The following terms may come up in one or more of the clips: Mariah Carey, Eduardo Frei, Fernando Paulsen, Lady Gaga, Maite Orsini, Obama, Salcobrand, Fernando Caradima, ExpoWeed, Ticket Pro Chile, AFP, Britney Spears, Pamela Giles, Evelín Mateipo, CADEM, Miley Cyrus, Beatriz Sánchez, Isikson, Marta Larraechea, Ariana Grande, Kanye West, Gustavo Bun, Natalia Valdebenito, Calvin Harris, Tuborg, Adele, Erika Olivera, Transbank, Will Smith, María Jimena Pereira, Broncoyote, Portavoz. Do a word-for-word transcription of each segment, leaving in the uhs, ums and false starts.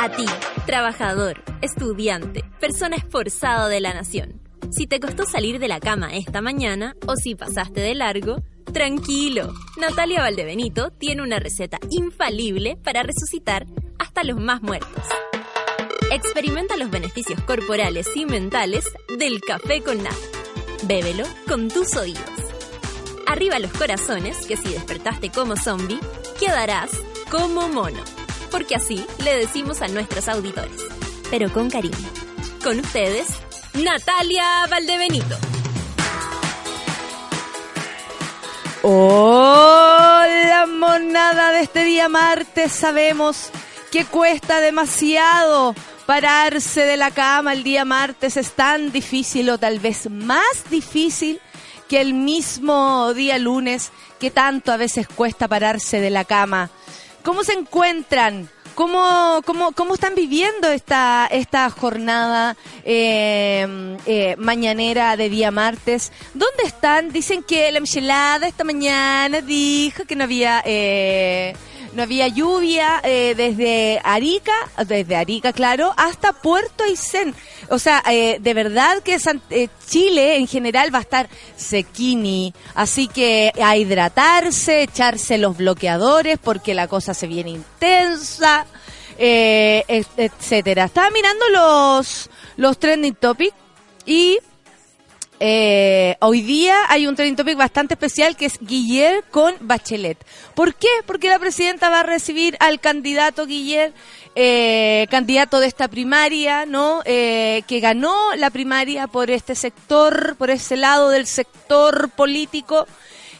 A ti, trabajador, estudiante, persona esforzada de la nación. Si te costó salir de la cama esta mañana o si pasaste de largo, tranquilo. Natalia Valdebenito tiene una receta infalible para resucitar hasta los más muertos. Experimenta los beneficios corporales y mentales del café con nata. Bébelo con tus oídos. Arriba los corazones, que si despertaste como zombie, quedarás como mono. Porque así le decimos a nuestros auditores, pero con cariño. Con ustedes, Natalia Valdebenito. Hola, monada de este día martes. Sabemos que cuesta demasiado pararse de la cama el día martes. Es tan difícil o tal vez más difícil que el mismo día lunes, que tanto a veces cuesta pararse de la cama. ¿Cómo se encuentran? ¿Cómo, cómo, cómo están viviendo esta, esta jornada eh, eh, mañanera de día martes? ¿Dónde están? Dicen que la michelada esta mañana dijo que no había eh, no había lluvia eh, desde Arica, desde Arica, claro, hasta Puerto Aysén. O sea, eh, de verdad que San, eh, Chile en general va a estar sequini, así que a hidratarse, echarse los bloqueadores porque la cosa se viene intensa, eh, etcétera. Estaba mirando los los trending topics y eh, hoy día hay un trending topic bastante especial que es Guillier con Bachelet. ¿Por qué? Porque la presidenta va a recibir al candidato Guillier. Eh, candidato de esta primaria, ¿no? Eh, que ganó la primaria por este sector, por ese lado del sector político,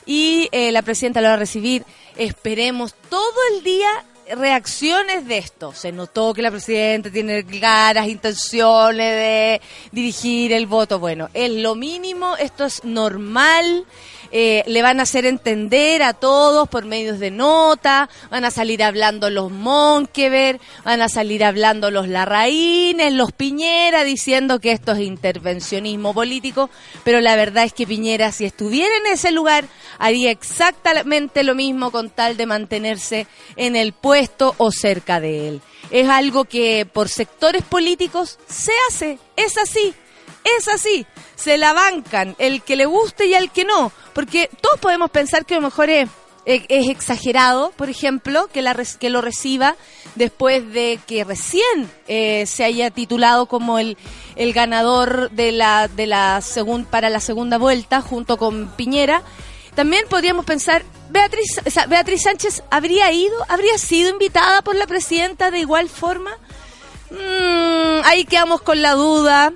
y eh, la presidenta lo va a recibir. Esperemos todo el día reacciones de esto. Se notó que la presidenta tiene claras intenciones de dirigir el voto. Bueno, es lo mínimo, esto es normal. Eh, le van a hacer entender a todos por medios de nota, van a salir hablando los Monkever, van a salir hablando los Larraínes, los Piñera, diciendo que esto es intervencionismo político, pero la verdad es que Piñera, si estuviera en ese lugar, haría exactamente lo mismo con tal de mantenerse en el puesto o cerca de él. Es algo que por sectores políticos se hace, es así. Es así, se la bancan, el que le guste y el que no, porque todos podemos pensar que a lo mejor es, es, es exagerado, por ejemplo, que, la, que lo reciba después de que recién eh, se haya titulado como el, el ganador de la, de la segun, para la segunda vuelta junto con Piñera. También podríamos pensar, Beatriz, o sea, Beatriz Sánchez habría ido, habría sido invitada por la presidenta de igual forma. Mm, ahí quedamos con la duda.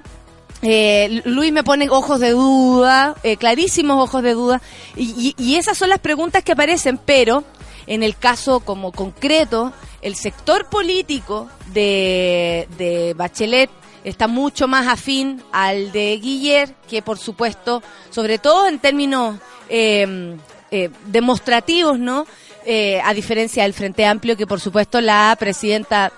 Eh, Luis me pone ojos de duda, eh, clarísimos ojos de duda, y, y, y esas son las preguntas que aparecen, pero en el caso como concreto, el sector político de, de Bachelet está mucho más afín al de Guillier, que por supuesto, sobre todo en términos eh, eh, demostrativos, ¿no? Eh, a diferencia del Frente Amplio, que por supuesto la presidenta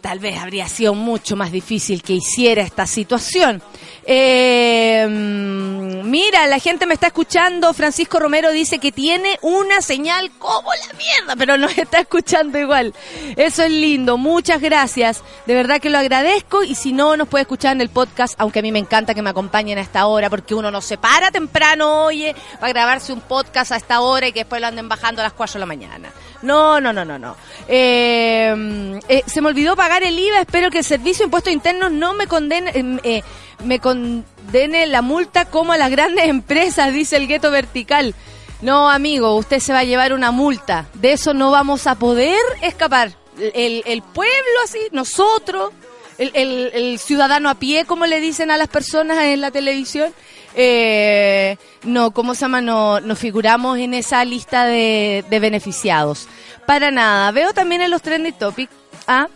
tal vez habría sido mucho más difícil que hiciera esta situación. Eh, mira, la gente me está escuchando. Francisco Romero dice que tiene una señal como la mierda, pero nos está escuchando igual. Eso es lindo, muchas gracias. De verdad que lo agradezco, y si no, nos puede escuchar en el podcast, aunque a mí me encanta que me acompañen a esta hora, porque uno no se para temprano, oye, para grabarse un podcast a esta hora y que después lo anden bajando a las cuatro de la mañana. No, no, no, no, no. Eh, eh, se me olvidó pagar el I V A, espero que el Servicio de Impuestos Internos no me condene, eh, eh, me condene la multa como a las grandes empresas, dice el Gueto Vertical. No, amigo, usted se va a llevar una multa, de eso no vamos a poder escapar. El, el pueblo así, nosotros, el, el, el ciudadano a pie, como le dicen a las personas en la televisión, Eh, no, ¿cómo se llama? No, no figuramos en esa lista de, de beneficiados. Para nada. Veo también en los trending topics a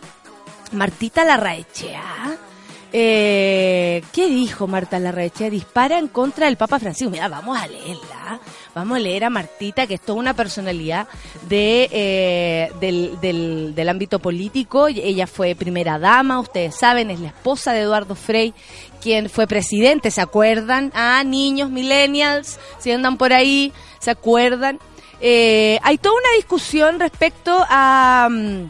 Martita Larraechea, Eh, ¿Qué dijo Marta Larraechea? Disparan contra el Papa Francisco. Mira, vamos a leerla. Vamos a leer a Martita, que es toda una personalidad de eh, del, del, del ámbito político. Ella fue primera dama, ustedes saben, es la esposa de Eduardo Frei, quien fue presidente, ¿se acuerdan? Ah, niños, millennials, si andan por ahí, ¿se acuerdan? Eh, hay toda una discusión respecto a... Um,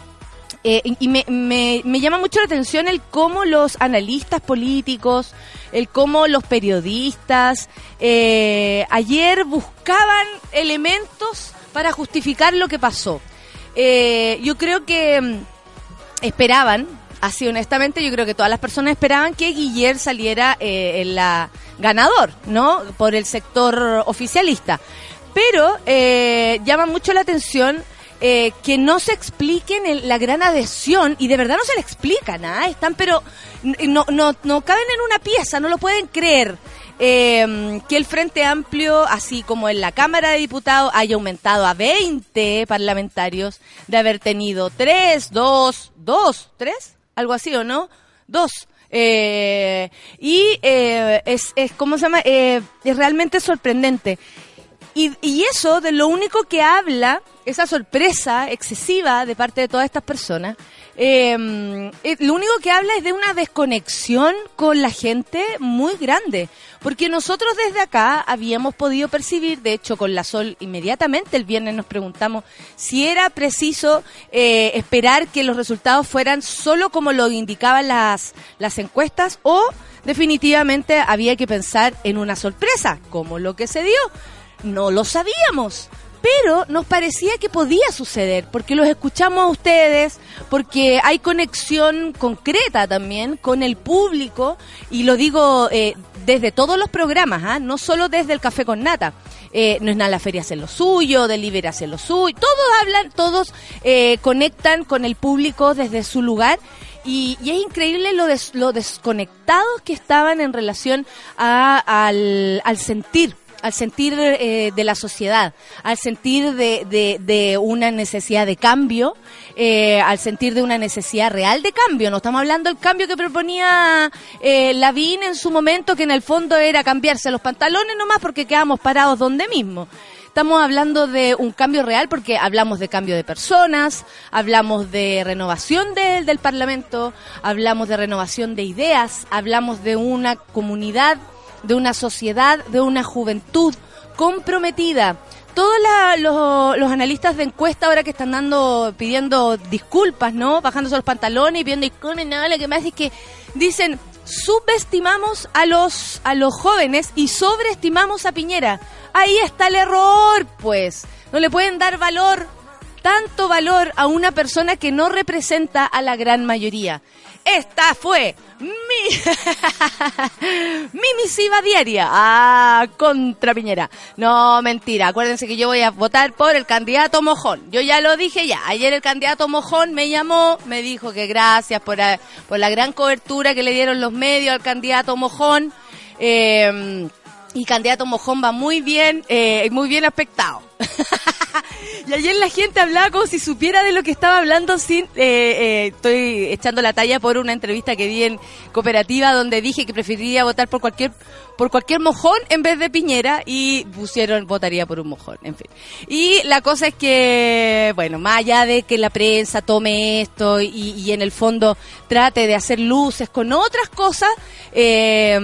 Eh, y me, me, me llama mucho la atención el cómo los analistas políticos, el cómo los periodistas eh, ayer buscaban elementos para justificar lo que pasó. Eh, yo creo que esperaban, así honestamente, yo creo que todas las personas esperaban que Guillier saliera eh, en la ganador, ¿no? Por el sector oficialista. Pero eh, llama mucho la atención... Eh, que no se expliquen el, la gran adhesión, y de verdad no se le explica nada, ¿eh? Están pero no, no, no caben en una pieza, no lo pueden creer, eh, que el Frente Amplio, así como en la Cámara de Diputados, haya aumentado a veinte parlamentarios de haber tenido tres, dos, dos, tres, algo así, ¿o no? dos. Eh, y eh, es, es, ¿cómo se llama? Eh, es realmente sorprendente. Y, y eso de lo único que habla, esa sorpresa excesiva de parte de todas estas personas, eh, lo único que habla es de una desconexión con la gente muy grande. Porque nosotros desde acá habíamos podido percibir, de hecho con la Sol inmediatamente el viernes nos preguntamos si era preciso eh, esperar que los resultados fueran solo como lo indicaban las, las encuestas, o definitivamente había que pensar en una sorpresa, como lo que se dio. No lo sabíamos, pero nos parecía que podía suceder, porque los escuchamos a ustedes, porque hay conexión concreta también con el público, y lo digo eh, desde todos los programas, ¿ah? No solo desde el Café con Nata. Eh, no es nada, la feria hace lo suyo, Delivery hace lo suyo, todos hablan, todos eh, conectan con el público desde su lugar. Y, y es increíble lo, des, lo desconectados que estaban en relación a, al, al sentir. Al sentir eh, de la sociedad, al sentir de, de, de una necesidad de cambio, eh, al sentir de una necesidad real de cambio. No estamos hablando del cambio que proponía eh, Lavín en su momento, que en el fondo era cambiarse los pantalones nomás porque quedamos parados donde mismo. Estamos hablando de un cambio real, porque hablamos de cambio de personas, hablamos de renovación de, del Parlamento, hablamos de renovación de ideas, hablamos de una comunidad, de una sociedad, de una juventud comprometida. Todos la, los, los analistas de encuesta ahora que están dando, pidiendo disculpas, ¿no? Bajándose los pantalones y pidiendo disculpas, no, lo que más es que dicen, subestimamos a los, a los jóvenes y sobreestimamos a Piñera. Ahí está el error, pues. No le pueden dar valor, tanto valor a una persona que no representa a la gran mayoría. Esta fue mi, mi misiva diaria ah, contra Piñera. No, mentira. Acuérdense que yo voy a votar por el candidato Mojón. Yo ya lo dije ya. Ayer el candidato Mojón me llamó, me dijo que gracias por, a, por la gran cobertura que le dieron los medios al candidato Mojón. Eh, y candidato Mojón va muy bien, eh, muy bien aspectado. Y ayer la gente hablaba como si supiera de lo que estaba hablando sin... Eh, eh, estoy echando la talla por una entrevista que di en Cooperativa, donde dije que preferiría votar por cualquier por cualquier mojón en vez de Piñera, y pusieron votaría por un mojón, en fin. Y la cosa es que, bueno, más allá de que la prensa tome esto y, y en el fondo trate de hacer luces con otras cosas, eh,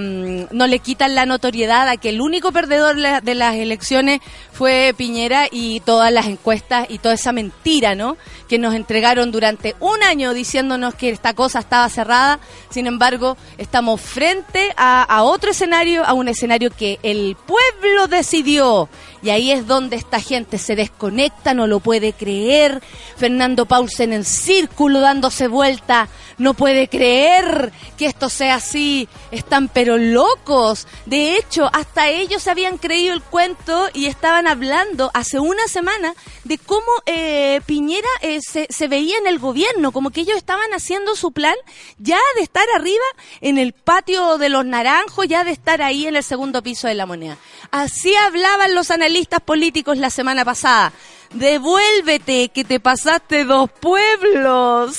no le quitan la notoriedad a que el único perdedor de las elecciones fue Piñera y todas las encuestas y toda esa mentira, ¿no?, que nos entregaron durante un año diciéndonos que esta cosa estaba cerrada. Sin embargo, estamos frente a, a otro escenario, a un escenario que el pueblo decidió, y ahí es donde esta gente se desconecta, no lo puede creer. Fernando Paulsen en círculo dándose vuelta, no puede creer que esto sea así, están pero locos. De hecho, hasta ellos habían creído el cuento y estaban hablando hace una semana de cómo eh, Piñera eh, se, se veía en el gobierno, como que ellos estaban haciendo su plan ya de estar arriba en el patio de los Naranjos, ya de estar ahí en el segundo piso de La Moneda. Así hablaban los analistas políticos la semana pasada. Devuélvete, que te pasaste dos pueblos.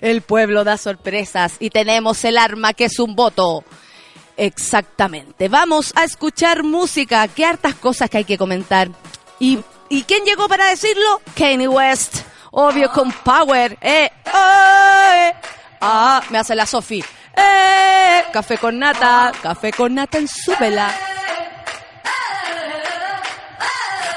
El pueblo da sorpresas y tenemos el arma que es un voto. Exactamente. Vamos a escuchar música. Qué hartas cosas que hay que comentar. ¿Y, y quién llegó para decirlo? Kanye West. Obvio, con Power. Eh, oh, eh. Ah, me hace la Sofi. Eh, café con nata. Café con nata en su vela.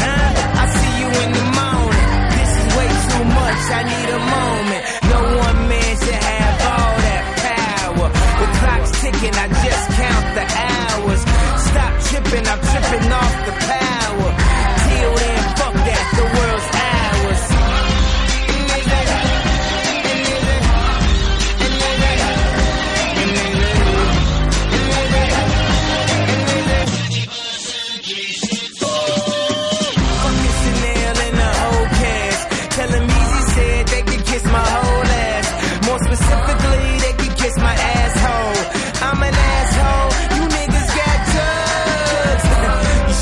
Huh? I see you in the morning. This is way too much, I need a moment. No one man should have all that power. The clock's ticking, I just count the hours. Stop tripping, I'm tripping off the power. Till then, fuck that, the world's ours. Fucking Chanel and the whole cast. Tell them Easy said they could kiss my whole ass. More specifically, they could kiss my asshole. I'm an asshole.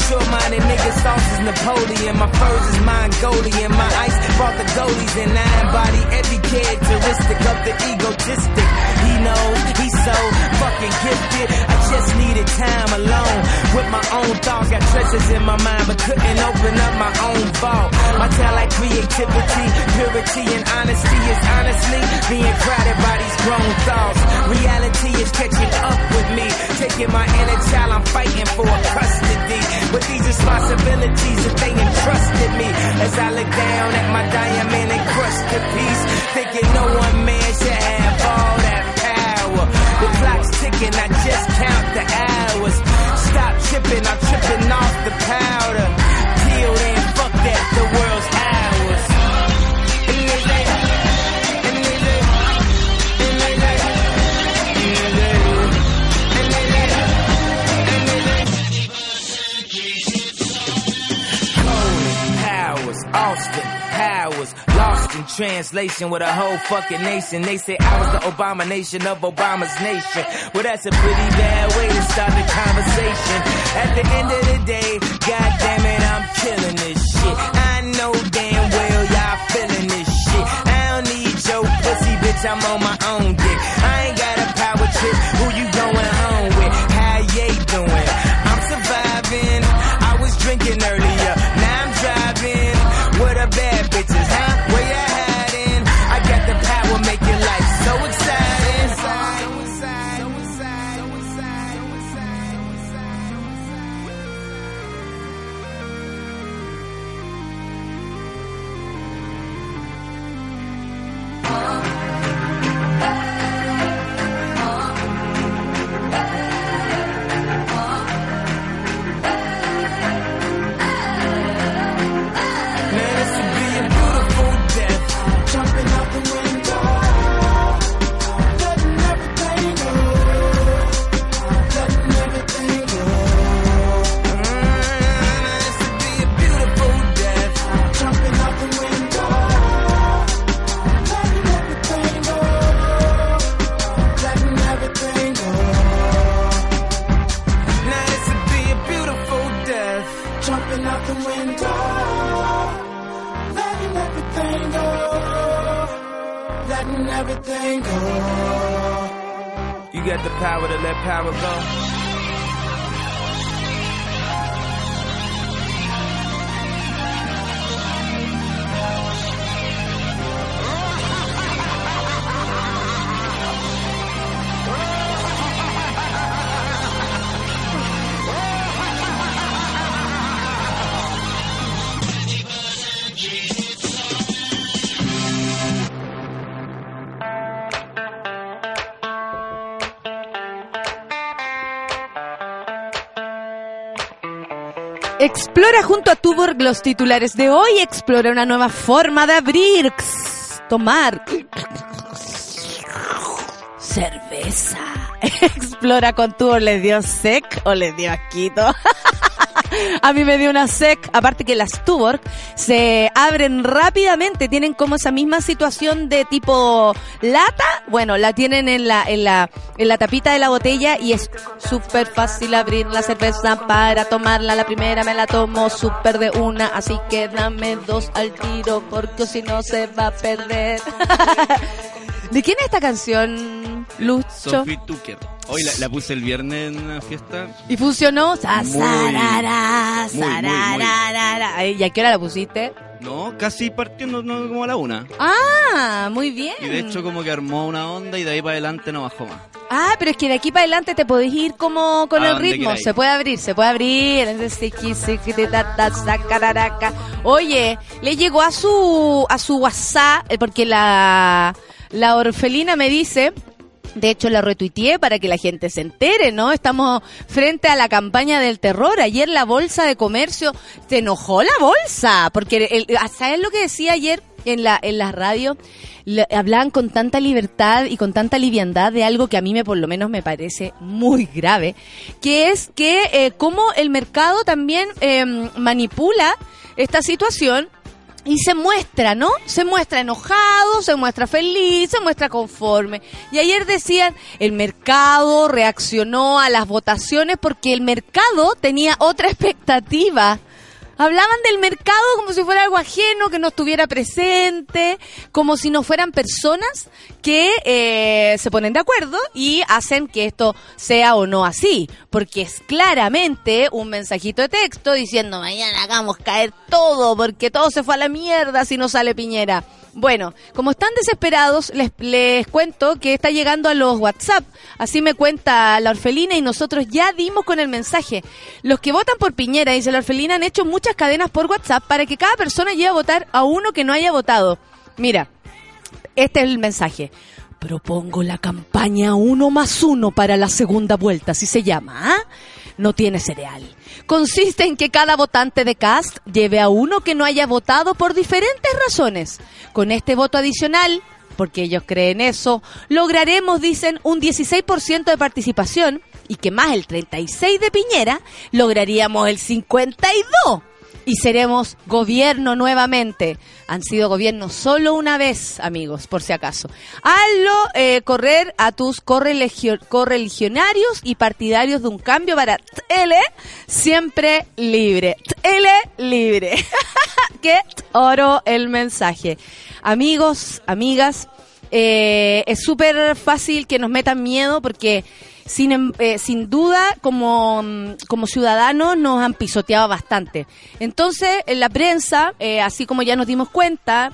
Sure-minded niggas, sauce is Napoleon. My furs is Mongolian. My ice brought the goalies and I embody every characteristic of the egotistic. He knows he's so fucking gifted. I just needed time alone with my own thoughts. Got treasures in my mind, but couldn't open up my own vault. My talent, like creativity, purity, and honesty is honestly being crowded by these grown thoughts. Reality is catching up with me. Taking my inner child, I'm fighting for custody. But these responsibilities that they entrusted me, as I look down at my diamond and crush the piece, thinking no one man should have all that power. The clock's ticking, I just count the hours. Stop tripping, I'm tripping off the powder. Till then, fuck that, the world's ours. Austin Powers, lost in translation with a whole fucking nation. They say I was the Obama nation of Obama's nation. Well, that's a pretty bad way to start the conversation. At the end of the day, God damn it, I'm killing this shit. I know damn well y'all feeling this shit. I don't need your pussy, bitch, I'm on my own dick. I ain't got a power trip, who you going home with? How you doing? I'm surviving, I was drinking earlier, now I'm driving. What a bad bitches, huh? Where you hiding? I got the power, make your life so exciting. Explora junto a Tuborg los titulares de hoy. Explora una nueva forma de abrir, tomar cerveza. Explora con Tuborg. ¿Les dio sec o les dio asquito? A mí me dio una sec. Aparte que las Tuborg se abren rápidamente, tienen como esa misma situación de tipo lata. Bueno, la tienen en la en la en la tapita de la botella y es súper fácil abrir la cerveza para tomarla. La primera me la tomo súper de una, así que dame dos al tiro porque si no se va a perder. ¿De quién es esta canción, Lucho? Sophie Tucker. Hoy la, la puse el viernes en una fiesta. ¿Y funcionó? Muy, sarara, muy, sarara, muy, muy. ¿Y a qué hora la pusiste? No, casi partiendo, no, como a la una. Ah, muy bien. Y de hecho como que armó una onda y de ahí para adelante no bajó más. Ah, pero es que de aquí para adelante te podés ir como con el ritmo. Se puede abrir, se puede abrir. Oye, le llegó a su, a su WhatsApp, porque la, la orfelina me dice... De hecho, la retuiteé para que la gente se entere, ¿no? Estamos frente a la campaña del terror. Ayer la Bolsa de Comercio, se enojó la Bolsa, porque el, ¿sabes lo que decía ayer en la en la radio? Le, hablaban con tanta libertad y con tanta liviandad de algo que a mí me por lo menos me parece muy grave, que es que eh, cómo el mercado también eh, manipula esta situación. Y se muestra, ¿no? Se muestra enojado, se muestra feliz, se muestra conforme. Y ayer decían, el mercado reaccionó a las votaciones porque el mercado tenía otra expectativa. Hablaban del mercado como si fuera algo ajeno, que no estuviera presente, como si no fueran personas que eh, se ponen de acuerdo y hacen que esto sea o no así. Porque es claramente un mensajito de texto diciendo, mañana hagamos caer todo, porque todo se fue a la mierda si no sale Piñera. Bueno, como están desesperados, les, les cuento que está llegando a los WhatsApp. Así me cuenta la orfelina y nosotros ya dimos con el mensaje. Los que votan por Piñera, dice la orfelina, han hecho muchas cadenas por WhatsApp para que cada persona llegue a votar a uno que no haya votado. Mira, este es el mensaje. Propongo la campaña uno más uno para la segunda vuelta, así se llama, ¿ah? No tiene cereal. Consiste en que cada votante de cast lleve a uno que no haya votado por diferentes razones. Con este voto adicional, porque ellos creen eso, lograremos, dicen, un dieciséis por ciento de participación y que más el treinta y seis por ciento de Piñera, lograríamos el cincuenta y dos por ciento. Y seremos gobierno nuevamente. Han sido gobierno solo una vez, amigos, por si acaso. Hazlo eh, correr a tus correligio- correligionarios y partidarios de un cambio para T L siempre libre. T L libre. Que oro el mensaje. Amigos, amigas, eh, es súper fácil que nos metan miedo porque... Sin, eh, sin duda, como, como ciudadanos nos han pisoteado bastante. Entonces, en la prensa, eh, así como ya nos dimos cuenta,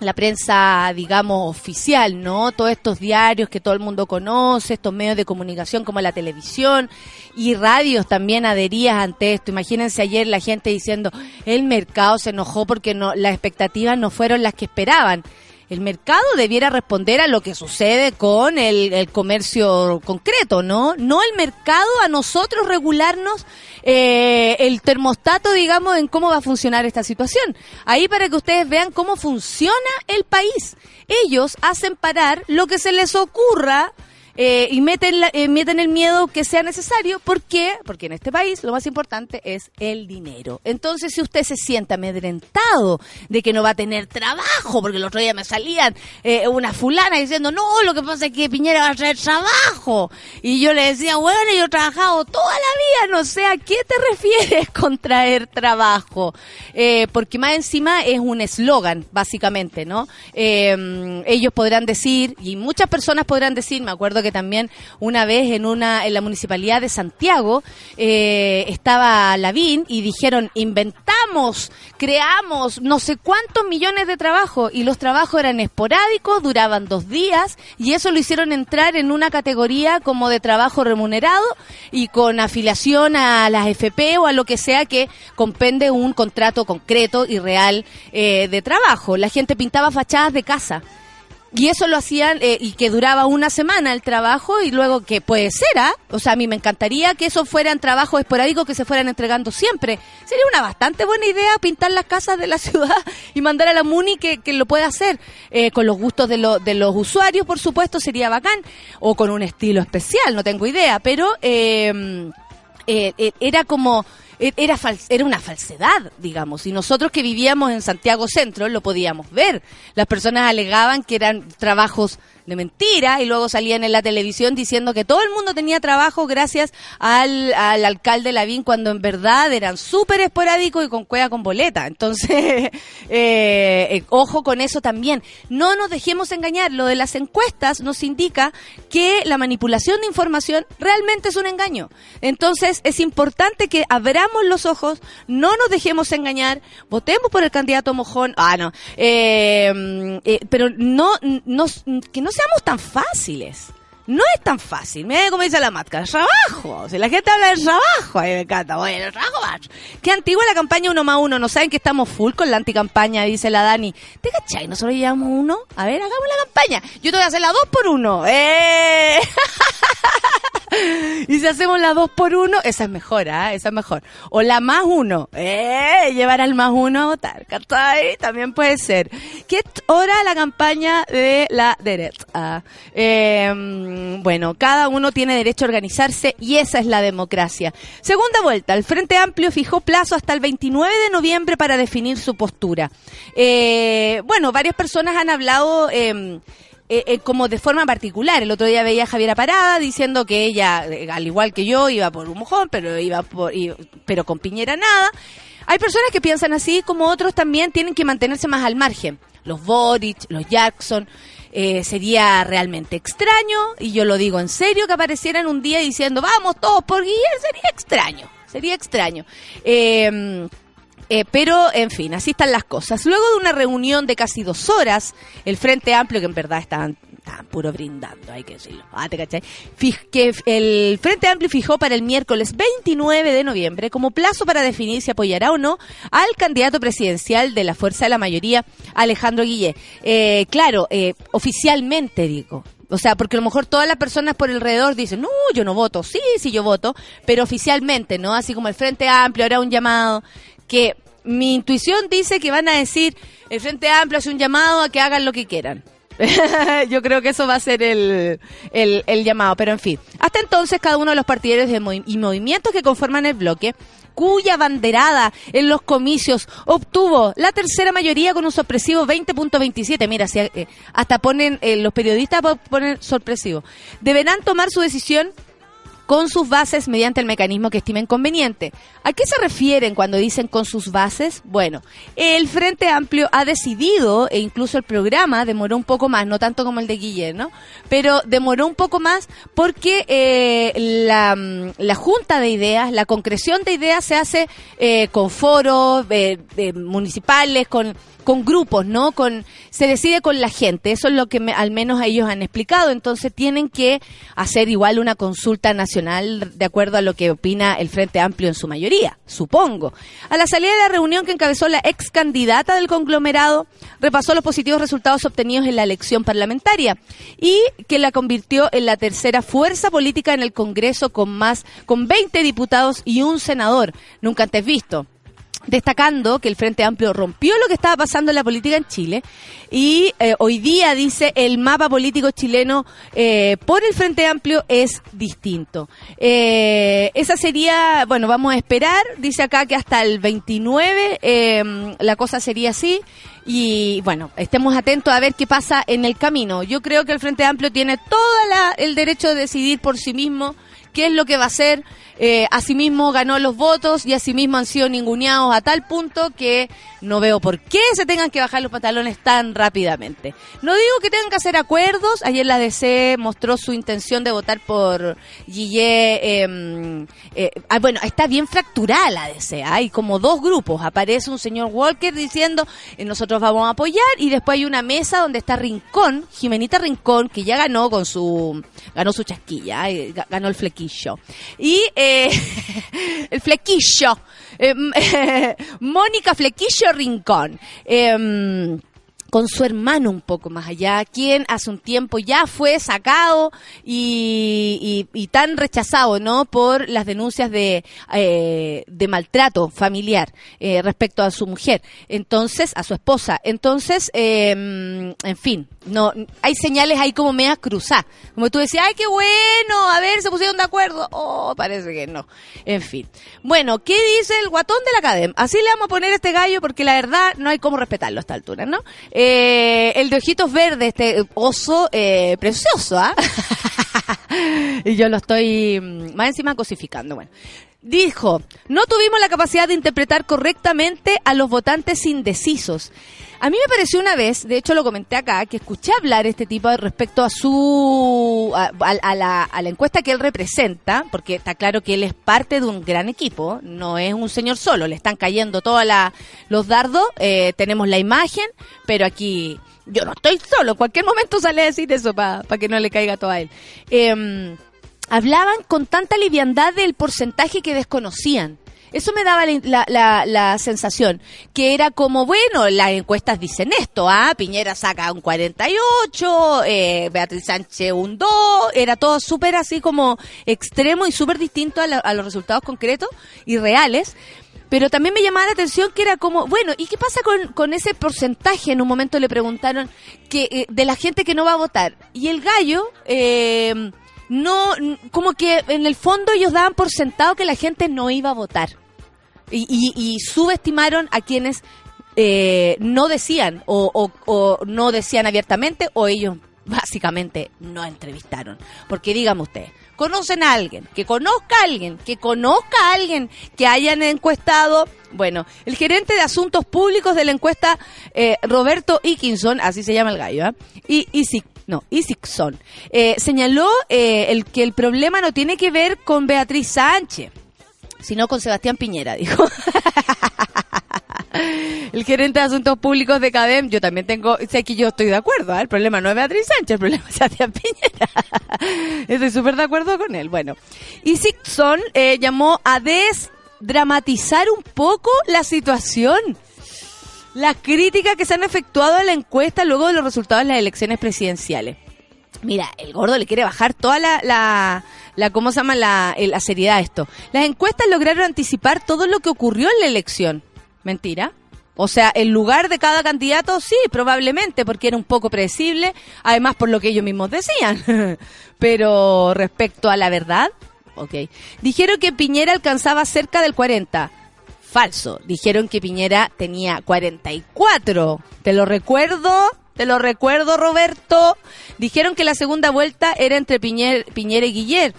la prensa, digamos, oficial, ¿no? Todos estos diarios que todo el mundo conoce, estos medios de comunicación como la televisión y radios también adherías ante esto. Imagínense ayer la gente diciendo, el mercado se enojó porque no, las expectativas no fueron las que esperaban. El mercado debiera responder a lo que sucede con el, el comercio concreto, ¿no? No el mercado a nosotros regularnos eh, el termostato, digamos, en cómo va a funcionar esta situación. Ahí para que ustedes vean cómo funciona el país. Ellos hacen parar lo que se les ocurra eh, y meten, la, eh, meten el miedo que sea necesario. ¿Por qué? Porque en este país lo más importante es el dinero. Entonces, si usted se siente amedrentado de que no va a tener trabajo, porque el otro día me salían eh, una fulana diciendo, no, lo que pasa es que Piñera va a traer trabajo. Y yo le decía, bueno, yo he trabajado toda la vida, no sé, ¿a qué te refieres con traer trabajo? Eh, porque más encima es un eslogan, básicamente, ¿no? Eh, ellos podrán decir, y muchas personas podrán decir, me acuerdo que también una vez en una en la municipalidad de Santiago eh, estaba Lavín y dijeron inventamos, creamos no sé cuántos millones de trabajos y los trabajos eran esporádicos, duraban dos días y eso lo hicieron entrar en una categoría como de trabajo remunerado y con afiliación a las F P o a lo que sea que compende un contrato concreto y real eh, de trabajo. La gente pintaba fachadas de casa. Y eso lo hacían, eh, y que duraba una semana el trabajo, y luego que puede ser, ¿ah? O sea, a mí me encantaría que eso fueran trabajos esporádicos que se fueran entregando siempre. Sería una bastante buena idea pintar las casas de la ciudad y mandar a la MUNI que, que lo pueda hacer. Eh, con los gustos de, lo, de los usuarios, por supuesto, sería bacán. O con un estilo especial, no tengo idea, pero eh, eh, eh, era como... Era, fal- era una falsedad, digamos, y nosotros que vivíamos en Santiago Centro lo podíamos ver. Las personas alegaban que eran trabajos de mentira y luego salían en la televisión diciendo que todo el mundo tenía trabajo gracias al, al alcalde Lavín, cuando en verdad eran súper esporádicos y con cueva con boleta. Entonces, eh, eh, ojo con eso también. No nos dejemos engañar. Lo de las encuestas nos indica que la manipulación de información realmente es un engaño. Entonces, es importante que abramos los ojos, no nos dejemos engañar, votemos por el candidato mojón. Ah, no. Eh, eh, pero no, no, que no seamos tan fáciles. No es tan fácil. Mira cómo dice la matca. Trabajo. Si la gente habla del trabajo, ahí me encanta. Bueno, el trabajo. Qué antigua la campaña uno más uno. No saben que estamos full con la anticampaña, dice la Dani. ¿Te cachai? Nosotros llevamos uno. A ver, hagamos la campaña. Yo te voy a hacer la dos por uno. ¡Eh! Y si hacemos la dos por uno, esa es mejor, ¿ah? ¿eh? Esa es mejor. O la más uno. ¡Eh! Llevar al más uno a votar. ¿Cachai? También puede ser. ¿Qué hora la campaña de la derecha? Eh... Bueno, cada uno tiene derecho a organizarse y esa es la democracia. Segunda vuelta, el Frente Amplio fijó plazo hasta el veintinueve de noviembre para definir su postura. Eh, bueno, varias personas han hablado... Eh, Eh, eh, como de forma particular. El otro día veía a Javiera Parada diciendo que ella, eh, al igual que yo, iba por un mojón, pero iba por, y, pero con Piñera nada. Hay personas que piensan así, como otros también tienen que mantenerse más al margen. Los Boric, los Jackson, eh, sería realmente extraño, y yo lo digo en serio, que aparecieran un día diciendo vamos todos por Guillier, sería extraño, sería extraño. Eh... Eh, pero, en fin, así están las cosas. Luego de una reunión de casi dos horas, el Frente Amplio, que en verdad estaban, estaban puro brindando, hay que decirlo, ah, ¿te cachai? Fij- que el Frente Amplio fijó para el miércoles veintinueve de noviembre como plazo para definir si apoyará o no al candidato presidencial de la fuerza de la mayoría, Alejandro Guillier. Eh, claro, eh, oficialmente digo... O sea, porque a lo mejor todas las personas por alrededor dicen, no, yo no voto. Sí, sí, yo voto, pero oficialmente, ¿no? Así como el Frente Amplio hará un llamado, que mi intuición dice que van a decir, el Frente Amplio hace un llamado a que hagan lo que quieran. Yo creo que eso va a ser el, el, el llamado, pero en fin. Hasta entonces, cada uno de los partidarios de movi- y movimientos que conforman el bloque, cuya banderada en los comicios obtuvo la tercera mayoría con un sorpresivo veinte punto veintisiete. Mira, si, eh, hasta ponen, eh, los periodistas ponen sorpresivo. Deberán tomar su decisión con sus bases mediante el mecanismo que estimen conveniente. ¿A qué se refieren cuando dicen con sus bases? Bueno, el Frente Amplio ha decidido, e incluso el programa demoró un poco más, no tanto como el de Guillier, ¿no? Pero demoró un poco más porque eh, la, la junta de ideas, la concreción de ideas se hace eh, con foros eh, eh, municipales, con... con grupos, ¿no? Con se decide con la gente, eso es lo que me, al menos ellos han explicado, entonces tienen que hacer igual una consulta nacional de acuerdo a lo que opina el Frente Amplio en su mayoría, supongo. A la salida de la reunión que encabezó la ex candidata del conglomerado, repasó los positivos resultados obtenidos en la elección parlamentaria y que la convirtió en la tercera fuerza política en el Congreso con más con veinte diputados y un senador, nunca antes visto. Destacando que el Frente Amplio rompió lo que estaba pasando en la política en Chile y eh, hoy día, dice, el mapa político chileno eh, por el Frente Amplio es distinto. Eh, esa sería, bueno, vamos a esperar, dice acá que hasta el veintinueve eh, la cosa sería así. Y bueno, estemos atentos a ver qué pasa en el camino. Yo creo que el Frente Amplio tiene toda la, el derecho de decidir por sí mismo qué es lo que va a hacer. Eh, asimismo ganó los votos y asimismo han sido ninguneados a tal punto que no veo por qué se tengan que bajar los pantalones tan rápidamente. No digo que tengan que hacer acuerdos. Ayer la D C mostró su intención de votar por Guillier. Eh, eh, ah, bueno, está bien fracturada la D C. Hay como dos grupos. Aparece un señor Walker diciendo eh, nosotros vamos a apoyar, y después hay una mesa donde está Rincón, Jimenita Rincón, que ya ganó con su ganó su chasquilla, eh, ganó el flequillo. Y eh, el flequillo, eh, eh, Mónica Flequillo Rincón, eh, con su hermano un poco más allá, quien hace un tiempo ya fue sacado y, y, y tan rechazado, ¿no?, por las denuncias de, eh, de maltrato familiar eh, respecto a su mujer, entonces, a su esposa. Entonces, eh, en fin, no hay señales ahí como media cruzada. Como tú decías, ¡ay, qué bueno! A ver, se pusieron de acuerdo. Oh, parece que no. En fin. Bueno, ¿qué dice el guatón de la CADEM? Así le vamos a poner a este gallo porque la verdad no hay cómo respetarlo a esta altura, ¿no? Eh, Eh, el de ojitos verdes, este oso eh, precioso, ¿ah? ¿eh? Y yo lo estoy más encima cosificando, bueno. Dijo, no tuvimos la capacidad de interpretar correctamente a los votantes indecisos. A mí me pareció una vez, de hecho lo comenté acá, que escuché hablar este tipo respecto a su a, a, a, la, a la encuesta que él representa, porque está claro que él es parte de un gran equipo, no es un señor solo, le están cayendo todos los dardos, eh, tenemos la imagen, pero aquí yo no estoy solo, en cualquier momento sale a decir eso para pa que no le caiga todo a él. Eh, hablaban con tanta liviandad del porcentaje que desconocían. Eso me daba la, la, la, la sensación, que era como, bueno, las encuestas dicen esto, ¿ah? Piñera saca un cuarenta y ocho, eh, Beatriz Sánchez un dos, era todo súper así como extremo y súper distinto a, la, a los resultados concretos y reales. Pero también me llamaba la atención que era como, bueno, ¿y qué pasa con, con ese porcentaje? En un momento le preguntaron que eh, de la gente que no va a votar. Y el gallo... Eh, No, como que en el fondo ellos daban por sentado que la gente no iba a votar y, y, y subestimaron a quienes eh, no decían o, o, o no decían abiertamente, o ellos básicamente no entrevistaron. Porque digan ustedes, ¿conocen a alguien? Que conozca a alguien, que conozca a alguien que hayan encuestado. Bueno, el gerente de asuntos públicos de la encuesta, eh, Roberto Isikson, así se llama el gallo, ¿eh? y Isikson. No, Isikson, eh, señaló eh, el que el problema no tiene que ver con Beatriz Sánchez, sino con Sebastián Piñera, dijo. El gerente de asuntos públicos de CADEM, yo también tengo, sé que yo estoy de acuerdo, ¿eh? El problema no es Beatriz Sánchez, el problema es Sebastián Piñera. Estoy súper de acuerdo con él. Bueno, Isikson eh, llamó a desdramatizar un poco la situación. Las críticas que se han efectuado a la encuesta luego de los resultados de las elecciones presidenciales. Mira, el gordo le quiere bajar toda la, la, la ¿cómo se llama? La, la seriedad a esto. Las encuestas lograron anticipar todo lo que ocurrió en la elección. Mentira. O sea, el lugar de cada candidato, sí, probablemente, porque era un poco predecible, además por lo que ellos mismos decían. Pero respecto a la verdad, ok. Dijeron que Piñera alcanzaba cerca del cuarenta por ciento. Falso. Dijeron que Piñera tenía cuarenta y cuatro. Te lo recuerdo, te lo recuerdo, Roberto. Dijeron que la segunda vuelta era entre Piñera, Piñera y Guillier.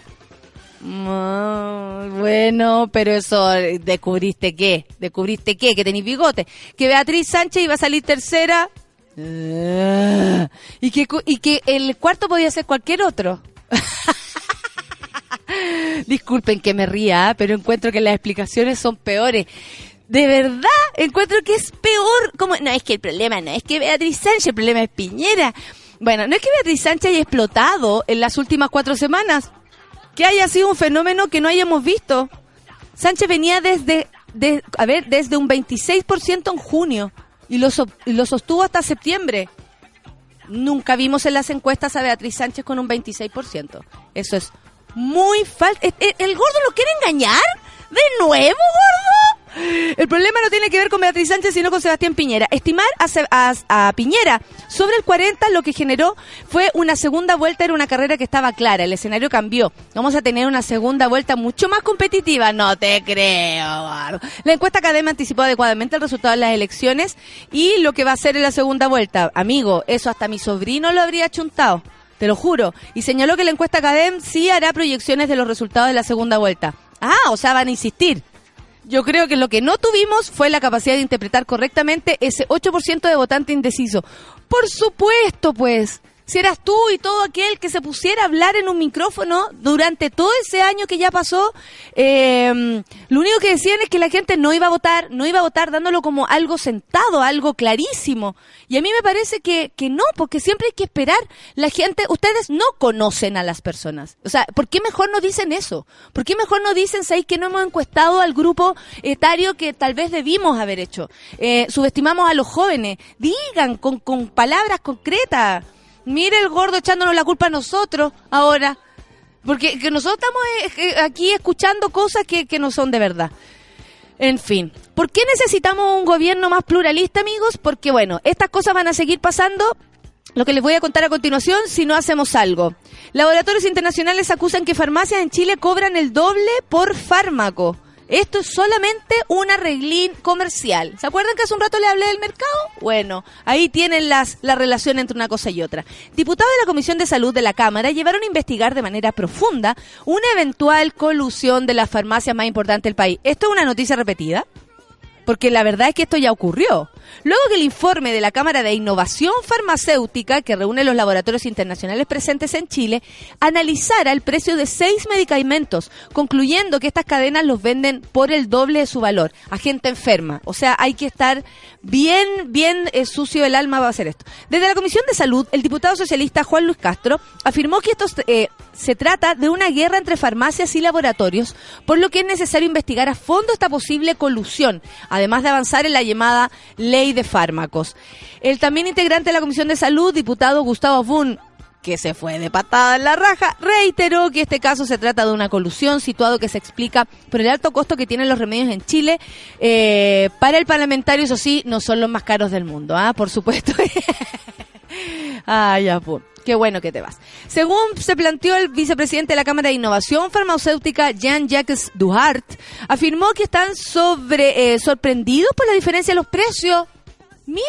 Oh, bueno, pero eso, ¿descubriste qué? ¿Descubriste qué? Que tenés bigote. Que Beatriz Sánchez iba a salir tercera. Y que, y que el cuarto podía ser cualquier otro. Disculpen que me ría, pero encuentro que las explicaciones son peores. De verdad, encuentro que es peor. Como no es que el problema no es que Beatriz Sánchez, el problema es Piñera. Bueno, no es que Beatriz Sánchez haya explotado en las últimas cuatro semanas, que haya sido un fenómeno que no hayamos visto. Sánchez venía desde, de, a ver, desde un veintiséis por ciento en junio y lo, so, y lo sostuvo hasta septiembre. Nunca vimos en las encuestas a Beatriz Sánchez con un veintiséis por ciento. Eso es muy falso. ¿El, el, ¿El gordo lo quiere engañar? ¿De nuevo, gordo? El problema no tiene que ver con Beatriz Sánchez, sino con Sebastián Piñera. Estimar a, a, a Piñera sobre el cuarenta, lo que generó fue una segunda vuelta, era una carrera que estaba clara, el escenario cambió. Vamos a tener una segunda vuelta mucho más competitiva. No te creo, gordo. La encuesta CADEM anticipó adecuadamente el resultado de las elecciones y lo que va a ser en la segunda vuelta. Amigo, eso hasta mi sobrino lo habría chuntado. Te lo juro. Y señaló que la encuesta CADEM sí hará proyecciones de los resultados de la segunda vuelta. Ah, o sea, van a insistir. Yo creo que lo que no tuvimos fue la capacidad de interpretar correctamente ese ocho por ciento de votante indeciso. Por supuesto, pues. Si eras tú y todo aquel que se pusiera a hablar en un micrófono durante todo ese año que ya pasó, eh, lo único que decían es que la gente no iba a votar, no iba a votar dándolo como algo sentado, algo clarísimo. Y a mí me parece que, que no, porque siempre hay que esperar. La gente, ustedes no conocen a las personas. O sea, ¿por qué mejor no dicen eso? ¿Por qué mejor no dicen, sabéis que no hemos encuestado al grupo etario que tal vez debimos haber hecho? Eh, subestimamos a los jóvenes. Digan con, con palabras concretas. Mire el gordo echándonos la culpa a nosotros ahora, porque que nosotros estamos aquí escuchando cosas que, que no son de verdad. En fin, ¿por qué necesitamos un gobierno más pluralista, amigos? Porque, bueno, estas cosas van a seguir pasando, lo que les voy a contar a continuación, si no hacemos algo. Laboratorios internacionales acusan que farmacias en Chile cobran el doble por fármaco. Esto es solamente un arreglín comercial. ¿Se acuerdan que hace un rato les hablé del mercado? Bueno, ahí tienen las, la relación entre una cosa y otra. Diputados de la Comisión de Salud de la Cámara llevaron a investigar de manera profunda una eventual colusión de las farmacias más importantes del país. Esto es una noticia repetida, porque la verdad es que esto ya ocurrió. Luego que el informe de la Cámara de Innovación Farmacéutica, que reúne los laboratorios internacionales presentes en Chile, analizara el precio de seis medicamentos, concluyendo que estas cadenas los venden por el doble de su valor, a gente enferma. O sea, hay que estar bien, bien eh, sucio el alma para hacer esto. Desde la Comisión de Salud, el diputado socialista Juan Luis Castro afirmó que esto eh, se trata de una guerra entre farmacias y laboratorios, por lo que es necesario investigar a fondo esta posible colusión, además de avanzar en la llamada Ley de Fármacos. El también integrante de la Comisión de Salud, diputado Gustavo Bun, que se fue de patada en la raja, reiteró que este caso se trata de una colusión, situado que se explica por el alto costo que tienen los remedios en Chile. Eh, para el parlamentario, eso sí, no son los más caros del mundo, ¿ah? Por supuesto. Ay, ya, pues. Qué bueno que te vas. Según se planteó, el vicepresidente de la Cámara de Innovación Farmacéutica, Jean-Jacques Duhart, afirmó que están sobre eh, sorprendidos por la diferencia de los precios. ¡Mira!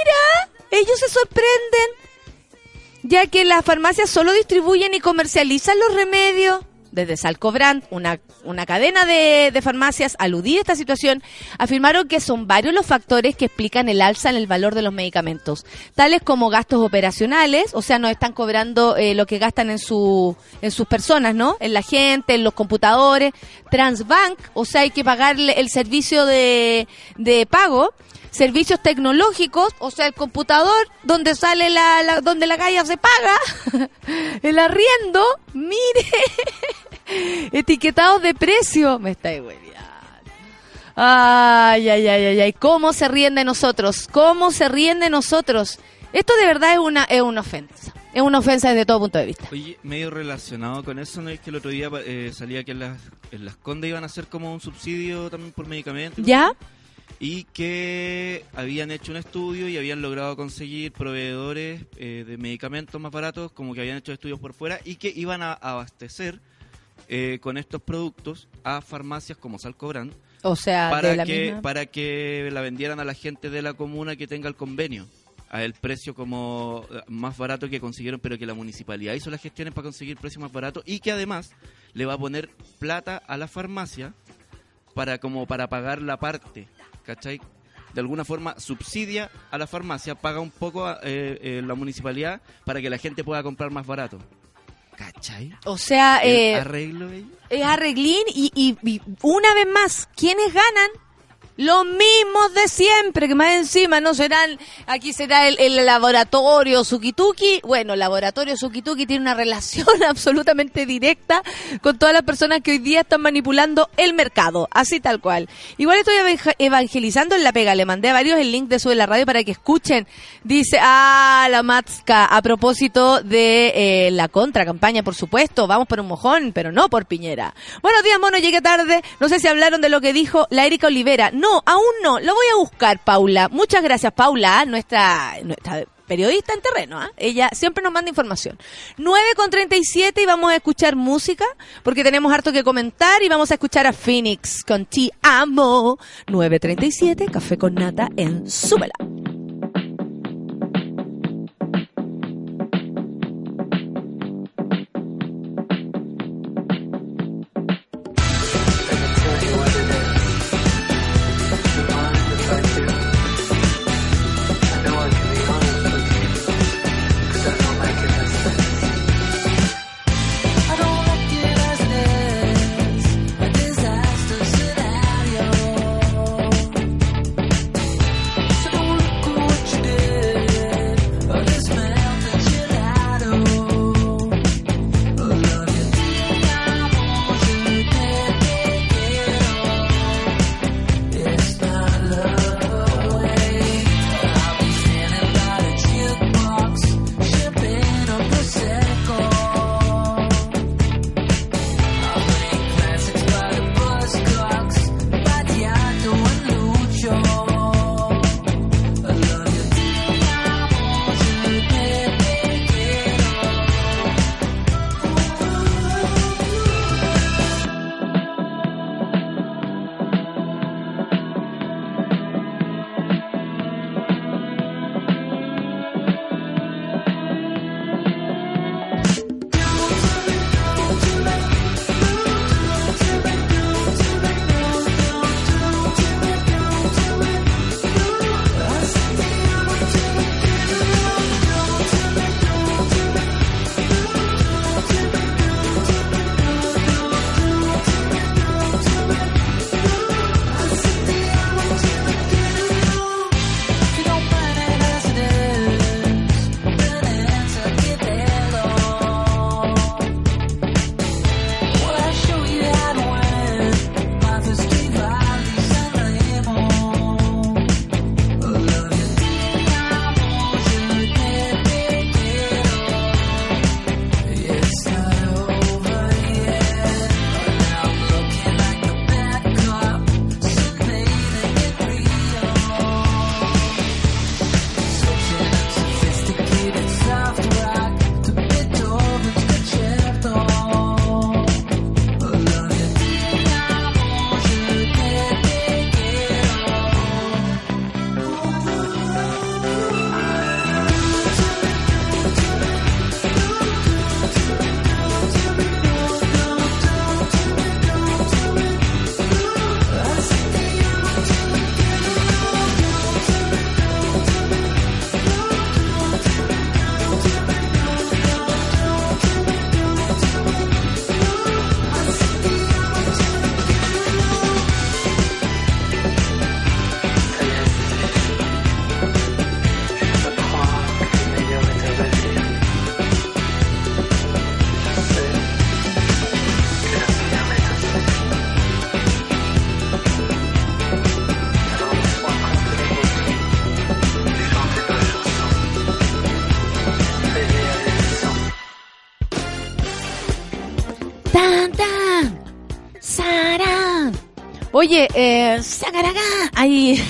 Ellos se sorprenden, ya que las farmacias solo distribuyen y comercializan los remedios. Desde Salcobrand, una, una cadena de, de farmacias aludida a esta situación, afirmaron que son varios los factores que explican el alza en el valor de los medicamentos, tales como gastos operacionales, o sea, no están cobrando eh, lo que gastan en su en sus personas, ¿no? En la gente, en los computadores. Transbank, o sea, hay que pagarle el servicio de, de pago. Servicios tecnológicos, o sea, el computador donde sale la, la donde la calle se paga, el arriendo, mire, etiquetados de precio, me estáis hueviando. Ay, ay, ay, ay, ay, cómo se ríen de nosotros, cómo se ríen de nosotros. Esto de verdad es una es una ofensa. Es una ofensa desde todo punto de vista. Oye, medio relacionado con eso, ¿no es que el otro día eh, salía que en las, en las Condes iban a hacer como un subsidio también por medicamentos? ¿Ya? Y que habían hecho un estudio y habían logrado conseguir proveedores eh, de medicamentos más baratos, como que habían hecho estudios por fuera, y que iban a abastecer eh, con estos productos a farmacias como Salcobrand, o sea, para, de la que, misma... para que la vendieran a la gente de la comuna que tenga el convenio, a el precio como más barato que consiguieron, pero que la municipalidad hizo las gestiones para conseguir precios más baratos, y que además le va a poner plata a la farmacia para como para pagar la parte... ¿Cachai? De alguna forma subsidia a la farmacia, paga un poco a, eh, eh, la municipalidad para que la gente pueda comprar más barato. ¿Cachai? O sea, eh, arreglo es arreglín y, y, y una vez más, ¿quiénes ganan? Los mismos de siempre, que más encima no serán, aquí será el, el laboratorio Sukituki. Bueno, el laboratorio Sukituki tiene una relación absolutamente directa con todas las personas que hoy día están manipulando el mercado, así tal cual. Igual estoy evangelizando en la pega, le mandé a varios el link de Sube la Radio para que escuchen. Dice, ah, la Matzka, a propósito de eh, la contracampaña, por supuesto, vamos por un mojón, pero no por Piñera. Buenos días, mono, llegué tarde, no sé si hablaron de lo que dijo la Erika Olivera. No, aún no. Lo voy a buscar, Paula. Muchas gracias, Paula, nuestra nuestra periodista en terreno. ¿eh? Ella siempre nos manda información. nueve con treinta y siete y vamos a escuchar música porque tenemos harto que comentar y vamos a escuchar a Phoenix con Ti Amo. nueve treinta y siete, Café con Nata en Súbela. Oye, eh, sacaracá, ahí...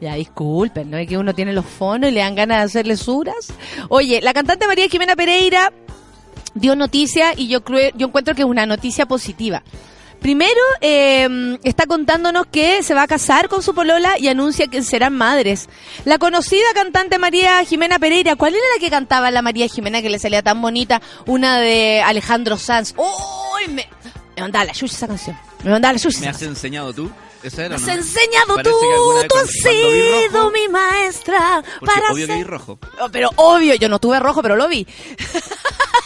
Ya, disculpen, ¿no? Es que uno tiene los fonos y le dan ganas de hacerles uras. Oye, la cantante María Jimena Pereira dio noticia y yo, creo, yo encuentro que es una noticia positiva. Primero, eh, está contándonos que se va a casar con su polola y anuncia que serán madres. La conocida cantante María Jimena Pereira, ¿cuál era la que cantaba la María Jimena que le salía tan bonita? Una de Alejandro Sanz. ¡Uy! ¡Oh! Me, me mandaba la chucha esa canción. Me mandaba la chucha. ¿Me has enseñado tú? Era, ¿no? Has enseñado Parece tú, tú has sido rojo, mi maestra. Para obvio ser... que vi rojo. Oh, pero obvio, yo no tuve rojo, pero lo vi.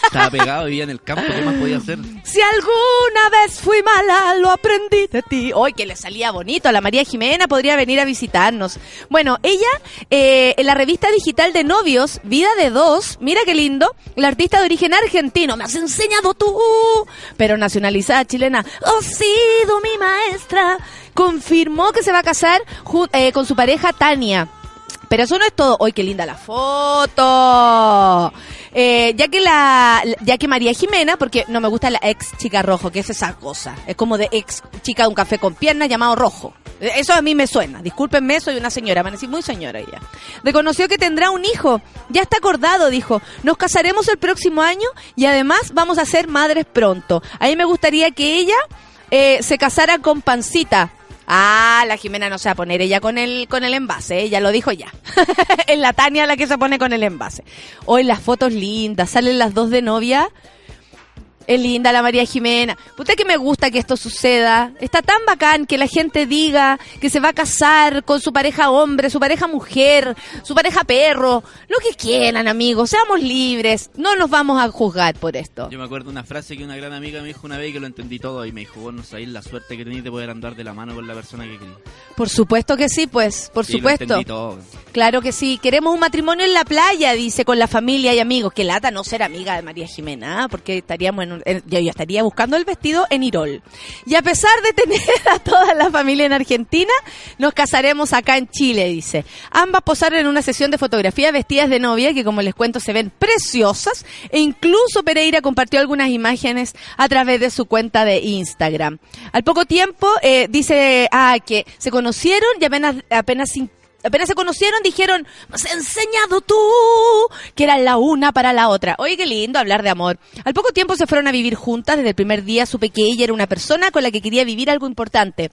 Estaba pegado, vivía en el campo, ¿qué más podía hacer? Si alguna vez fui mala, lo aprendí de ti. Hoy que le salía bonito a la María Jimena, podría venir a visitarnos. Bueno, ella, eh, en la revista digital de novios, Vida de Dos, mira qué lindo, la artista de origen argentino, me has enseñado tú, pero nacionalizada chilena, has sido mi maestra, confirmó que se va a casar eh, con su pareja Tania. Pero eso no es todo. ¡Ay, qué linda la foto! Eh, ya que la, ya que María Jimena, porque no me gusta la ex chica rojo, que es esa cosa. Es como de ex chica de un café con piernas llamado rojo. Eso a mí me suena. Discúlpenme, soy una señora. Me van a decir muy señora ella. Reconoció que tendrá un hijo. Ya está acordado, dijo. Nos casaremos el próximo año y además vamos a ser madres pronto. A mí me gustaría que ella eh, se casara con Pancita. Ah, la Jimena no se va a poner ella con el con el envase, ella ¿eh? Lo dijo ya. Es la Tania la que se pone con el envase. Hoy las fotos lindas, salen las dos de novia. Es linda la María Jimena. Puta que me gusta que esto suceda. Está tan bacán que la gente diga que se va a casar con su pareja hombre, su pareja mujer, su pareja perro. Lo que quieran, amigos. Seamos libres. No nos vamos a juzgar por esto. Yo me acuerdo una frase que una gran amiga me dijo una vez y que lo entendí todo. Y me dijo, vos no sabés la suerte que tenés de poder andar de la mano con la persona que querés. Por supuesto que sí, pues. Por sí, supuesto. Lo entendí todo. Claro que sí. Queremos un matrimonio en la playa, dice, con la familia y amigos. Qué lata no ser amiga de María Jimena, ¿eh? Porque estaríamos en yo ya estaría buscando el vestido en Irol. Y a pesar de tener a toda la familia en Argentina, nos casaremos acá en Chile, dice. Ambas posaron en una sesión de fotografía vestidas de novia, que como les cuento se ven preciosas, e incluso Pereira compartió algunas imágenes a través de su cuenta de Instagram. Al poco tiempo, eh, dice ah, que se conocieron y apenas, apenas sin Apenas se conocieron, dijeron, me has enseñado tú, que era la una para la otra. Oye, qué lindo hablar de amor. Al poco tiempo se fueron a vivir juntas. Desde el primer día supe que ella era una persona con la que quería vivir algo importante.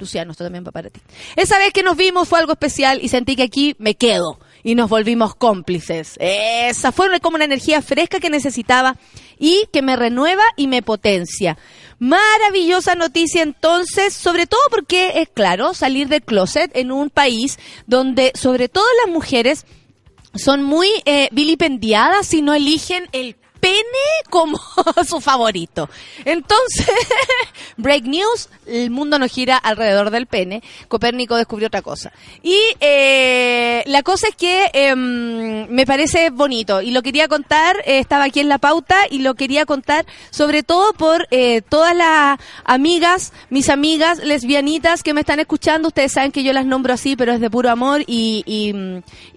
Luciano, esto también va para ti. Esa vez que nos vimos fue algo especial y sentí que aquí me quedo. Y nos volvimos cómplices. Esa fue como una energía fresca que necesitaba y que me renueva y me potencia. Maravillosa noticia entonces, sobre todo porque es claro, salir del closet en un país donde sobre todo las mujeres son muy eh, vilipendiadas si no eligen el pene como su favorito. Entonces, break news, el mundo no gira alrededor del pene. Copérnico descubrió otra cosa. Y eh, la cosa es que eh, me parece bonito y lo quería contar, eh, estaba aquí en la pauta y lo quería contar sobre todo por eh, todas las amigas, mis amigas lesbianitas que me están escuchando. Ustedes saben que yo las nombro así, pero es de puro amor y, y,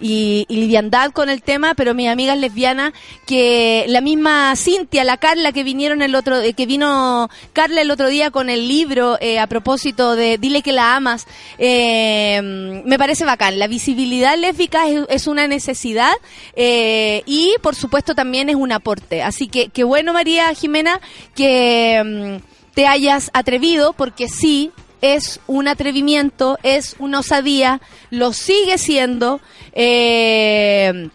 y, y liviandad con el tema, pero mis amigas lesbianas que la misma Cintia, la Carla que vinieron el otro eh, que vino Carla el otro día con el libro eh, a propósito de Dile que la amas, eh, me parece bacán. La visibilidad lésbica es, es una necesidad eh, y por supuesto también es un aporte. Así que qué bueno, María Jimena, que mm, te hayas atrevido, porque sí, es un atrevimiento, es una osadía, lo sigue siendo eh,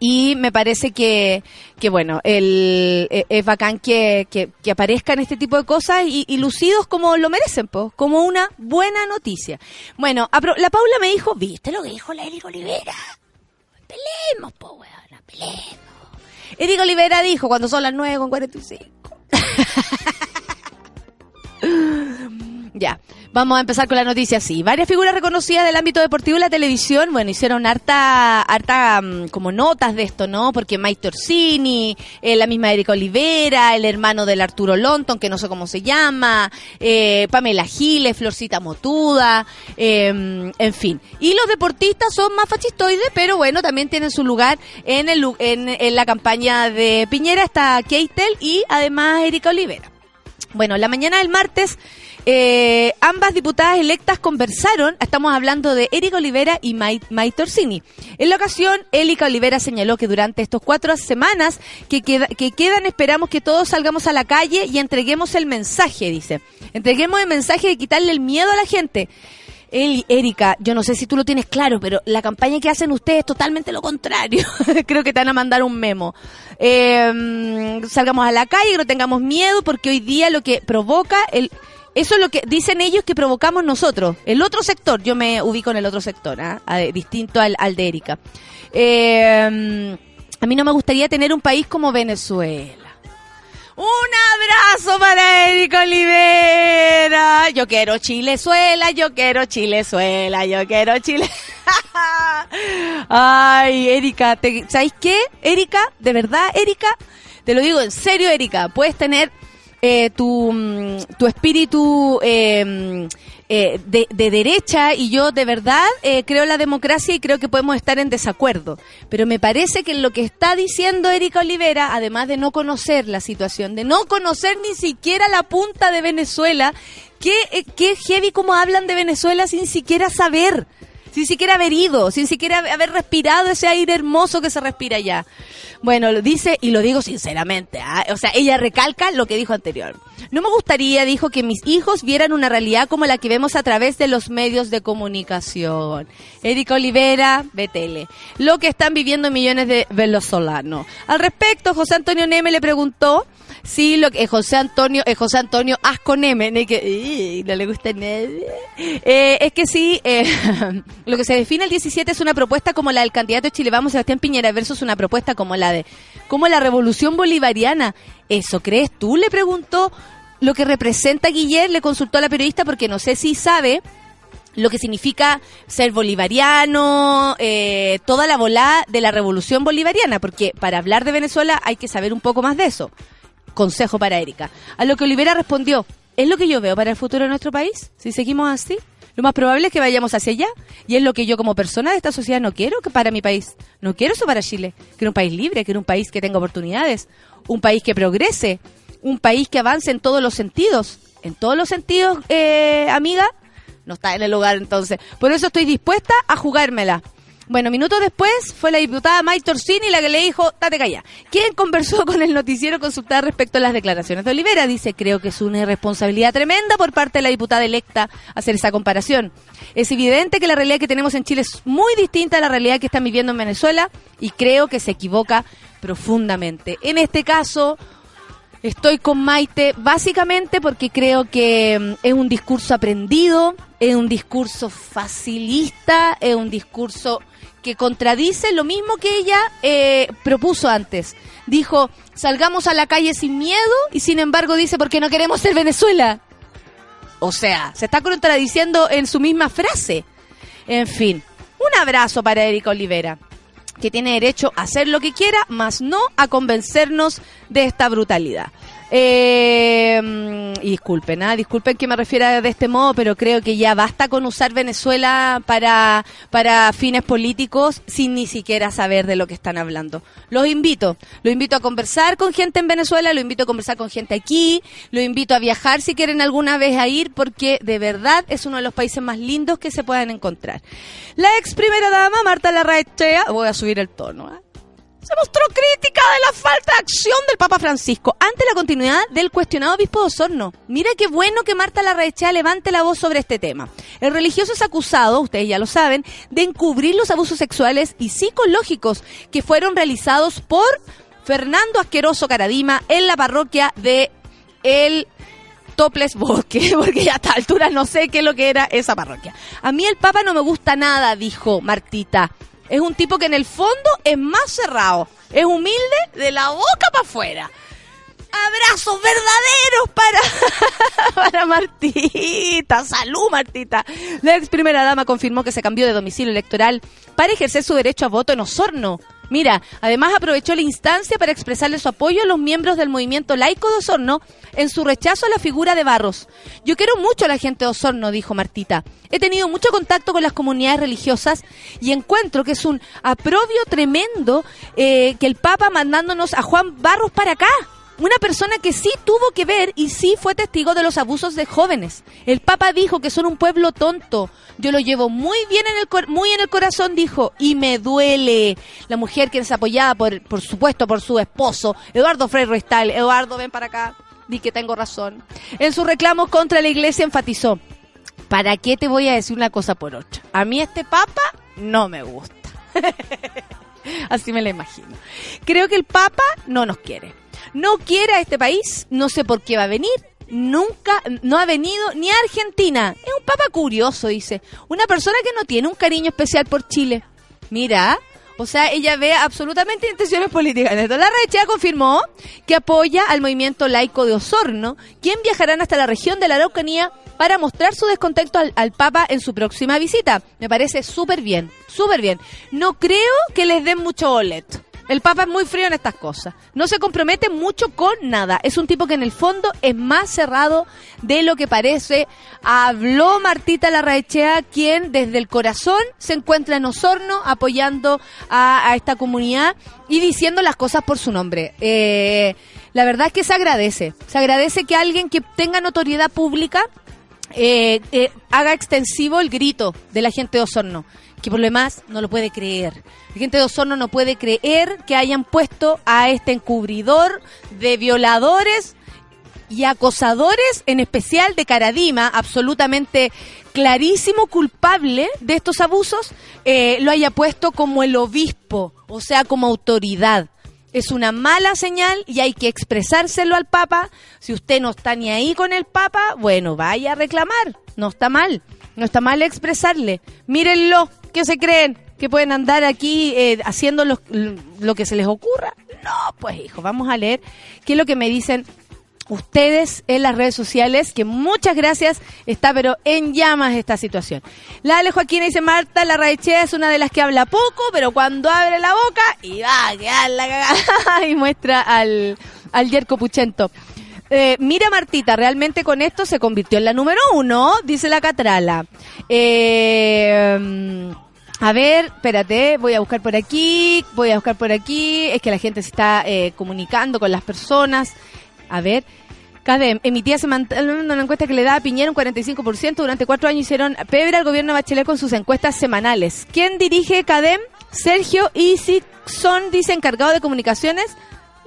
y me parece que que bueno, el, el, es bacán que, que, que aparezcan este tipo de cosas y, y lucidos como lo merecen, po, como una buena noticia. Bueno, apro- la Paula me dijo, ¿viste lo que dijo la Erika Olivera? Pelemos, po, weona, pelemos. Erika Olivera dijo, cuando son las nueve con cuarenta y cinco. Ya, vamos a empezar con la noticia, sí. Varias figuras reconocidas del ámbito deportivo y la televisión, bueno, hicieron harta, harta como notas de esto, ¿no? Porque Maite Orsini, eh, la misma Erika Olivera, el hermano del Arturo Lonton, que no sé cómo se llama, eh, Pamela Giles, Florcita Motuda, eh, en fin. Y los deportistas son más fascistoides, pero bueno, también tienen su lugar en, el, en, en la campaña de Piñera, está Keitel y además Erika Olivera. Bueno, la mañana del martes, eh, ambas diputadas electas conversaron, estamos hablando de Erika Olivera y Maite Orsini. En la ocasión, Erika Olivera señaló que durante estos cuatro semanas que, queda, que quedan esperamos que todos salgamos a la calle y entreguemos el mensaje, dice. Entreguemos el mensaje de quitarle el miedo a la gente. El, Erika, yo no sé si tú lo tienes claro, pero la campaña que hacen ustedes es totalmente lo contrario. Creo que te van a mandar un memo. Eh, salgamos a la calle, no tengamos miedo, porque hoy día lo que provoca... el Eso es lo que dicen ellos que provocamos nosotros. El otro sector, yo me ubico en el otro sector, ¿eh? a, distinto al, al de Erika. Eh, a mí no me gustaría tener un país como Venezuela. Un abrazo para Erika Olivera. Yo quiero Chilezuela, yo quiero Chilezuela, yo quiero Chile. Ay, Erika, te, ¿sabes qué? Erika, de verdad, Erika, te lo digo en serio, Erika, puedes tener eh, tu, tu espíritu eh, eh, de, de derecha y yo de verdad eh, creo la democracia y creo que podemos estar en desacuerdo. Pero me parece que lo que está diciendo Erika Olivera, además de no conocer la situación, de no conocer ni siquiera la punta de Venezuela, qué, eh, qué heavy como hablan de Venezuela sin siquiera saber, sin siquiera haber ido, sin siquiera haber respirado ese aire hermoso que se respira allá. Bueno, lo dice, y lo digo sinceramente, ¿eh? o sea, ella recalca lo que dijo anterior. No me gustaría, dijo, que mis hijos vieran una realidad como la que vemos a través de los medios de comunicación. Erika Olivera, B T L, lo que están viviendo millones de venezolanos. Al respecto, José Antonio Neme le preguntó si lo que eh, José Antonio, eh, José Antonio Asco Neme, ¿no? Que, no le gusta a nadie. Eh, es que sí... Eh, Lo que se define el diecisiete es una propuesta como la del candidato de Chile Vamos, Sebastián Piñera, versus una propuesta como la de como la revolución bolivariana. ¿Eso crees tú?, le preguntó. Lo que representa Guillier, le consultó a la periodista, porque no sé si sabe lo que significa ser bolivariano, eh, toda la volada de la revolución bolivariana, porque para hablar de Venezuela hay que saber un poco más de eso. Consejo para Erika. A lo que Olivera respondió: es lo que yo veo para el futuro de nuestro país, si seguimos así. Lo más probable es que vayamos hacia allá, y es lo que yo como persona de esta sociedad no quiero que para mi país. No quiero eso para Chile. Quiero un país libre, quiero un país que tenga oportunidades, un país que progrese, un país que avance en todos los sentidos. En todos los sentidos, eh, amiga, no está en el lugar entonces. Por eso estoy dispuesta a jugármela. Bueno, minutos después fue la diputada Maite Orsini la que le dijo: date calla. Quien conversó con el noticiero consultada respecto a las declaraciones de Olivera, dice: creo que es una irresponsabilidad tremenda por parte de la diputada electa hacer esa comparación. Es evidente que la realidad que tenemos en Chile es muy distinta a la realidad que están viviendo en Venezuela, y creo que se equivoca profundamente. En este caso, estoy con Maite básicamente porque creo que es un discurso aprendido, es un discurso facilista, es un discurso que contradice lo mismo que ella eh, propuso antes. Dijo: salgamos a la calle sin miedo, y sin embargo dice: porque no queremos ser Venezuela. O sea, se está contradiciendo en su misma frase. En fin, un abrazo para Erika Olivera, que tiene derecho a hacer lo que quiera, mas no a convencernos de esta brutalidad. Eh, y disculpen, ¿eh? disculpen que me refiera de este modo, pero creo que ya basta con usar Venezuela para, para fines políticos sin ni siquiera saber de lo que están hablando. Los invito, lo invito a conversar con gente en Venezuela, lo invito a conversar con gente aquí, lo invito a viajar si quieren alguna vez a ir, porque de verdad es uno de los países más lindos que se puedan encontrar. La ex primera dama, Marta Larraechea, voy a subir el tono, ¿eh? se mostró crítica de la falta de acción del Papa Francisco ante la continuidad del cuestionado obispo de Osorno. Mira qué bueno que Marta Larraechea levante la voz sobre este tema. El religioso es acusado, ustedes ya lo saben, de encubrir los abusos sexuales y psicológicos que fueron realizados por Fernando Asqueroso Caradima en la parroquia de El Toples Bosque, porque ya a esta altura no sé qué es lo que era esa parroquia. A mí el Papa no me gusta nada, dijo Martita. Es un tipo que en el fondo es más cerrado, es humilde de la boca para afuera. Abrazos verdaderos para, para Martita. Salud, Martita. La ex primera dama confirmó que se cambió de domicilio electoral para ejercer su derecho a voto en Osorno. Mira, además aprovechó la instancia para expresarle su apoyo a los miembros del movimiento laico de Osorno en su rechazo a la figura de Barros. Yo quiero mucho a la gente de Osorno, dijo Martita. He tenido mucho contacto con las comunidades religiosas y encuentro que es un aprobio tremendo eh, que el Papa mandándonos a Juan Barros para acá. Una persona que sí tuvo que ver y sí fue testigo de los abusos de jóvenes. El Papa dijo que son un pueblo tonto. Yo lo llevo muy bien en el cor- muy en el corazón, dijo, y me duele. La mujer que es apoyada, por, por supuesto, por su esposo, Eduardo Frei Restal. Eduardo, ven para acá, di que tengo razón. En sus reclamos contra la iglesia enfatizó: ¿para qué te voy a decir una cosa por otra? A mí este Papa no me gusta. Así me la imagino. Creo que el Papa no nos quiere. No quiere a este país, no sé por qué va a venir, nunca, no ha venido ni a Argentina. Es un Papa curioso, dice. Una persona que no tiene un cariño especial por Chile. Mira, o sea, ella ve absolutamente intenciones políticas. Natalia Larraechea confirmó que apoya al movimiento laico de Osorno, quien viajarán hasta la región de la Araucanía para mostrar su descontento al, al Papa en su próxima visita. Me parece súper bien, súper bien. No creo que les den mucho boleto. El Papa es muy frío en estas cosas. No se compromete mucho con nada. Es un tipo que en el fondo es más cerrado de lo que parece. Habló Martita Larraechea, quien desde el corazón se encuentra en Osorno apoyando a, a esta comunidad y diciendo las cosas por su nombre. Eh, la verdad es que se agradece. Se agradece que alguien que tenga notoriedad pública eh, eh, haga extensivo el grito de la gente de Osorno, que por lo demás no lo puede creer. La gente de Osorno no puede creer que hayan puesto a este encubridor de violadores y acosadores, en especial de Caradima, absolutamente clarísimo culpable de estos abusos, eh, lo haya puesto como el obispo, o sea, como autoridad. Es una mala señal y hay que expresárselo al Papa. Si usted no está ni ahí con el Papa, bueno, vaya a reclamar. No está mal, no está mal expresarle. Mírenlo. ¿Qué se creen? ¿Que pueden andar aquí eh, haciendo los, lo que se les ocurra? No, pues hijo, vamos a leer qué es lo que me dicen ustedes en las redes sociales, que muchas gracias, está pero en llamas esta situación. La Ale Joaquina dice: Marta Larraechea es una de las que habla poco, pero cuando abre la boca y va a quedar la cagada, y muestra al, al Yerko Puchento. Eh, mira Martita, realmente con esto se convirtió en la número uno, dice la Catrala. Eh, a ver, espérate, voy a buscar por aquí, voy a buscar por aquí. Es que la gente se está eh, comunicando con las personas. A ver, CADEM emitía una encuesta que le da a Piñera un cuarenta y cinco por ciento. Durante cuatro años hicieron pebre al gobierno de Bachelet con sus encuestas semanales. ¿Quién dirige CADEM? Sergio Isikson, dice, encargado de comunicaciones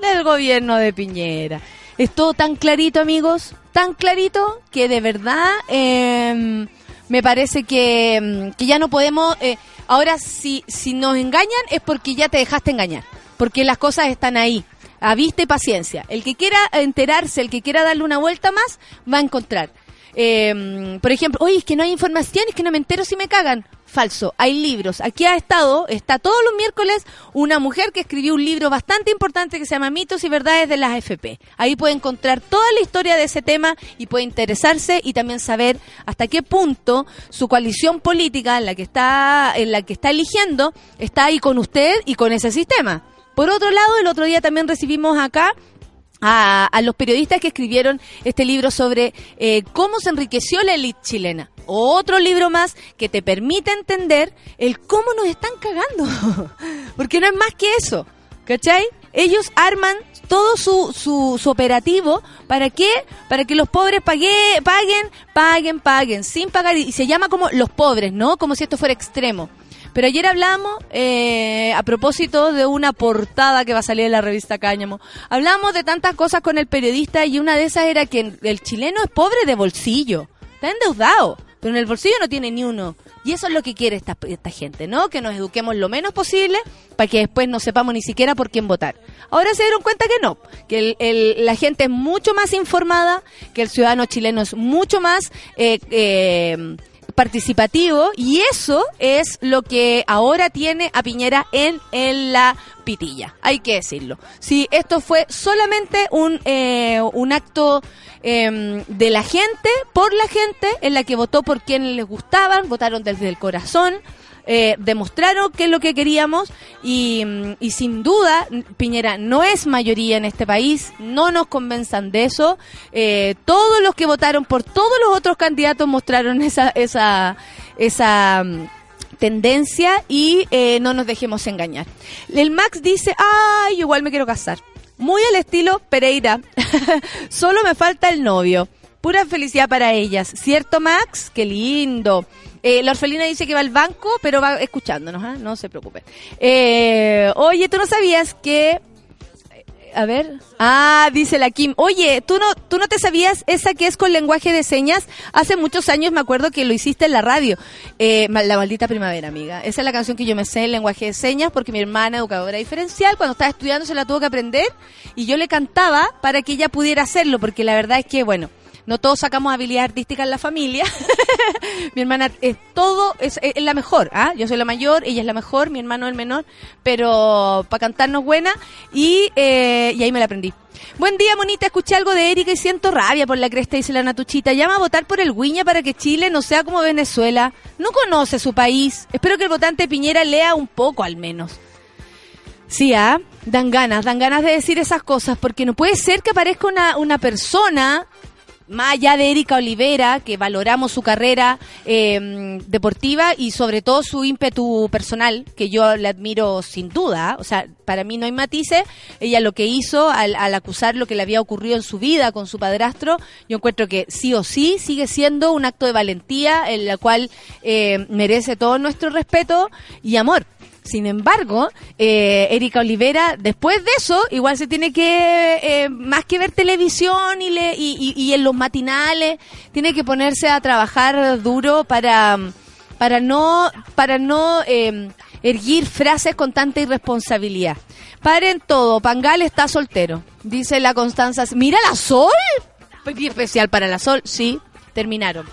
del gobierno de Piñera. Es todo tan clarito, amigos, tan clarito, que de verdad eh, me parece que, que ya no podemos... Eh, ahora, si, si nos engañan es porque ya te dejaste engañar, porque las cosas están ahí, a vista y paciencia. El que quiera enterarse, el que quiera darle una vuelta más, va a encontrar. Eh, por ejemplo, oye, es que no hay información, es que no me entero si me cagan. Falso, hay libros. Aquí ha estado, está todos los miércoles, una mujer que escribió un libro bastante importante que se llama Mitos y Verdades de las A F P. Ahí puede encontrar toda la historia de ese tema y puede interesarse y también saber hasta qué punto su coalición política en la que está, en la que está eligiendo, está ahí con usted y con ese sistema. Por otro lado, el otro día también recibimos acá a, a los periodistas que escribieron este libro sobre eh, cómo se enriqueció la élite chilena. Otro libro más que te permite entender el cómo nos están cagando. Porque no es más que eso, ¿cachai? Ellos arman todo su, su, su operativo. ¿Para qué? Para que los pobres pague, paguen, paguen, paguen, sin pagar. Y se llama como los pobres, ¿no? Como si esto fuera extremo. Pero ayer hablamos, eh, a propósito de una portada que va a salir de la revista Cáñamo, hablamos de tantas cosas con el periodista y una de esas era que el chileno es pobre de bolsillo, está endeudado, pero en el bolsillo no tiene ni uno. Y eso es lo que quiere esta, esta gente, ¿no? Que nos eduquemos lo menos posible para que después no sepamos ni siquiera por quién votar. Ahora se dieron cuenta que no, que el, el, la gente es mucho más informada, que el ciudadano chileno es mucho más... Eh, eh, participativo, y eso es lo que ahora tiene a Piñera en, en la pitilla, hay que decirlo. Si esto fue solamente un eh, un acto eh, de la gente, por la gente, en la que votó por quienes les gustaban, votaron desde el corazón, eh, demostraron qué es lo que queríamos y, y sin duda Piñera no es mayoría en este país, no nos convenzan de eso. Eh, todos los que votaron por todos los otros candidatos mostraron esa esa esa tendencia y eh, no nos dejemos engañar. El Max dice: ay, igual me quiero casar. Muy al estilo Pereira. Solo me falta el novio. Pura felicidad para ellas. ¿Cierto, Max? ¡Qué lindo! Eh, la orfelina dice que va al banco, pero va escuchándonos, ¿eh? No se preocupen. Eh, oye, ¿tú no sabías que...? A ver... Ah, dice la Kim. Oye, ¿tú no, ¿tú no te sabías esa que es con lenguaje de señas? Hace muchos años me acuerdo que lo hiciste en la radio. Eh, la maldita primavera, amiga. Esa es la canción que yo me sé en lenguaje de señas porque mi hermana, educadora diferencial, cuando estaba estudiando se la tuvo que aprender y yo le cantaba para que ella pudiera hacerlo porque la verdad es que, bueno... No todos sacamos habilidad artística en la familia. Mi hermana es todo, es, es la mejor, ¿ah? Yo soy la mayor, ella es la mejor, mi hermano el menor, pero para cantarnos buena y, eh, y ahí me la aprendí. Buen día, monita, escuché algo de Erika y siento rabia por la cresta, dice la Natuchita. Llama a votar por el Guiña para que Chile no sea como Venezuela. No conoce su país. Espero que el votante Piñera lea un poco al menos. Sí, ¿ah? Dan ganas, dan ganas de decir esas cosas porque no puede ser que aparezca una, una persona... más allá de Erika Olivera, que valoramos su carrera eh, deportiva y sobre todo su ímpetu personal, que yo le admiro sin duda, o sea, para mí no hay matices, ella lo que hizo al, al acusar lo que le había ocurrido en su vida con su padrastro, yo encuentro que sí o sí sigue siendo un acto de valentía, en la cual eh, merece todo nuestro respeto y amor. Sin embargo, eh, Erika Olivera, después de eso, igual se tiene que, eh, más que ver televisión y, le, y, y, y en los matinales, tiene que ponerse a trabajar duro para, para no, para no eh, erguir frases con tanta irresponsabilidad. Paren todo, Pangal está soltero, dice la Constanza. ¿Mira la Sol? Especial para la Sol, sí, terminaron.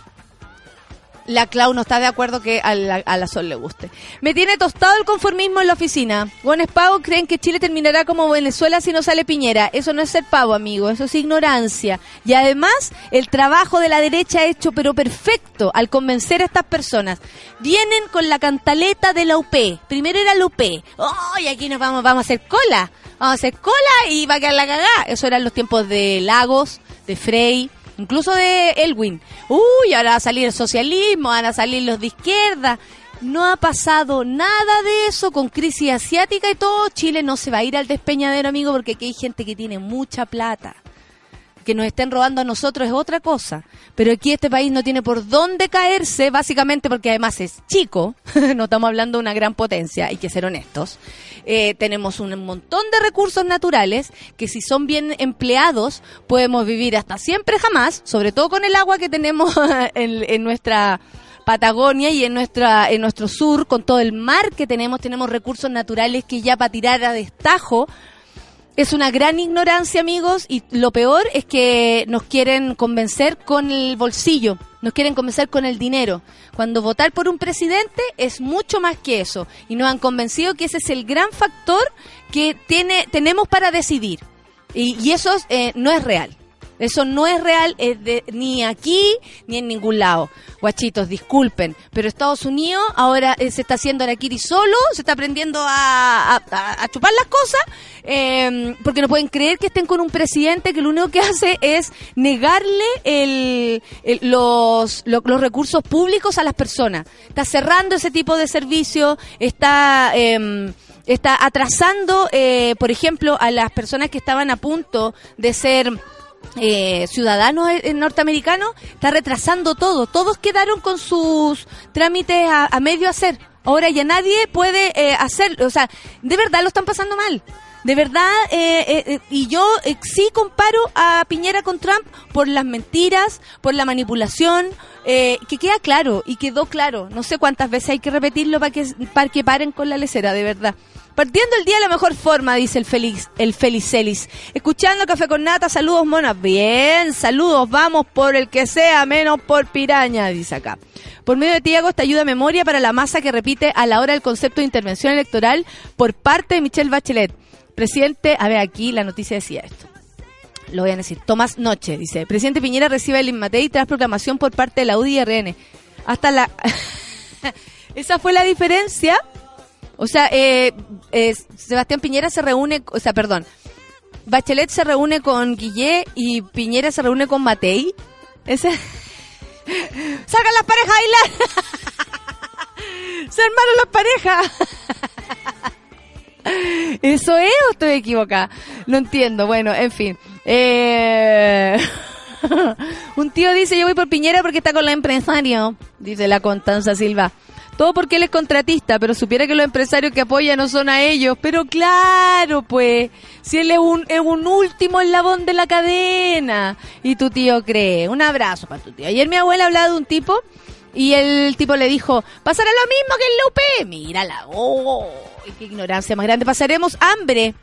La Clau no está de acuerdo que a la, a la Sol le guste. Me tiene tostado el conformismo en la oficina. Gómez Pavo creen que Chile terminará como Venezuela si no sale Piñera. Eso no es ser pavo, amigo. Eso es ignorancia. Y además, el trabajo de la derecha hecho pero perfecto al convencer a estas personas. Vienen con la cantaleta de la U P. Primero era la U P. ¡Oh! Y aquí nos vamos, vamos a hacer cola. Vamos a hacer cola y va a quedar la cagada. Eso eran los tiempos de Lagos, de Frei. Incluso de Elwin. Uy, ahora va a salir el socialismo, van a salir los de izquierda. No ha pasado nada de eso con crisis asiática y todo. Chile no se va a ir al despeñadero, amigo, porque aquí hay gente que tiene mucha plata. Que nos estén robando a nosotros es otra cosa. Pero aquí este país no tiene por dónde caerse, básicamente porque además es chico. No estamos hablando de una gran potencia, hay que ser honestos. Eh, tenemos un montón de recursos naturales que si son bien empleados podemos vivir hasta siempre jamás, sobre todo con el agua que tenemos en, en nuestra... Patagonia y en nuestra en nuestro sur, con todo el mar que tenemos, tenemos recursos naturales que ya para tirar a destajo. Es una gran ignorancia, amigos, y lo peor es que nos quieren convencer con el bolsillo, nos quieren convencer con el dinero. Cuando votar por un presidente es mucho más que eso, y nos han convencido que ese es el gran factor que tiene tenemos para decidir, y, y eso eh, no es real. Eso no es real, es de, ni aquí ni en ningún lado. Guachitos, disculpen, pero Estados Unidos ahora eh, se está haciendo araquiri solo, se está aprendiendo a, a, a chupar las cosas, eh, porque no pueden creer que estén con un presidente que lo único que hace es negarle el, el, los, los, los recursos públicos a las personas. Está cerrando ese tipo de servicios, está... Eh, está atrasando, eh, por ejemplo, a las personas que estaban a punto de ser... Eh, ciudadanos norteamericanos, está retrasando todo. Todos quedaron con sus trámites a, a medio hacer. Ahora ya nadie puede eh, hacerlo. O sea, de verdad lo están pasando mal. De verdad, eh, eh, y yo eh, sí comparo a Piñera con Trump por las mentiras, por la manipulación, eh, que queda claro y quedó claro. No sé cuántas veces hay que repetirlo para que, para que paren con la lesera, de verdad. Partiendo el día de la mejor forma, dice el Félix, el Felicelis. Escuchando Café con Nata, saludos monas. Bien, saludos, vamos por el que sea, menos por piraña, dice acá. Por medio de Tiago, esta ayuda a memoria para la masa que repite a la hora del concepto de intervención electoral por parte de Michelle Bachelet. Presidente, a ver, aquí la noticia decía esto. Lo voy a decir. Tomás Noche, dice. Presidente Piñera recibe el Inmatei tras proclamación por parte de la U D I R N. Hasta la... Esa fue la diferencia... O sea, eh, eh, Sebastián Piñera se reúne, o sea, perdón, Bachelet se reúne con Guillier y Piñera se reúne con Matei. Ese... ¡Sacan las parejas a bailar! ¡Se armaron las parejas! Eso es, o estoy equivocada. No entiendo, bueno, en fin. Eh... Un tío dice, yo voy por Piñera porque está con los empresarios, dice la Constanza Silva. Todo porque él es contratista, pero supiera que los empresarios que apoya no son a ellos. Pero claro, pues, si él es un, es un último eslabón de la cadena. Y tu tío cree. Un abrazo para tu tío. Ayer mi abuela hablaba de un tipo y el tipo le dijo, pasará lo mismo que en la U P. Mírala, oh, qué ignorancia más grande. Pasaremos hambre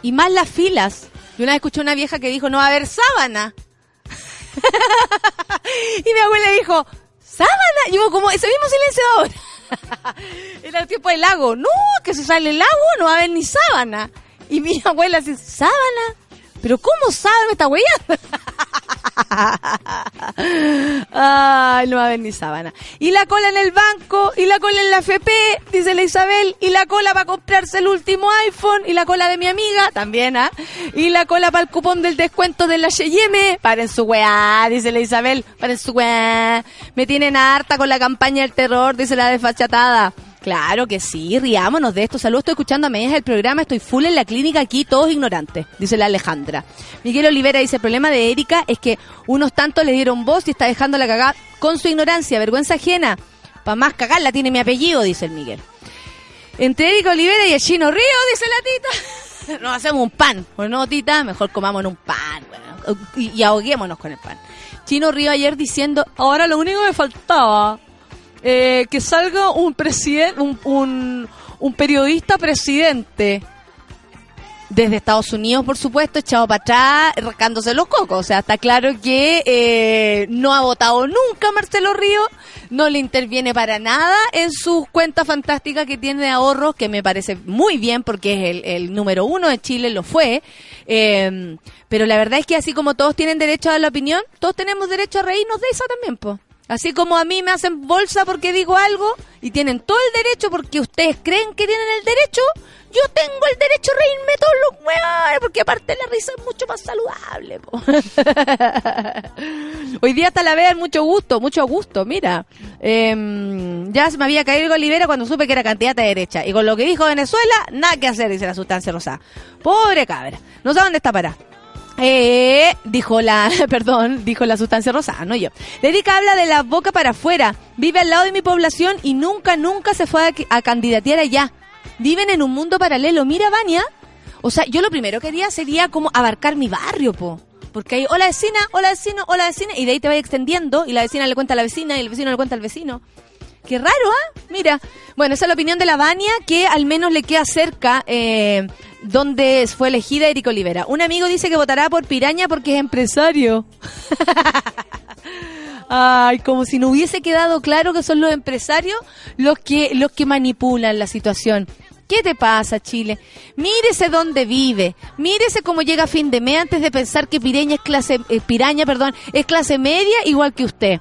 y más las filas. Y una vez escuché una vieja que dijo, no va a haber sábana. Y mi abuela dijo, sábana. Y yo como, ese mismo silencio ahora. Era el tiempo del lago. No, que se sale el lago, no va a haber ni sábana. Y mi abuela dice, sábana. Pero ¿cómo sábana esta huella? Ay, no va a haber ni sábana. Y la cola en el banco, y la cola en la F P, dice la Isabel, y la cola para comprarse el último iPhone, y la cola de mi amiga, también, ¿ah? ¿eh? Y la cola para el cupón del descuento de la H y M. Paren su weá, dice la Isabel, paren su weá. Me tienen harta con la campaña del terror, dice la desfachatada. Claro que sí, riámonos de esto. Saludos, estoy escuchando a medias el programa, estoy full en la clínica aquí, todos ignorantes, dice la Alejandra. Miguel Olivera dice, el problema de Erika es que unos tantos le dieron voz y está dejando la cagada con su ignorancia, vergüenza ajena. Pa' más cagarla tiene mi apellido, dice el Miguel. Entre Erika Olivera y el Chino Río, dice la Tita, nos hacemos un pan. Bueno, no, Tita, mejor comámonos un pan, bueno, y, y ahoguémonos con el pan. Chino Río ayer diciendo, ahora lo único que me faltaba... Eh, que salga un presidente, un, un, un periodista presidente desde Estados Unidos, por supuesto, echado para atrás, rascándose los cocos. O sea, está claro que eh, no ha votado nunca Marcelo Ríos, no le interviene para nada en sus cuentas fantásticas que tiene de ahorros, que me parece muy bien porque es el, el número uno de Chile, lo fue. Eh, pero la verdad es que así como todos tienen derecho a dar la opinión, todos tenemos derecho a reírnos de esa también, po. Así como a mí me hacen bolsa porque digo algo y tienen todo el derecho porque ustedes creen que tienen el derecho, yo tengo el derecho a reírme todos los huevos porque aparte la risa es mucho más saludable. Po. Hoy día hasta la vean mucho gusto, mucho gusto, mira. Eh, ya se me había caído Olivera cuando supe que era candidata de derecha y con lo que dijo Venezuela, nada que hacer, dice la sustancia rosada. Pobre cabra, no sé dónde está parada. Eh, dijo la, perdón, dijo la sustancia rosada, no yo. Erika habla de la boca para afuera, vive al lado de mi población y nunca, nunca se fue a, a candidatear allá. Viven en un mundo paralelo, mira Vania. O sea, yo lo primero que haría sería como abarcar mi barrio, po. Porque hay, hola vecina, hola vecino, hola vecina, y de ahí te vas extendiendo y la vecina le cuenta a la vecina y el vecino le cuenta al vecino. Qué raro, ¿ah? ¿eh? Mira. Bueno, esa es la opinión de la Vania, que al menos le queda cerca eh, donde fue elegida Erika Olivera. Un amigo dice que votará por Piraña porque es empresario. Ay, como si no hubiese quedado claro que son los empresarios los que, los que manipulan la situación. ¿Qué te pasa, Chile? Mírese dónde vive, mírese cómo llega a fin de mes antes de pensar que Piraña es clase, eh, Piraña, perdón, es clase media igual que usted.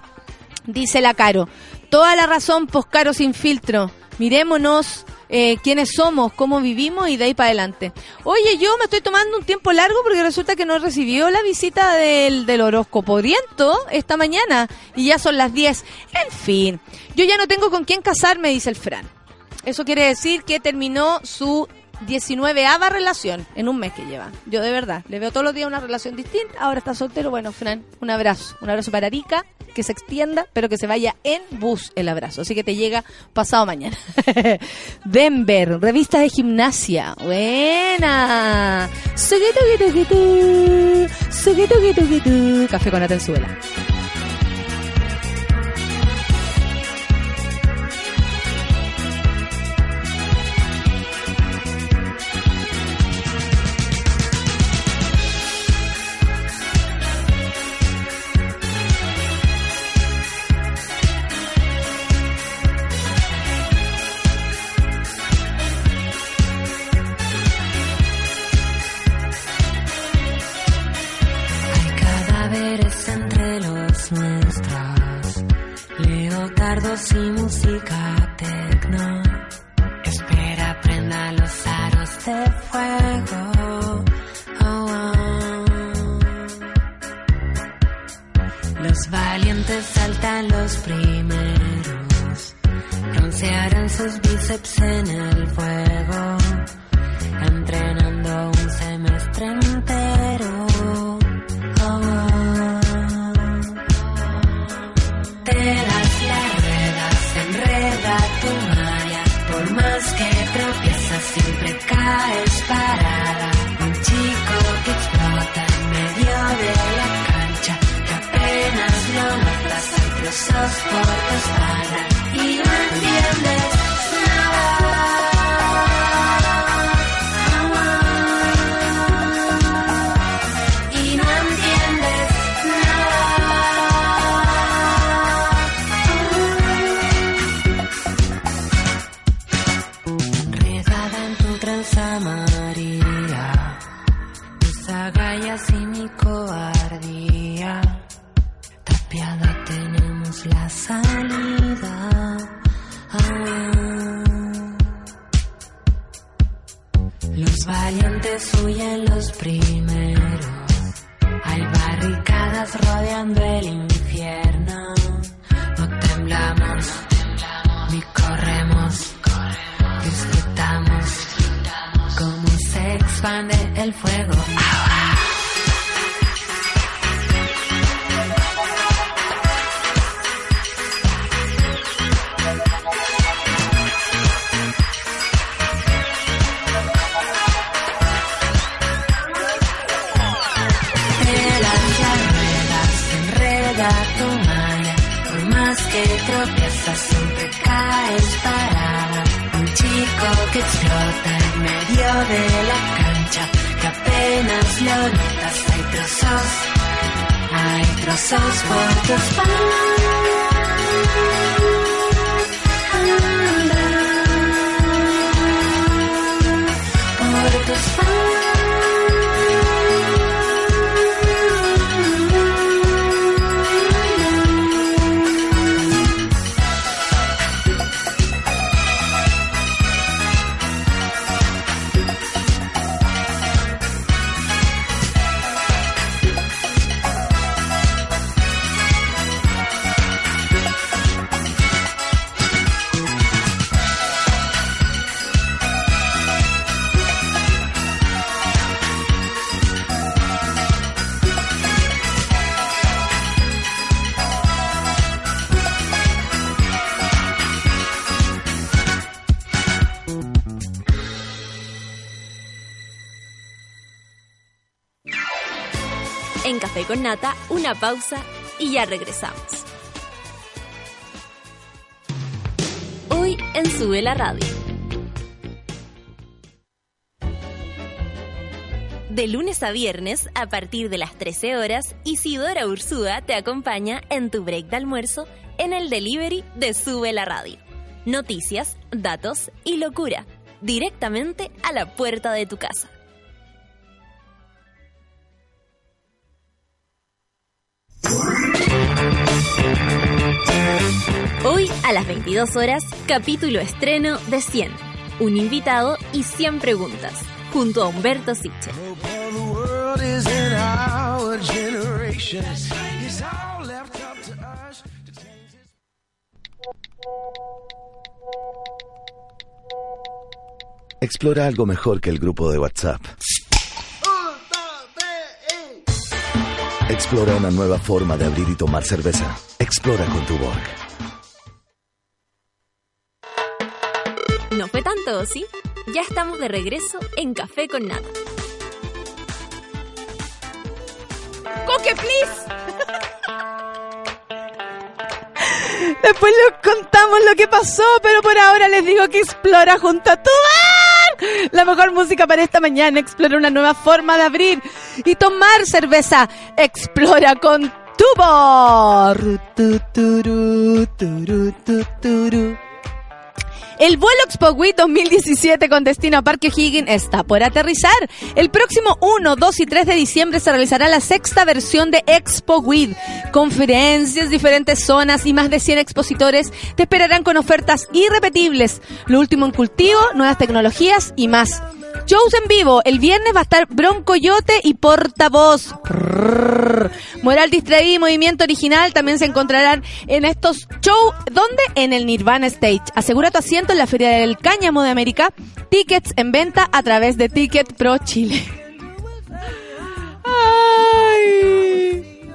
Dice la Caro. Toda la razón, Poscaro sin filtro. Mirémonos eh, quiénes somos, cómo vivimos y de ahí para adelante. Oye, yo me estoy tomando un tiempo largo porque resulta que no recibió la visita del, del horóscopo oriento esta mañana y ya son las diez. En fin, yo ya no tengo con quién casarme, dice el Fran. Eso quiere decir que terminó su diecinueveava relación en un mes que lleva. Yo de verdad, le veo todos los días una relación distinta. Ahora está soltero. Bueno, Fran, un abrazo. Un abrazo para Erika, que se extienda, pero que se vaya en bus el abrazo. Así que te llega pasado mañana. Denver, revistas de gimnasia. Buena. Café con Atenzuela. Nuestros leotardos y música tecno. Espera, prenda los aros de fuego. Oh, oh. Los valientes saltan los primeros, broncearán sus bíceps en el fuego, entrenando un semen. besos por tu espalda y no entiendes nada. Con Nata, una pausa y ya regresamos. Hoy en Sube la Radio. De lunes a viernes, a partir de las trece horas, Isidora Ursúa te acompaña en tu break de almuerzo en el delivery de Sube la Radio. Noticias, datos y locura, directamente a la puerta de tu casa. Hoy a las veintidós horas, capítulo estreno de cien, un invitado y cien preguntas, junto a Humberto Siche. Explora algo mejor que el grupo de WhatsApp. Explora una nueva forma de abrir y tomar cerveza. Explora con Tuborg. No fue tanto, ¿sí? Ya estamos de regreso en Café con Nata. ¡Coque, please! Después les contamos lo que pasó, pero por ahora les digo que explora junto a Tuborg. La mejor música para esta mañana. Explora una nueva forma de abrir y tomar cerveza. Explora con Tuborg. El vuelo ExpoWeed dos mil diecisiete con destino a Parque O'Higgins está por aterrizar. El próximo uno, dos y tres de diciembre se realizará la sexta versión de ExpoWeed. Conferencias, diferentes zonas y más de cien expositores te esperarán con ofertas irrepetibles. Lo último en cultivo, nuevas tecnologías y más. Shows en vivo. El viernes va a estar Broncoyote y Portavoz. Prrr. Moral Distraído y Movimiento Original también se encontrarán en estos shows. ¿Dónde? En el Nirvana Stage. Asegura tu asiento en la Feria del Cáñamo de América. Tickets en venta a través de Ticket Pro Chile. Ay.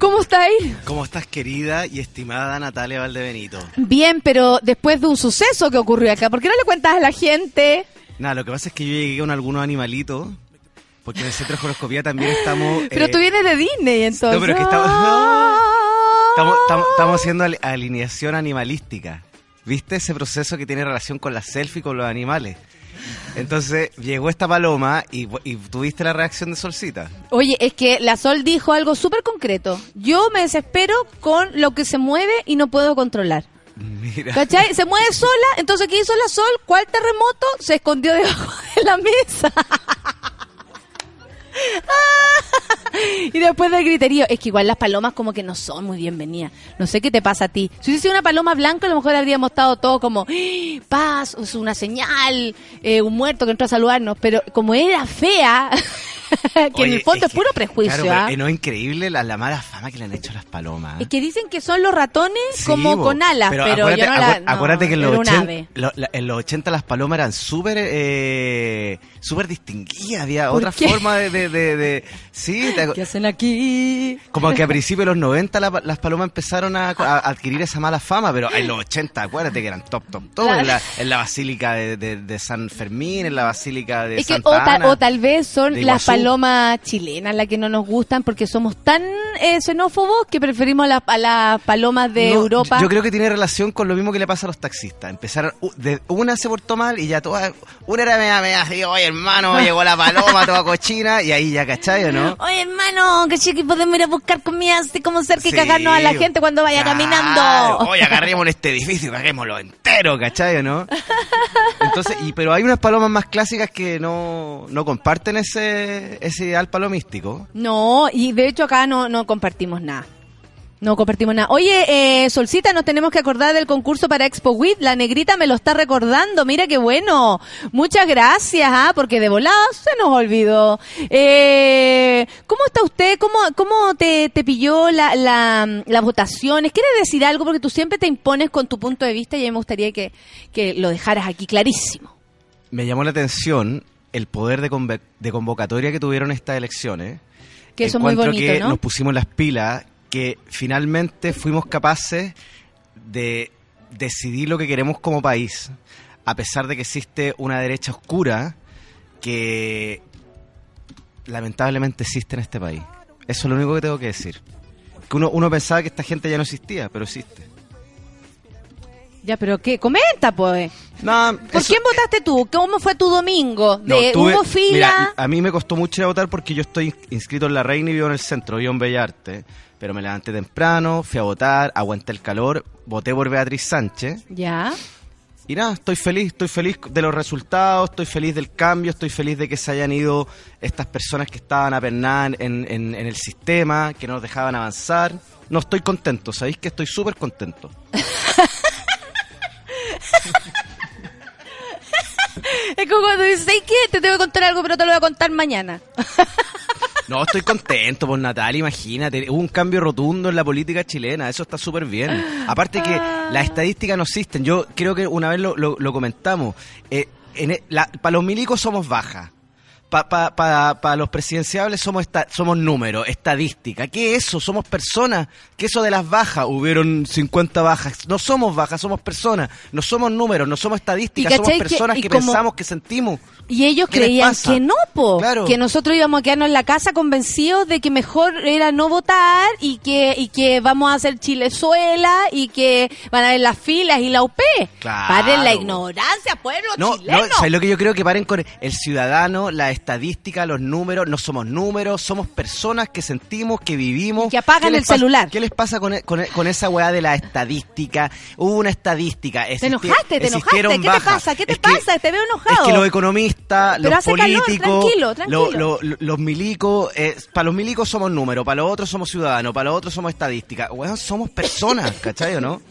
¿Cómo estáis? ¿Cómo estás, querida y estimada Natalia Valdebenito? Bien, pero después de un suceso que ocurrió acá, ¿por qué no le cuentas a la gente? Nada, lo que pasa es que yo llegué con algunos animalitos, porque en el Centro de Horoscopía también estamos... Eh... Pero tú vienes de Disney, entonces. No, pero es que estamos... No. Estamos, estamos, estamos haciendo alineación animalística. ¿Viste ese proceso que tiene relación con la selfie, con los animales? Entonces llegó esta paloma y, y tuviste la reacción de Solcita. Oye, es que la Sol dijo algo súper concreto. Yo me desespero con lo que se mueve y no puedo controlar. Mira. ¿Cachai? Se mueve sola, entonces ¿qué hizo la Sol? ¿Cuál terremoto? Se escondió debajo de la mesa. Y después del griterío. Es que igual las palomas como que no son muy bienvenidas. No sé qué te pasa a ti. Si hubiese una paloma blanca, a lo mejor habríamos estado todos como paz, una señal, eh, un muerto que entró a saludarnos. Pero como era fea, que oye, en el fondo es, es puro que, prejuicio. Claro, ¿eh? No es increíble la, la mala fama que le han hecho a las palomas. Es que dicen que son los ratones, sí, como bo, con alas. Pero, pero acuérdate, yo no la, no, acuérdate que en los, ochenta, lo, la, en los ochenta las palomas eran súper eh, súper distinguidas. Había otra qué? forma de, de, de, de sí, te, ¿qué hacen aquí? Como que a principios de los noventa la, las palomas empezaron a, a adquirir esa mala fama. Pero en los ochenta, acuérdate que eran top, top, top. Claro. En, la, en la basílica de, de, de San Fermín, en la basílica de es Santa que, o, ta, Ana, o tal vez son las palomas palomas chilenas las que no nos gustan porque somos tan eh, xenófobos que preferimos las a las palomas de no, Europa. Yo creo que tiene relación con lo mismo que le pasa a los taxistas. Empezaron, uh, de, una se portó mal y ya toda, una era media, media, digo, oye hermano, llegó la paloma toda cochina y ahí ya, ¿cachai o no? Oye hermano, ¿cachai que podemos ir a buscar comida así como cerca y sí, cagarnos a la gente cuando vaya claro, caminando? Oye, agarrémoslo este edificio, caguémoslo entero, ¿cachai o no? Entonces, y, pero hay unas palomas más clásicas que no, no comparten ese... ese ideal palomístico. No, y de hecho acá no, no compartimos nada. No compartimos nada. Oye, eh, Solcita, nos tenemos que acordar del concurso para ExpoWeed. La negrita me lo está recordando. Mira qué bueno. Muchas gracias, ¿ah? Porque de volada se nos olvidó. Eh, ¿Cómo está usted? ¿Cómo, cómo te, te pilló la, la, la votación? ¿Quieres decir algo? Porque tú siempre te impones con tu punto de vista y a mí me gustaría que, que lo dejaras aquí clarísimo. Me llamó la atención el poder de, conv- de convocatoria que tuvieron estas elecciones. Que eso es muy bonito, que ¿no? Nos pusimos las pilas, que finalmente fuimos capaces de decidir lo que queremos como país, a pesar de que existe una derecha oscura que lamentablemente existe en este país. Eso es lo único que tengo que decir. Que uno, uno pensaba que esta gente ya no existía, pero existe. Ya, pero ¿qué? Comenta, pues. Nah, ¿Por eso... quién votaste tú? ¿Cómo fue tu domingo? ¿De no, tuve... ¿Hubo fila? Mira, a mí me costó mucho ir a votar porque yo estoy inscrito en La Reina y vivo en el centro, vivo en Bellarte. Pero me levanté temprano, fui a votar, aguanté el calor, voté por Beatriz Sánchez. Ya. Y nada, estoy feliz, estoy feliz de los resultados, estoy feliz del cambio, estoy feliz de que se hayan ido estas personas que estaban apernadas en, en, en el sistema, que no nos dejaban avanzar. No, estoy contento, ¿sabéis que estoy súper contento? Es como cuando dices, ¿sabes qué? Te tengo que contar algo, pero te lo voy a contar mañana. No, estoy contento por Natalia, imagínate. Hubo un cambio rotundo en la política chilena, eso está súper bien. Aparte que ah. las estadísticas no existen. Yo creo que una vez lo, lo, lo comentamos. Eh, en la, para los milicos somos bajas. Para pa, pa, pa los presidenciables somos esta, somos números, estadística. ¿Qué es eso? Somos personas. ¿Qué es eso de las bajas? Hubieron cincuenta bajas. No somos bajas, somos personas. No somos números, no somos estadísticas. Somos personas que, que como, pensamos, que sentimos. Y ellos creían que no, po. Claro. Que nosotros íbamos a quedarnos en la casa convencidos de que mejor era no votar y que y que vamos a hacer Chilezuela y que van a haber las filas y la U P. Claro. Paren la ignorancia, pueblo no, chileno. No, ¿sabes lo que yo creo? Que paren con el ciudadano, la estadística, los números, no somos números, somos personas que sentimos, que vivimos. Y que apagan el pasa, celular. ¿Qué les pasa con, con, con esa weá de la estadística? Hubo una estadística. Existi- te enojaste, te enojaste. ¿Qué bajas. te pasa? ¿Qué te es pasa? Que, te veo enojado. Es que los economistas, pero los políticos, calor, tranquilo, tranquilo. Lo, lo, los milicos, eh, para los milicos somos números, para los otros somos ciudadanos, para los otros somos estadística. Weón, somos personas, ¿cachai o no?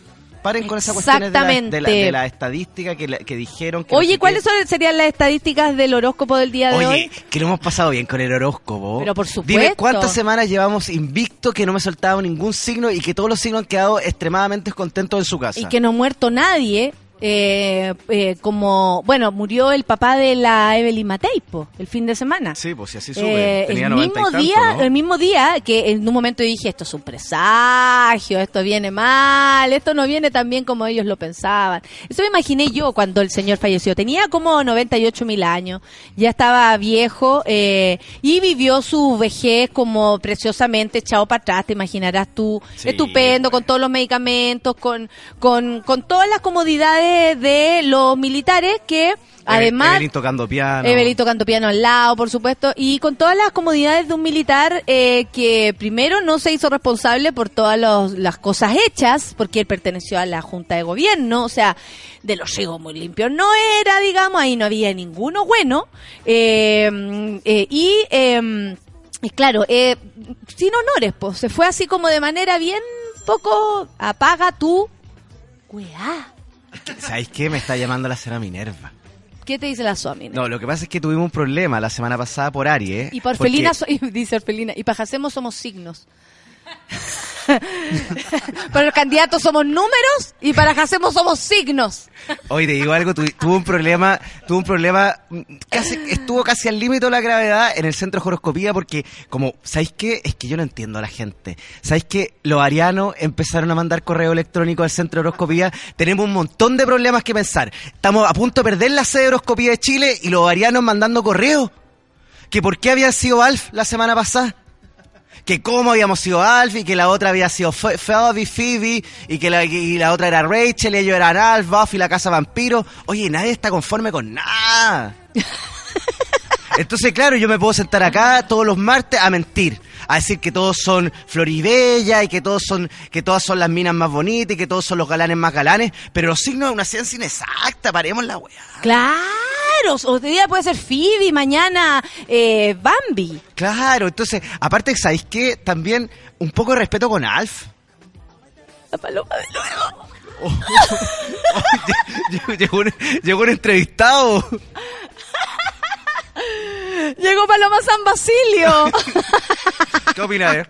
Paren con esas cuestiones de la, de, la, de la estadística que, la, que dijeron. Que Oye, no sé ¿cuáles son, serían las estadísticas del horóscopo del día de Oye, hoy? Oye, que lo hemos pasado bien con el horóscopo. Pero por supuesto. Dime cuántas semanas llevamos invicto, que no me he soltado ningún signo y que todos los signos han quedado extremadamente contentos en su casa. Y que no ha muerto nadie. eh, eh, como, bueno, murió el papá de la Evelyn Matei, po, el fin de semana. Sí, pues si así sube. Eh, Tenía el mismo noventa y día, tanto, ¿no? El mismo día que en un momento dije, esto es un presagio, esto viene mal, esto no viene tan bien como ellos lo pensaban. Eso me imaginé yo cuando el señor falleció. Tenía como noventa y ocho mil años, ya estaba viejo, eh, y vivió su vejez como preciosamente echado para atrás, te imaginarás tú, sí, estupendo, bueno, con todos los medicamentos, con, con, con todas las comodidades de los militares que... Además, Evelyn tocando piano. Evelyn tocando piano al lado, por supuesto, y con todas las comodidades de un militar eh, que primero no se hizo responsable por todas los, las cosas hechas, porque él perteneció a la Junta de Gobierno, o sea, de los chicos muy limpios no era, digamos, ahí no había ninguno bueno. Eh, eh, y, eh, claro, eh, sin honores, pues, se fue así como de manera bien poco apaga tu weá. ¿Sabes qué? Me está llamando la señora Minerva. ¿Qué te dice la Suami? No, lo que pasa es que tuvimos un problema la semana pasada por Aries. Y por Orfelina, porque... so, dice Orfelina, y para Jacemo somos signos. Para los candidatos somos números y para Jacemo somos signos. Oye, te digo algo, tu, tuvo un problema, tuvo un problema, casi, estuvo casi al límite de la gravedad en el centro de horoscopía porque, como, ¿sabéis qué? Es que yo no entiendo a la gente. ¿Sabéis qué? Los arianos empezaron a mandar correo electrónico al centro de horoscopía. Tenemos un montón de problemas que pensar. Estamos a punto de perder la sede de horoscopía de Chile y los arianos mandando correo. ¿Que por qué había sido Alf la semana pasada? Que cómo habíamos sido Alf y que la otra había sido Fe- Phoebe, Phoebe y que la, y la otra era Rachel y ellos eran Alf, Buffy, la casa vampiro. Oye, nadie está conforme con nada. Entonces, claro, yo me puedo sentar acá todos los martes a mentir, a decir que todos son Floribella y que todos son, que todas son las minas más bonitas y que todos son los galanes más galanes, pero los signos es una ciencia inexacta, paremos la weá. Claro. O de día puede ser Phoebe, mañana eh, Bambi. Claro, entonces, aparte, ¿sabéis qué? También un poco de respeto con Alf. La paloma de nuevo. Oh, oh, oh, llegó, un, llegó un entrevistado. Llegó Paloma San Basilio. ¿Qué opinas, eh?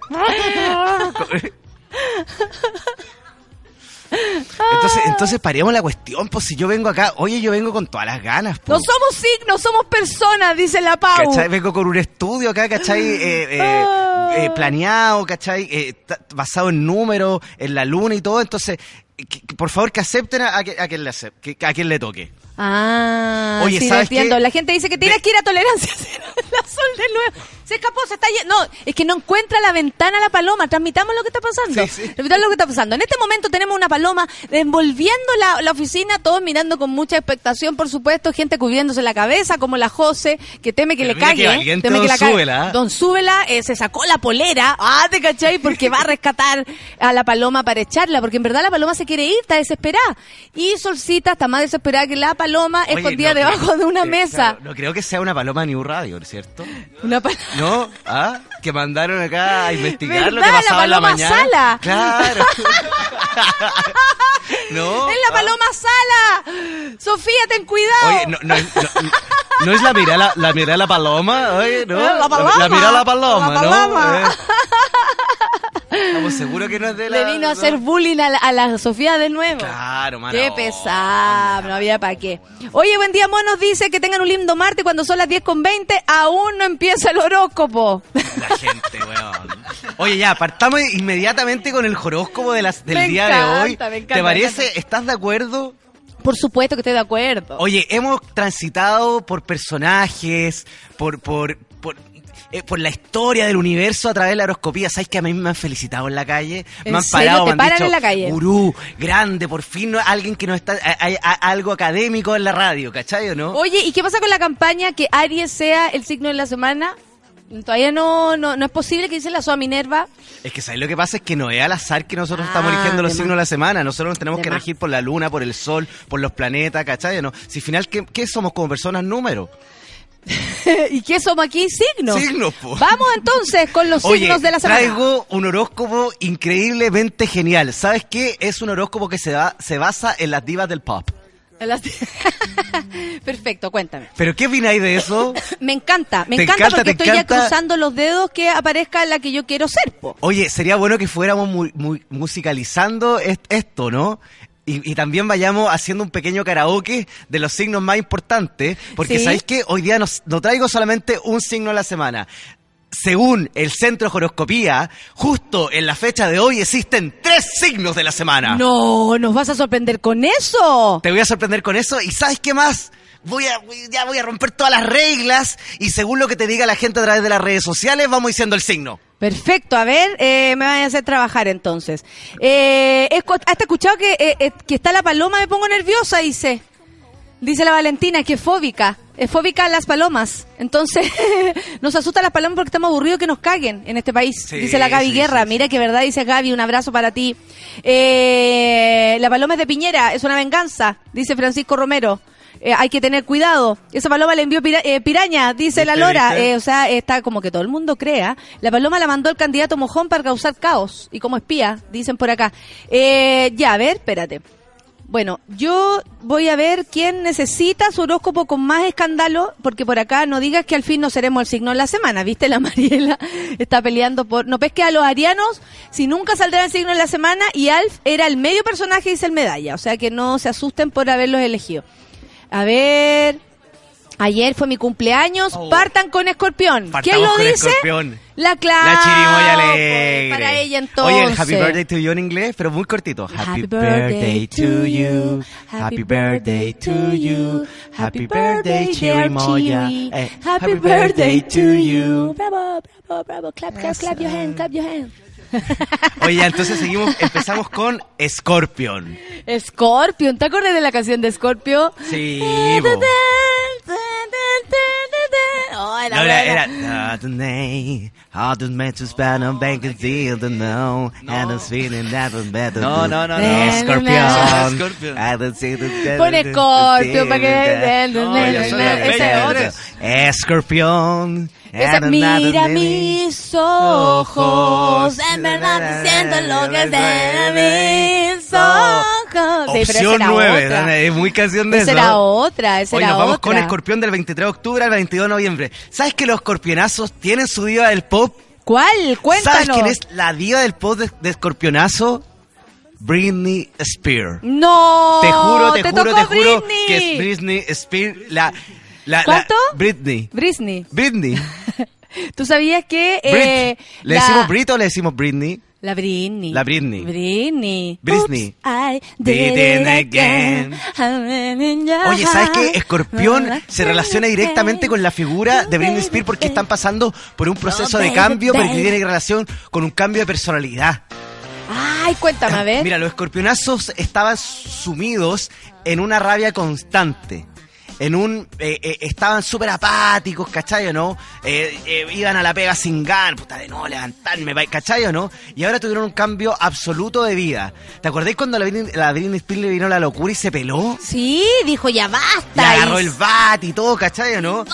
Entonces, entonces paremos la cuestión, pues si yo vengo acá, oye, yo vengo con todas las ganas. Po. No somos signos, somos personas, dice la Pau. ¿Cachai? Vengo con un estudio acá, ¿cachai? Eh, eh, eh, planeado, ¿cachai? Eh, t- basado en números, en la luna y todo, entonces, que, que, por favor que acepten a, a, que, a, quien le acept, que, a quien le toque. Ah, oye, sí, ¿sabes entiendo? Qué? La gente dice que tienes que ir a tolerancia cero, la sol de nuevo. Se escapó, se está yendo. No, es que no encuentra la ventana la paloma. Transmitamos lo que está pasando. Sí, sí. Transmitamos lo que está pasando. En este momento tenemos una paloma envolviendo la, la oficina, todos mirando con mucha expectación, por supuesto, gente cubriéndose la cabeza, como la José, que teme que pero le cague. Que teme don que la Súbela. Don Súbela eh, se sacó la polera. Ah, ¿te cachai? Porque va a rescatar a la paloma para echarla, porque en verdad la paloma se quiere ir, está desesperada. Y Solcita está más desesperada que la paloma. Oye, escondida no debajo creo, de una eh, mesa. Claro, no creo que sea una paloma ni un radio, ¿cierto? Una paloma. ¿No? ¿Ah? Que mandaron acá a investigar lo que pasaba en la mañana. Sala. Claro. ¿No? ¡Es la paloma ah. Sala! ¡Sofía, ten cuidado! Oye, no, no, no, no, ¿no es la mirada la, la, mira la paloma? Oye, ¿no? La, paloma. la, la mirada la paloma, la paloma. ¿No? Eh. Estamos seguros que no es de la... Le vino a hacer bullying a la, a la Sofía de nuevo. Claro, mano. Qué pesado, no había para qué. Oye, buen día, monos, dice que tengan un lindo martes cuando son las diez con veinte, aún no empieza el horóscopo. La gente, weón. Oye, ya, partamos inmediatamente con el horóscopo de las, del me día encanta, de hoy. Me encanta, ¿te parece? ¿Estás de acuerdo? Por supuesto que estoy de acuerdo. Oye, hemos transitado por personajes, por... por, por Eh, por la historia del universo a través de la horoscopía. ¿Sabes que a mí me han felicitado en la calle? Me han parado, me han dicho, gurú, grande, por fin no, alguien que no está, hay algo académico en la radio, ¿cachai o no? Oye, ¿y qué pasa con la campaña que Aries sea el signo de la semana? Todavía no, no, no es posible que dice la Soa Minerva. Es que ¿sabes lo que pasa? Es que no es al azar que nosotros ah, estamos eligiendo los signos de la semana. Nosotros nos tenemos que más. regir por la luna, por el sol, por los planetas, ¿cachai o no? Si al final, ¿qué, qué somos como personas? Número. ¿Y qué somos aquí? Signos. Signos, po. Vamos entonces con los Oye, signos de la semana. Traigo un horóscopo increíblemente genial. ¿Sabes qué? Es un horóscopo que se, da, se basa en las divas del pop. Perfecto, cuéntame. ¿Pero qué opináis de eso? Me encanta, me encanta, encanta porque estoy encanta? ya cruzando los dedos que aparezca la que yo quiero ser, po. Oye, sería bueno que fuéramos mu- mu- musicalizando est- esto, ¿no? Y, y también vayamos haciendo un pequeño karaoke de los signos más importantes, porque ¿sí? ¿Sabéis qué? Hoy día no, no traigo solamente un signo a la semana. Según el Centro de Horoscopía, justo en la fecha de hoy existen tres signos de la semana. ¡No! ¿Nos vas a sorprender con eso? Te voy a sorprender con eso. ¿Y sabes qué más? Voy a, ya voy a romper todas las reglas y según lo que te diga la gente a través de las redes sociales, vamos diciendo el signo. Perfecto, a ver, eh, me van a hacer trabajar entonces. Eh, ¿Has escuchado que, eh, eh, que está la paloma? Me pongo nerviosa, dice. Dice la Valentina que es fóbica. Es fóbica a las palomas. Entonces, nos asusta las palomas porque estamos aburridos que nos caguen en este país. Sí, dice la Gaby sí, Guerra. Sí, sí. Mira que verdad, dice Gaby, un abrazo para ti. Eh, la paloma es de Piñera, es una venganza, dice Francisco Romero. Eh, hay que tener cuidado. Esa paloma le envió pira- eh, piraña, dice la Lora. Eh, o sea, está como que todo el mundo crea. La paloma la mandó el candidato Mojón para causar caos. Y como espía, dicen por acá. Eh, ya, a ver, espérate. Bueno, yo voy a ver quién necesita su horóscopo con más escándalo, porque por acá no digas que al fin no seremos el signo de la semana, ¿viste? La Mariela está peleando por... No pesques a los arianos, si nunca saldrá el signo de la semana, y Alf era el medio personaje, dice el Medalla, o sea que no se asusten por haberlos elegido. A ver, ayer fue mi cumpleaños, oh. Partan con Escorpión. Partamos. ¿Quién lo dice? Escorpión. La Clara. La chirimoya alegre. Para ella entonces. Oye, el happy birthday to you en inglés, pero muy cortito. Happy birthday to you, happy birthday to you, happy birthday chirimoya, eh, happy birthday to you. Bravo, bravo, bravo, clap, clap, clap your hand, clap your hand. Oye, entonces seguimos, empezamos con Scorpion. Scorpion, ¿te acuerdas de la canción de Scorpio? Sí. Oh, era no, era, era. No, no, no, no. Scorpion. Scorpion. Pone Scorpion para que. No, ese es Scorpion. Esa, mira mis ojos, en verdad me siento enloquecer mis ojos. Opción nueve, es muy canción de eso. Esa era otra, esa era otra. Hoy nos vamos con Escorpión del veintitrés de octubre al veintidós de noviembre. ¿Sabes que los escorpionazos tienen su diva del pop? ¿Cuál? Cuéntanos. ¿Sabes quién es la diva del pop de, de escorpionazo? Britney Spears. No, te juro, te, te juro, te juro Britney. Que es Britney Spears la... La, ¿Cuánto? La Britney. Britney. Britney. ¿Tú sabías que... Eh, ¿Le la... decimos Brit o le decimos Britney? La Britney. La Britney. Britney. Britney. Oops, I did it again. Oye, ¿sabes qué? Escorpión se relaciona directamente con la figura de Britney Spears porque están pasando por un proceso de cambio, pero que tiene relación con un cambio de personalidad. Ay, cuéntame, a ver. Mira, los escorpionazos estaban sumidos en una rabia constante. En un eh, eh, estaban súper apáticos, ¿cachai o no? Eh, eh, iban a la pega sin ganas, puta de no levantarme, ¿cachai o no? Y ahora tuvieron un cambio absoluto de vida. ¿Te acordáis cuando la Britney, la Britney Spears le vino la locura y se peló? Sí, dijo ya basta. Y agarró el bat y todo, ¿cachai o no?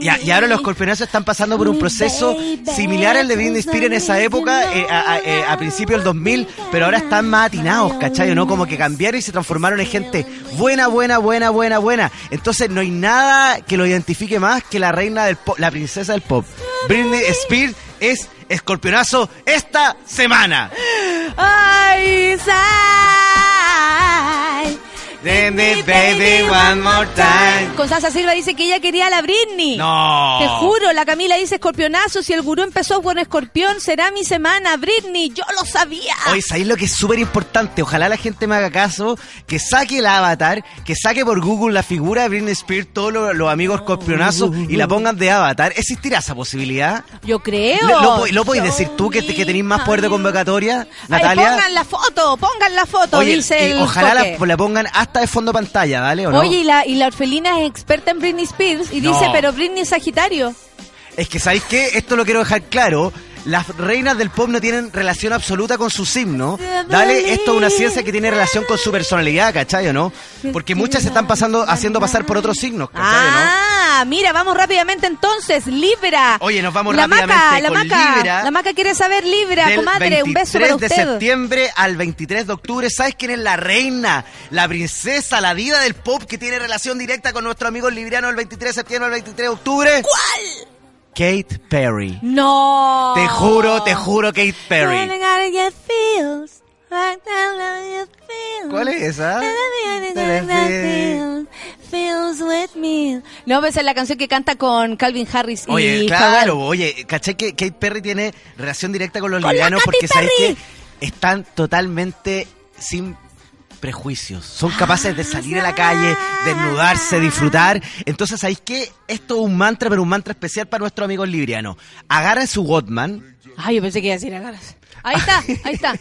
Y, a, y ahora los escorpionazos están pasando por un proceso similar al de Britney Spears en esa época, eh, a, a, a, a principios del dos mil, pero ahora están más atinados, ¿cachai o no? Como que cambiaron y se transformaron en gente buena, buena, buena, buena, buena. Entonces no hay nada que lo identifique más que la reina del pop, la princesa del pop. Britney Spears es escorpionazo esta semana. Ay, baby, baby, one more time. Constanza Silva dice que ella quería a la Britney. No. Te juro, la Camila dice escorpionazo. Si el gurú empezó con escorpión, será mi semana, Britney. Yo lo sabía. Oye, ¿sabéis lo que es súper importante? Ojalá la gente me haga caso. Que saque el avatar, que saque por Google la figura de Britney Spears, todos los, los amigos escorpionazos, y la pongan de avatar. ¿Existirá esa posibilidad? Yo creo. ¿Lo, lo, lo podéis decir tú que, que tenés más poder de convocatoria, Natalia? Ay, pongan la foto, pongan la foto. Oye, dice el ojalá la, la pongan hasta de fondo pantalla, ¿vale? ¿O no? Oye, y la, y la orfelina es experta en Britney Spears y no. Dice, pero Britney es Sagitario. Es que, ¿sabéis qué? Esto lo quiero dejar claro. Las reinas del pop no tienen relación absoluta con su signo. Dale, esto es una ciencia que tiene relación con su personalidad, ¿cachai o no? Porque muchas se están pasando, haciendo pasar por otros signos, ¿cachai o no? Ah, mira, vamos rápidamente entonces, Libra. Oye, nos vamos la rápidamente maca, la con maca, Libra. La Maca quiere saber, Libra, comadre, un beso para usted. Del veintitrés de septiembre al veintitrés de octubre, ¿sabes quién es la reina? La princesa, la diva del pop que tiene relación directa con nuestro amigo libriano del veintitrés de septiembre al veintitrés de octubre. ¿Cuál? Katy Perry. No. Te juro, te juro, Katy Perry. ¿Cuál es esa? No, esa es la canción que canta con Calvin Harris. Y oye, claro, Fabal. Oye, caché que Katy Perry tiene relación directa con los livianos porque sabéis que están totalmente sin prejuicios, son capaces de salir a la calle, desnudarse, disfrutar. Entonces, ¿sabéis qué? Esto es un mantra, pero un mantra especial para nuestros amigos librianos. Agarren su Walkman. Ay, yo pensé que iba a decir agarras. Ahí está, ahí está.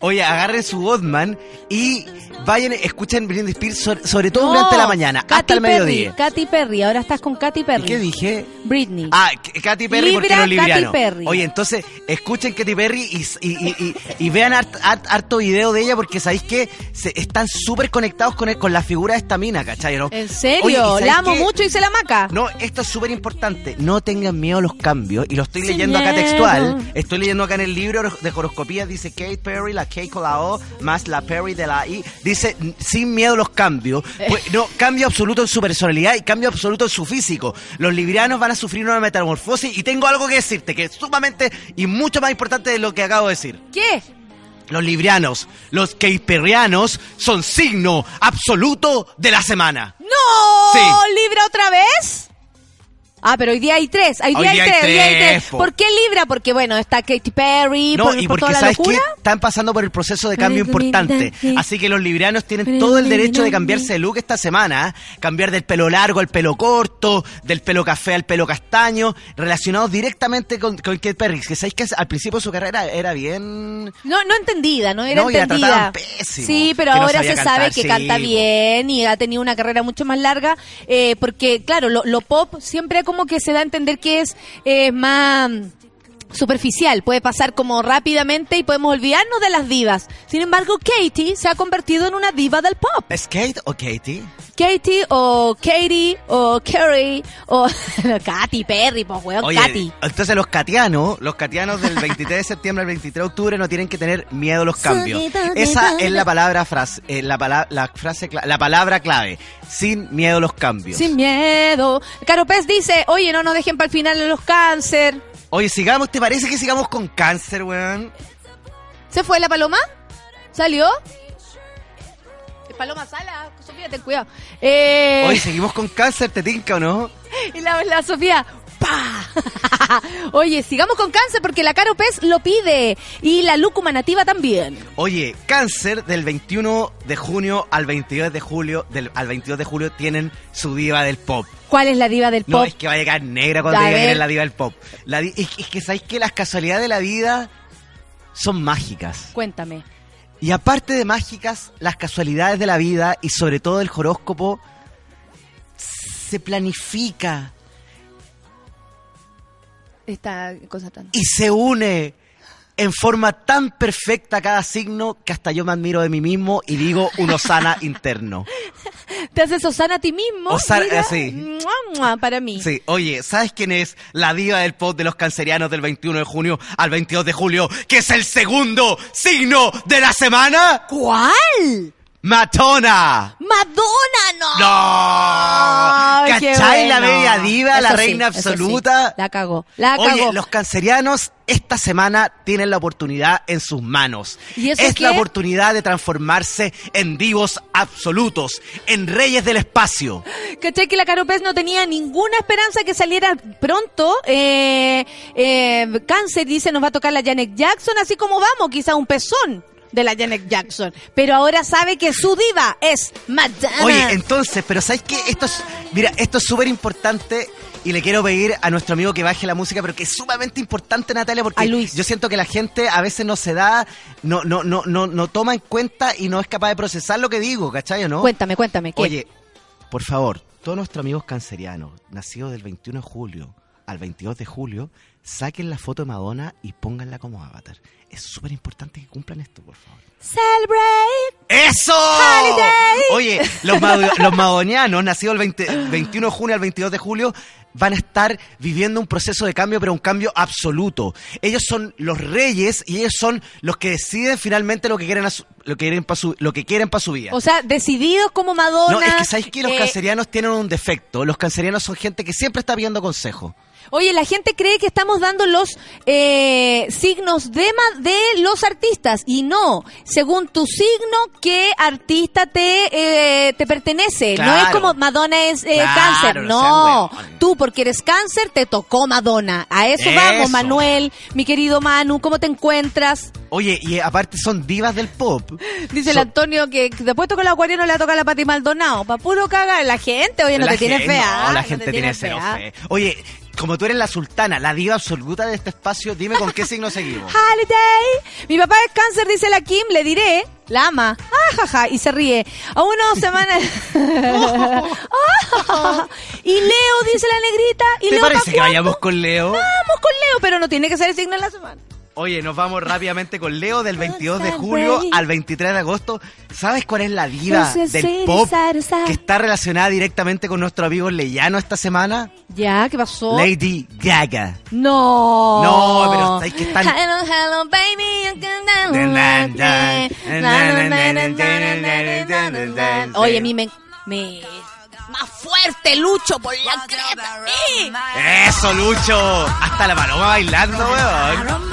Oye, agarren su Walkman y vayan, escuchen Britney Spears, sobre, sobre todo no, durante la mañana, Katy hasta el Perry, mediodía. Katy Perry, ahora estás con Katy Perry. ¿Y qué dije? Britney. Ah, Katy Perry Libra, porque no libriano. Katy Perry. Oye, entonces, escuchen Katy Perry y, y, y, y, y vean harto, harto video de ella porque sabéis que se, están súper conectados con, el, con la figura de esta mina, ¿cachai? ¿No? ¿En serio? Oye, la amo qué? mucho y se la maca. No, esto es súper importante. No tengan miedo a los cambios. Y lo estoy leyendo Señor. acá textual. Estoy leyendo acá en el libro de horoscopías, dice Katy Perry, la K con la O, más la Perry de la I. Dice, sin miedo a los cambios. Pues, no, cambio absoluto en su personalidad y cambio absoluto en su físico. Los librianos van a sufrir una metamorfosis y tengo algo que decirte que es sumamente y mucho más importante de lo que acabo de decir. ¿Qué? Los librianos, los keiperrianos son signo absoluto de la semana. ¡No! Sí. ¿Libra otra vez? Ah, pero hoy día hay tres, hoy día, hoy día hay, tres, hay tres, hoy día hay tres. Po. ¿Por qué Libra? Porque, bueno, está Katy Perry, no, por, y por porque, toda la locura. No, y porque, ¿sabes qué? Están pasando por el proceso de cambio importante. Así que los librianos tienen todo el derecho de cambiarse de look esta semana. ¿Eh? Cambiar del pelo largo al pelo corto, del pelo café al pelo castaño, relacionados directamente con, con Katy Perry. Que sabéis que al principio de su carrera era bien... No, no entendida, no era no, entendida. No, y la trataban pésimo. Sí, pero ahora no se cantar, sabe que sí, canta bien y ha tenido una carrera mucho más larga. Eh, porque, claro, lo, lo pop siempre como que se da a entender que es eh, más superficial, puede pasar como rápidamente y podemos olvidarnos de las divas. Sin embargo, Katy se ha convertido en una diva del pop. ¿Es Kate o Katy? Katy o Katy o Carey o Katy Perry, pues weón, Oye, Katy. Entonces los katianos, los katianos del veintitrés de septiembre al veintitrés de octubre no tienen que tener miedo a los cambios. Esa es la palabra frase, eh, la, pala- la frase, cla- la palabra clave. Sin miedo a los cambios. Sin miedo. Caro Pez dice, oye, no nos dejen para el final los cáncer. Oye, sigamos, ¿te parece que sigamos con cáncer, weón? ¿Se fue la paloma? ¿Salió? Paloma Sala, Sofía, ten cuidado. Eh... Oye, seguimos con cáncer, ¿te tinca o no? Y la, la Sofía... ¡Pah! Oye, sigamos con cáncer porque la Caro Pez lo pide y la lúcuma nativa también. Oye, cáncer del veintiuno de junio al veintidós de julio, del, al veintidós de julio tienen su diva del pop. ¿Cuál es la diva del pop? No, es que va a llegar negra cuando diga que es la diva del pop. La, es, es que sabéis que las casualidades de la vida son mágicas. Cuéntame. Y aparte de mágicas, las casualidades de la vida y sobre todo el horóscopo se planifica. Está constatando. Y se une en forma tan perfecta cada signo que hasta yo me admiro de mí mismo y digo un Osana interno. Te haces Osana a ti mismo. Osana, mira, sí. Mua, mua, para mí. Sí, oye, ¿sabes quién es la diva del pop de los cancerianos del veintiuno de junio al veintidós de julio? Que es el segundo signo de la semana. ¿Cuál? Madonna. Madonna, no. No. ¿Cachai? Bueno. La bella diva, eso la reina sí, absoluta. Sí. La cagó, la cagó. Oye, los cancerianos esta semana tienen la oportunidad en sus manos. ¿Y eso es qué? La oportunidad de transformarse en divos absolutos, en reyes del espacio. ¿Cachai? Que la Caro Pez no tenía ninguna esperanza que saliera pronto. Eh, eh, cáncer dice, nos va a tocar la Janet Jackson, así como vamos, quizá un pezón de la Janet Jackson, pero ahora sabe que su diva es Madonna. Oye, entonces, pero ¿sabes qué? Esto es, mira, esto es súper importante y le quiero pedir a nuestro amigo que baje la música, pero que es sumamente importante, Natalia, porque yo siento que la gente a veces no se da, no no no no no toma en cuenta y no es capaz de procesar lo que digo, ¿cachai o no? Cuéntame, cuéntame. ¿Qué? Oye, por favor, todos nuestros amigos cancerianos, nacidos del veintiuno de julio al veintidós de julio, saquen la foto de Madonna y pónganla como avatar. Es súper importante que cumplan esto, por favor. ¡Celebrate! ¡Eso! Holiday. Oye, los, madu- los madonianos, nacidos el, veinte, el veintiuno de junio al veintidós de julio, van a estar viviendo un proceso de cambio, pero un cambio absoluto. Ellos son los reyes y ellos son los que deciden finalmente lo que quieren a su- lo que quieren para su lo que quieren para su vida. O sea, decididos como Madonna. No, es que sabéis que los eh... cancerianos tienen un defecto. Los cancerianos son gente que siempre está pidiendo consejo. Oye, la gente cree que estamos dando los eh, signos de, de los artistas, y no, según tu signo, ¿qué artista te, eh, te pertenece? Claro. No es como Madonna es eh, claro, cáncer, no, no tú porque eres cáncer te tocó Madonna, a eso, eso vamos, Manuel, mi querido Manu, ¿cómo te encuentras? Oye, y aparte son divas del pop. Dice son... el Antonio que después toca el acuariano, le ha tocado la Pati Maldonado, pa' puro cagar la gente, oye, no la te tienes fea. No, la no gente tiene cero fe. Oye, como tú eres la sultana, la diva absoluta de este espacio, dime con qué signo seguimos. Holiday. Mi papá es cáncer, dice la Kim, le diré, la ama. Ah, jaja, y se ríe. A una semana. Oh. Y Leo, dice la negrita. Y ¿te Leo parece que vayamos con Leo? Vamos con Leo, pero no tiene que ser el signo de la semana. Oye, nos vamos rápidamente con Leo del veintidós de julio al veintitrés de agosto. ¿Sabes cuál es la diva del pop que está relacionada directamente con nuestro amigo Leyano esta semana? Ya, ¿qué pasó? Lady Gaga. No. No, pero estáis que están... Hello, hello, baby. Oye, a mí me... me... más fuerte, Lucho, por la creta. ¿Sí? Eso, Lucho. Hasta la paloma bailando, weón.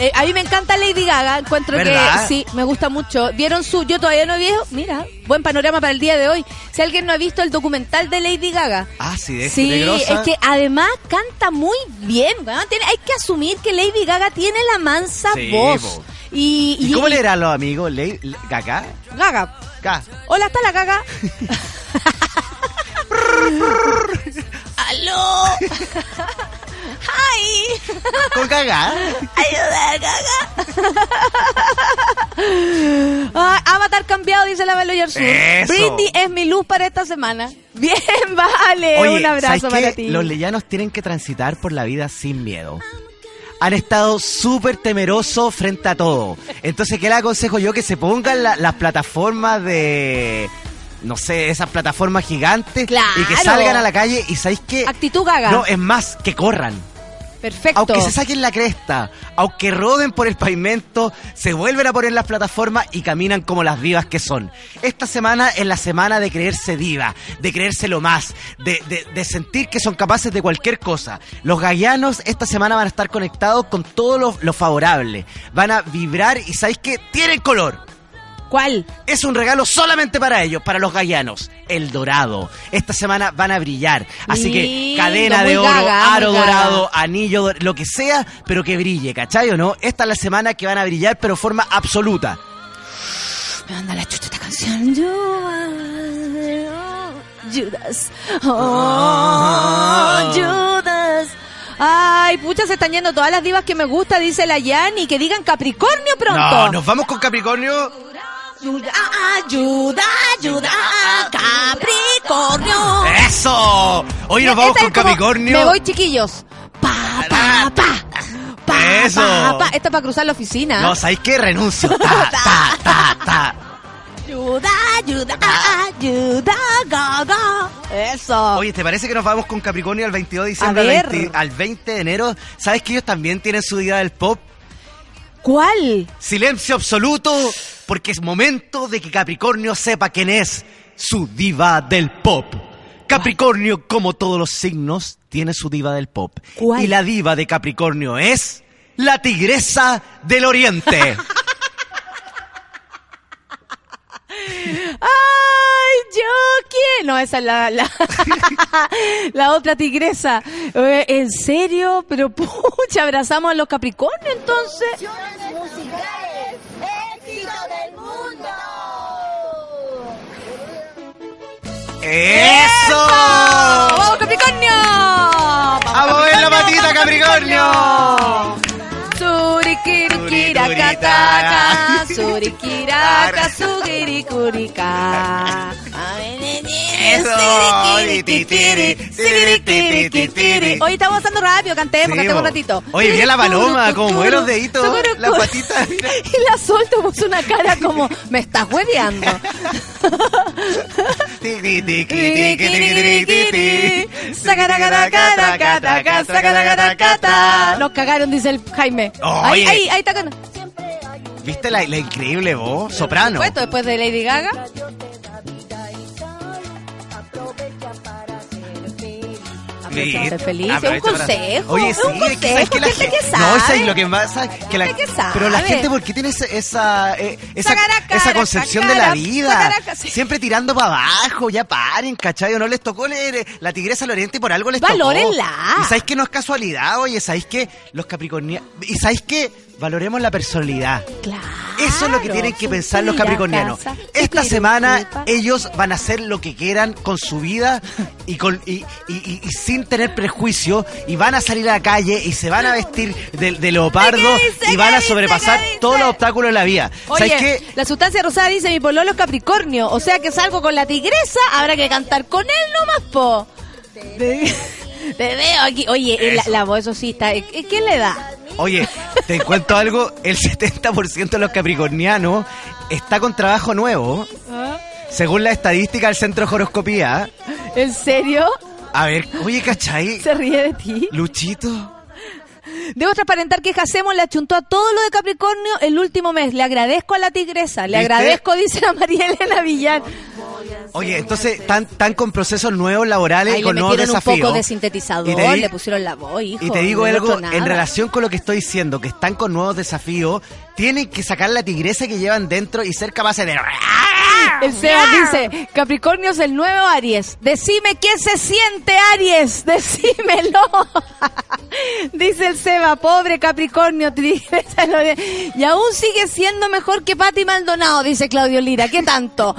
Eh, a mí me encanta Lady Gaga. Encuentro, ¿verdad?, que sí, me gusta mucho. Vieron su... Yo todavía no he visto. Mira, buen panorama para el día de hoy. Si alguien no ha visto el documental de Lady Gaga. Ah, sí, es sí, peligrosa. Es que además canta muy bien, weón. Tiene, hay que asumir que Lady Gaga tiene la mansa sí, voz. Bo. Y, ¿Y, ¿Y cómo le eran los amigos? ¿Le, le, ¿Gaga? Gaga. Gaga. Hola, ¿está la Gaga? ¡Aló! ¡Ay! ¿Con Gaga? ¡Ayuda, Gaga! Ah, Avatar cambiado, dice la Belo Yersur. Britney es mi luz para esta semana. Bien, vale. Oye, un abrazo para ti. Los leyanos tienen que transitar por la vida sin miedo. Han estado súper temerosos frente a todo. Entonces, ¿qué le aconsejo yo? Que se pongan la, las plataformas de... no sé, esas plataformas gigantes. Claro. Y que salgan a la calle y ¿sabéis qué? Actitud Gaga. No, es más, que corran. Perfecto. Aunque se saquen la cresta, aunque roden por el pavimento, se vuelven a poner las plataformas y caminan como las divas que son. Esta semana es la semana de creerse diva, de creérselo más, de, de, de sentir que son capaces de cualquier cosa. Los gallanos esta semana van a estar conectados con todo lo, lo favorable. Van a vibrar y ¿sabéis qué? Tienen color. ¿Cuál? Es un regalo solamente para ellos, para los gallanos. El dorado. Esta semana van a brillar. Así que cadena de oro, Gaga, aro dorado, Gaga, anillo, lo que sea, pero que brille, ¿cachai o no? Esta es la semana que van a brillar, pero forma absoluta. Me anda la chucha esta canción. Judas. Oh, Judas. Ay, pucha, se están yendo todas las divas que me gusta, dice la Yanni. Que digan Capricornio pronto. No, nos vamos con Capricornio. Ayuda, ayuda, ayuda, Capricornio. ¡Eso! Hoy nos vamos con Capricornio. Me voy, chiquillos. Pa, pa, pa. Pa, eso. Pa, pa. Esto es para cruzar la oficina. No, ¿sabéis qué? Renuncio. Ta, ta, ta, ta. Ayuda, ayuda, ayuda, Gaga. Eso. Oye, ¿te parece que nos vamos con Capricornio al veintidós de diciembre al veinte, al veinte de enero? ¿Sabes que ellos también tienen su día del pop? ¿Cuál? Silencio absoluto, porque es momento de que Capricornio sepa quién es su diva del pop. Capricornio, como todos los signos, tiene su diva del pop. ¿Cuál? Y la diva de Capricornio es la tigresa del oriente. ¡Ay, yo quién! No, esa es la, la, la otra tigresa. ¿En serio? Pero pucha, abrazamos a los Capricornios entonces. Musicales, éxito del mundo. ¡Eso! ¡Vamos, Capricornio! ¡A mover la patita, Capricornio! Surikirikiracataca, surikiraka, surikirika. Hoy estamos pasando rápido, cantemos, sí, cantemos un ratito. Oye, mira la paloma, como mueve los deditos, la patita, mira. Y la Sol tomó una cara como, me estás hueveando. Nos cagaron, dice el Jaime. Oh, ahí, ahí, ahí está con... ¿Viste la, la increíble voz? Soprano. Después, después de Lady Gaga. feliz. Ser feliz. Ah, un consejo. Oye, sí, un consejo. Es que la gente que sabe. No, eso es lo que pasa. Que la, que sabe. Pero la gente, ¿por qué tiene esa esa, eh, esa, caraca, esa concepción caraca, de la vida? Caraca, sí. Siempre tirando para abajo, ya paren, ¿cachai? O no les tocó leer La Tigresa al Oriente y por algo les Valórenla. Tocó. Valórenla. Y sabéis que no es casualidad, oye, sabéis que los capricornianos. Y sabéis que. Valoremos la personalidad. Claro. Eso es lo que tienen que pensar los capricornianos. Casa, Esta semana ellos van a hacer lo que quieran con su vida y, con, y, y, y, y sin tener prejuicio, y van a salir a la calle y se van a vestir de, de leopardo dice, y van a sobrepasar dice, todos los obstáculos de la vida. Oye, ¿sabes qué? La sustancia rosada dice mi pololo es capricornio, o sea que salgo con la tigresa, habrá que cantar con él nomás, po. De... Te veo aquí. Oye, la, la voz, eso sí está. ¿Quién le da? Oye, te cuento algo. El setenta por ciento de los capricornianos está con trabajo nuevo. ¿Ah? Según la estadística del Centro de Horoscopía. ¿En serio? A ver, oye, ¿cachai? ¿Se ríe de ti? Luchito. Debo transparentar que Jacemos le achuntó a todo lo de Capricornio el último mes. Le agradezco a la tigresa. Le ¿Viste? Agradezco, dice a María Elena Villar. Oye, entonces, tan, tan con procesos nuevos laborales, ahí con nuevos desafíos. Le metieron un poco de sintetizador, te, le pusieron la voz, hijo. Y te digo no algo, en relación con lo que estoy diciendo, que están con nuevos desafíos, tienen que sacar la tigresa que llevan dentro y ser capaces de... El Seba dice, Capricornio es el nuevo Aries. Decime quién se siente Aries, decímelo. Dice el Seba, pobre Capricornio, tigresa. Y aún sigue siendo mejor que Pati Maldonado, dice Claudio Lira. ¿Qué tanto?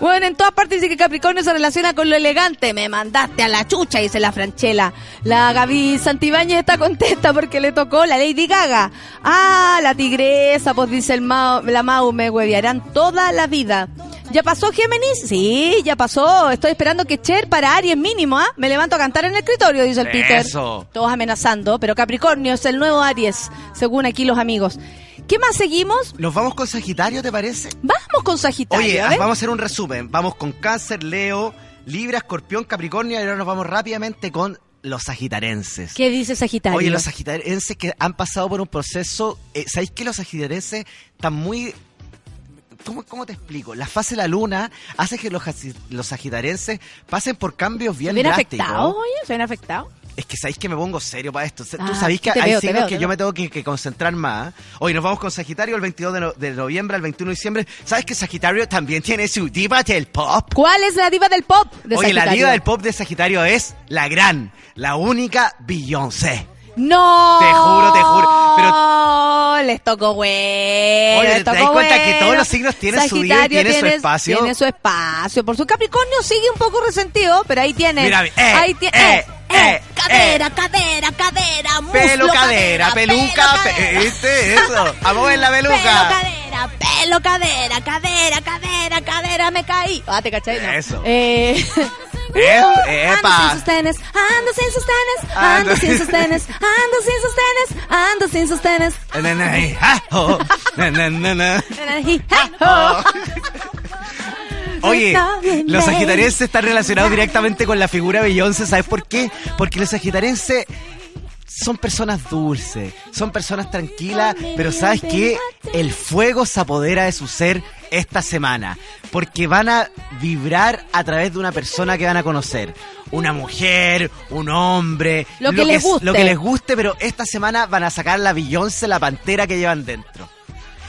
Bueno, en todas partes dice que Capricornio se relaciona con lo elegante. Me mandaste a la chucha, dice la Franchela. La Gaby Santibáñez está contenta porque le tocó la Lady Gaga. Ah, la tigresa, pues dice el Mau, la Mau, me huevearán toda la vida. ¿Ya pasó Géminis? Sí, ya pasó. Estoy esperando que Cher para Aries mínimo, ¿ah? ¿eh? Me levanto a cantar en el escritorio, dice el Peter. Eso. Todos amenazando, pero Capricornio es el nuevo Aries, según aquí los amigos. ¿Qué más seguimos? ¿Nos vamos con Sagitario, te parece? Vamos con Sagitario. Oye, a vamos a hacer un resumen. Vamos con Cáncer, Leo, Libra, Escorpión, Capricornio, y ahora nos vamos rápidamente con los sagitarenses. ¿Qué dice Sagitario? Oye, los sagitarenses que han pasado por un proceso... Eh, ¿Sabéis que los sagitarenses están muy... ¿Cómo, ¿Cómo te explico? La fase de la luna hace que los, los sagitarenses pasen por cambios bien drásticos. ¿Se ven afectados? Es que sabéis que me pongo serio para esto. Ah, Tú sabéis que hay veo, signos veo, que yo veo. me tengo que, que concentrar más. Hoy nos vamos con Sagitario el veintidós de, no, de noviembre al veintiuno de diciembre. ¿Sabes que Sagitario también tiene su diva del pop? ¿Cuál es la diva del pop de Sagitario? Oye, la diva del pop de Sagitario es la gran, la única Beyoncé. ¡No! Te juro, te juro. Pero... Les tocó, güey. Oye, les tocó, ¿te das cuenta güey. que todos los signos tienen Sagitario su día y tienen tiene, su espacio? Tiene su espacio. Por su Capricornio sigue un poco resentido, pero ahí tienen. Mira, eh, ahí tiene. Eh, eh, eh, eh, cadera, eh, cadera, cadera, cadera, muslo, pelo, cadera, cadera peluca. Pelo, cadera. ¿Viste eso? A mover la peluca. Pelo, cadera, pelo, cadera, cadera, cadera, cadera, me caí. Ah, te cachai, no. Eso. Eh... ¡Epa! Ando sin sostenes, ando sin sostenes, ando sin sostenes, ando sin sostenes, ando sin sostenes. Oye, los sagitarenses están relacionados directamente con la figura de Beyoncé, ¿sabes por qué? Porque los sagitarenses... Son personas dulces, son personas tranquilas, pero ¿sabes qué? El fuego se apodera de su ser esta semana, porque van a vibrar a través de una persona que van a conocer. Una mujer, un hombre, lo que, lo les, que, guste. Lo que les guste, pero esta semana van a sacar la Beyoncé, la pantera que llevan dentro.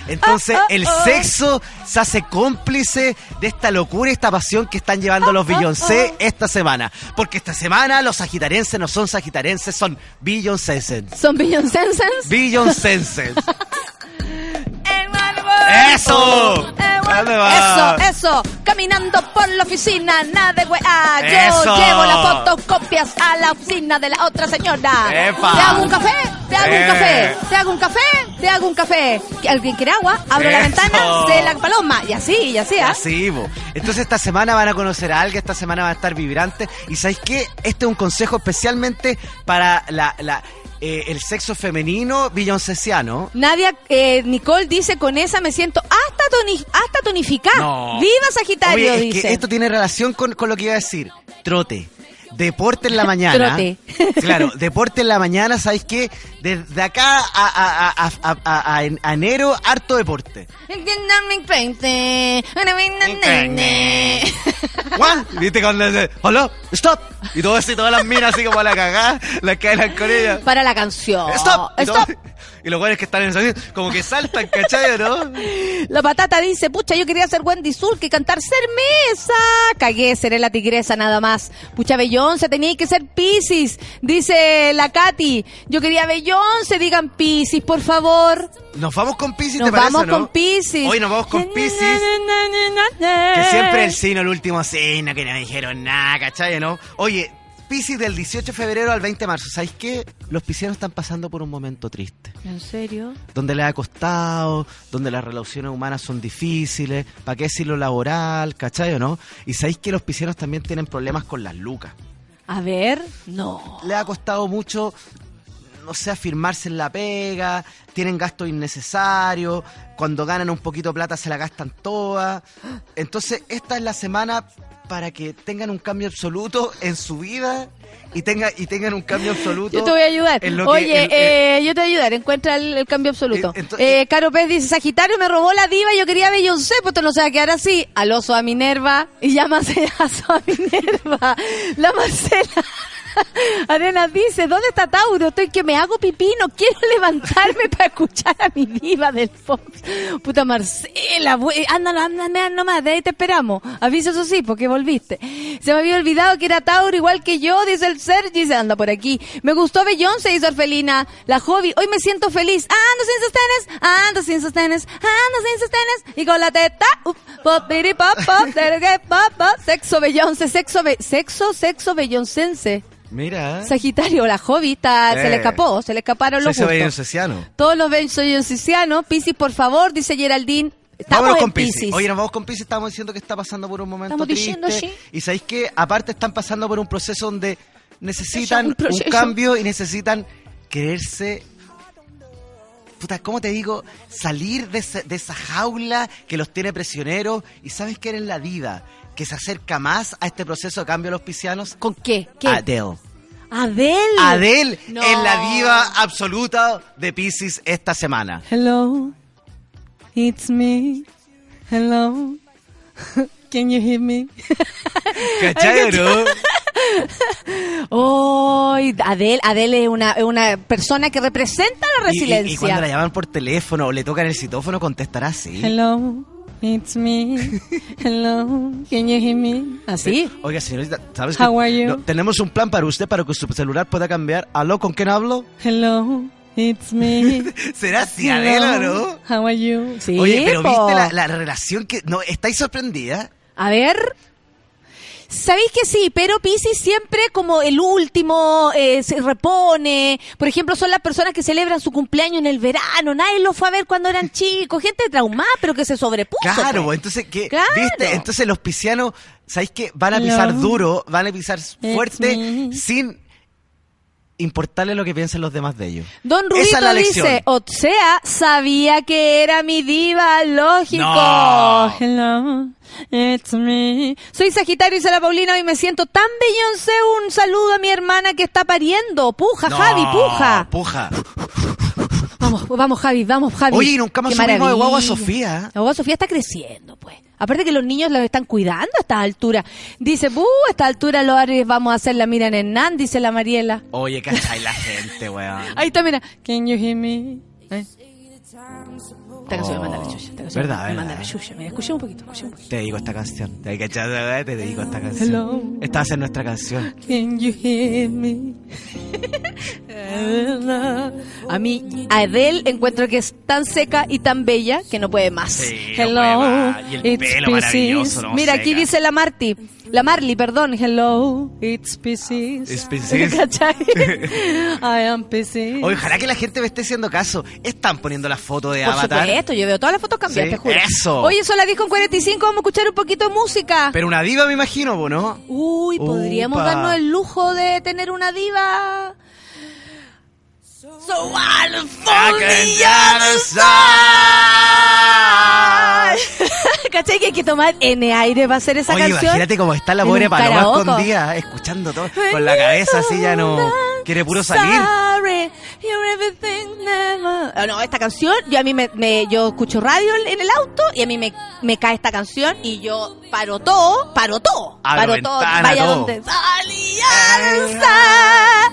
Entonces, oh, oh, oh. el sexo se hace cómplice de esta locura y esta pasión que están llevando oh, los Beyoncé oh, oh. esta semana. Porque esta semana los sagitarenses no son sagitarenses, son Beyoncésens. ¿Son Beyoncésens? Beyoncésens. ¡Eso! ¡Eso, eso! Caminando por la oficina, nada de weá. Yo eso. llevo las fotocopias a la oficina de la otra señora. Epa. ¿Te hago un café? ¿Te hago eh. un café? ¿Te hago un café? ¿Te hago un café? ¿Alguien quiere agua? Abro eso. la ventana, se la paloma. Y así, y así, ¿eh? Así, bo. Entonces esta semana van a conocer a alguien, esta semana van a estar vibrantes. ¿Y sabéis qué? Este es un consejo especialmente para la... la Eh, el sexo femenino beyoncesiano. Nadia eh, Nicole dice, con esa me siento hasta, toni hasta tonificar. No. Viva Sagitario. Oye, es dice. Que esto tiene relación con, con lo que iba a decir. Trote. Deporte en la mañana. Trote. Claro, deporte en la mañana, ¿sabes qué? Desde acá a, a, a, a, a, a enero, harto deporte. ¿What? ¿Viste cuando dice, hola, stop? Y todo así, todas las minas así como a la cagada, las caen con ella. Para la canción. Stop, stop. Y los güeyes que están en el sonido, como que saltan, ¿cachai, no? La patata dice, pucha, yo quería ser Wendy Zulk y cantar Cermesa. Cagué, seré la tigresa nada más. Pucha, Beyoncé, tenía que ser Piscis, dice la Katy. Yo quería Beyoncé, digan Piscis, por favor. Nos vamos con Piscis, ¿te parece, no? Nos vamos con Piscis. Hoy nos vamos con Piscis. Que siempre el sino, el último sino, que no me dijeron nada, ¿cachai, no? Oye, Piscis del dieciocho de febrero al veinte de marzo. ¿Sabéis qué? Los piscianos están pasando por un momento triste. ¿En serio? Donde les ha costado, donde las relaciones humanas son difíciles, ¿para qué decir lo laboral? ¿Cachai o no? Y ¿sabéis que los piscianos también tienen problemas con las lucas? A ver, no. Les ha costado mucho, no sé, afirmarse en la pega, tienen gastos innecesarios, cuando ganan un poquito de plata se la gastan toda. Entonces, esta es la semana para que tengan un cambio absoluto en su vida y tenga, y tengan un cambio absoluto. Yo te voy a ayudar. Oye, que, en, eh, en... yo te voy a ayudar. Encuentra el, el cambio absoluto. Eh, ento... eh, Caro Pérez dice, Sagitario me robó la diva, yo quería Beyoncé, pues esto no se va a quedar así. Al oso a Minerva y llámase aso a Minerva. La Marcela Arenas dice, ¿dónde está Tauro? Estoy que me hago pipí, no quiero levantarme para escuchar a mi diva del pop. Puta Marcela, ándale, ándale nomás, de ahí te esperamos. Aviso eso sí, porque volviste. Se me había olvidado que era Tauro igual que yo, dice el Sergi, se anda por aquí. Me gustó Beyoncé, dice Orfelina, la hobby. Hoy me siento feliz. Ando sin sostenes, ando sin sostenes, ando sin sostenes. Y con la teta, up, pop, piri, pop, pop, pop, pop. Sexo Beyoncé, sexo, be- sexo, sexo belloncense. Mira. Sagitario, la jovita, eh. se le escapó, se le escaparon los gustos. Todos los beyoncesianos. Piscis, por favor, dice Geraldine. Estamos Vámonos con Piscis. Piscis. Oye, nos vamos con Piscis, estamos diciendo que está pasando por un momento estamos triste. Diciendo, sí. Y sabéis que aparte están pasando por un proceso donde necesitan un, un cambio y necesitan creerse. Puta, ¿cómo te digo? Salir de esa, de esa jaula que los tiene prisioneros y sabes que eres la diva que se acerca más a este proceso de cambio de los piscianos. ¿Con qué? ¿Qué? Adele. Adele. Adele no. Es la diva absoluta de Piscis esta semana. Hello, it's me. Hello, can you hear me? ¿Cachai, no? Oh, Adele, Adele es una, una persona que representa la resiliencia. Y, y, y cuando la llaman por teléfono o le tocan el citófono, contestará así. Hello, it's me. Hello, can you hear me? Así. Oiga, señorita, ¿sabes How que, are you? No, tenemos un plan para usted para que su celular pueda cambiar. ¿Aló, con quién hablo? Hello, it's me. ¿Será así, Adele, no? How are you? Sí, oye, pero po. ¿Viste la, la relación que...? No, ¿estáis sorprendida? A ver... Sabéis que sí, pero Piscis siempre como el último, eh, se repone. Por ejemplo, son las personas que celebran su cumpleaños en el verano. Nadie lo fue a ver cuando eran chicos. Gente traumada, pero que se sobrepuso. Claro, pues. Entonces, ¿qué? Claro. ¿Viste? Entonces los piscianos, ¿sabéis qué? Van a pisar no. duro, van a pisar fuerte, sin importarle lo que piensen los demás de ellos. Don Rubito es dice, o sea, sabía que era mi diva, lógico. No. Hello, it's me. Soy Sagitario y Sara Paulina, y me siento tan Beyoncé. Un saludo a mi hermana que está pariendo. Puja, no, Javi, puja. Puja. Vamos, vamos, Javi, vamos, Javi. Oye, y nunca más subimos de guagua Sofía. La guagua Sofía está creciendo, pues. Aparte que los niños los están cuidando a estas alturas. Dice, buh, a estas alturas los Aries vamos a hacer la Miriam Hernández, dice la Mariela. Oye, cachai la gente, weón. Ahí está, mira. Can you hear me? ¿Eh? Esta canción oh, me manda la chucha. Esta canción verdad, me, me manda la chucha. Me escuché un poquito, escuché un poquito. Te digo esta canción. Te digo esta canción. Hello. Esta va a ser nuestra canción. Can you hear me? A mí, a Adele, encuentro que es tan seca y tan bella que no puede más. Sí, hello. No puede más. Y el it's pelo maravilloso. No mira, seca. Aquí dice la Marty. La Marley, perdón. Hello, it's Piscis. It's Piscis. ¿Cachai? I am Piscis. Ojalá que la gente me esté haciendo caso. Están poniendo la foto de por Avatar. Por supuesto, yo veo todas las fotos cambiadas, sí, te juro. Eso. Oye, son las diez con cuarenta y cinco, vamos a escuchar un poquito de música. Pero una diva me imagino, ¿no? Uy, podríamos Opa. darnos el lujo de tener una diva. So I'll fall the other side. ¿Cachai? Que hay que tomar en aire va a ser esa Oye, canción. Imagínate cómo está la pobre paloma escondida, escuchando todo, con la cabeza así, ya no quiere puro salir. Sorry, you're everything never. Oh, no, esta canción, yo a mí me, me yo escucho radio en el auto y a mí me, me cae esta canción y yo paro todo, paro todo, paro ventana, todo, vaya todo. Donde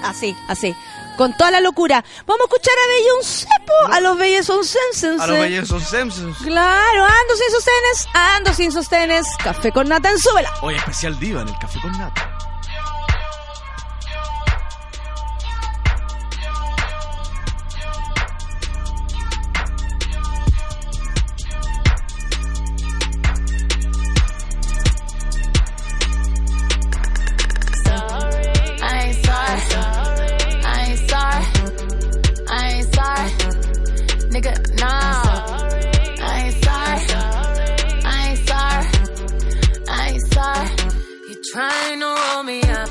así, así. Con toda la locura. Vamos a escuchar a Beyoncé, po. A los Beyoncé. A los Beyoncé. Claro, ando sin sostenes, ando sin sostenes. Café con nata en Súbela. Hoy especial diva en el Café con Nata. Trying to roll me up,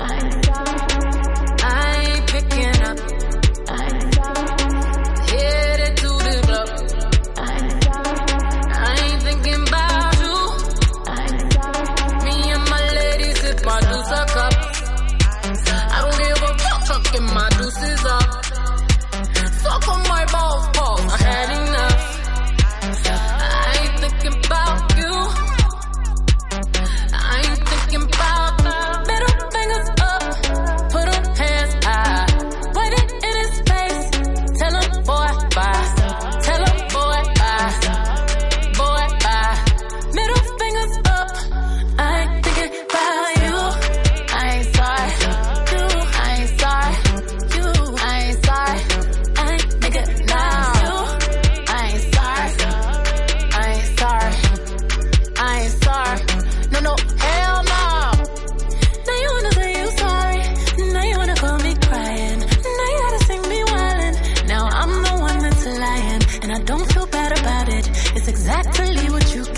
I'm sorry. I ain't picking up, I'm sorry. Headed to the block, I'm sorry. I ain't thinking about you, I'm sorry. Me and my ladies sip my juice a cup, I don't give a fuck, fucking my juices up. Fuck on my balls, balls, I had enough. I ain't thinking about you.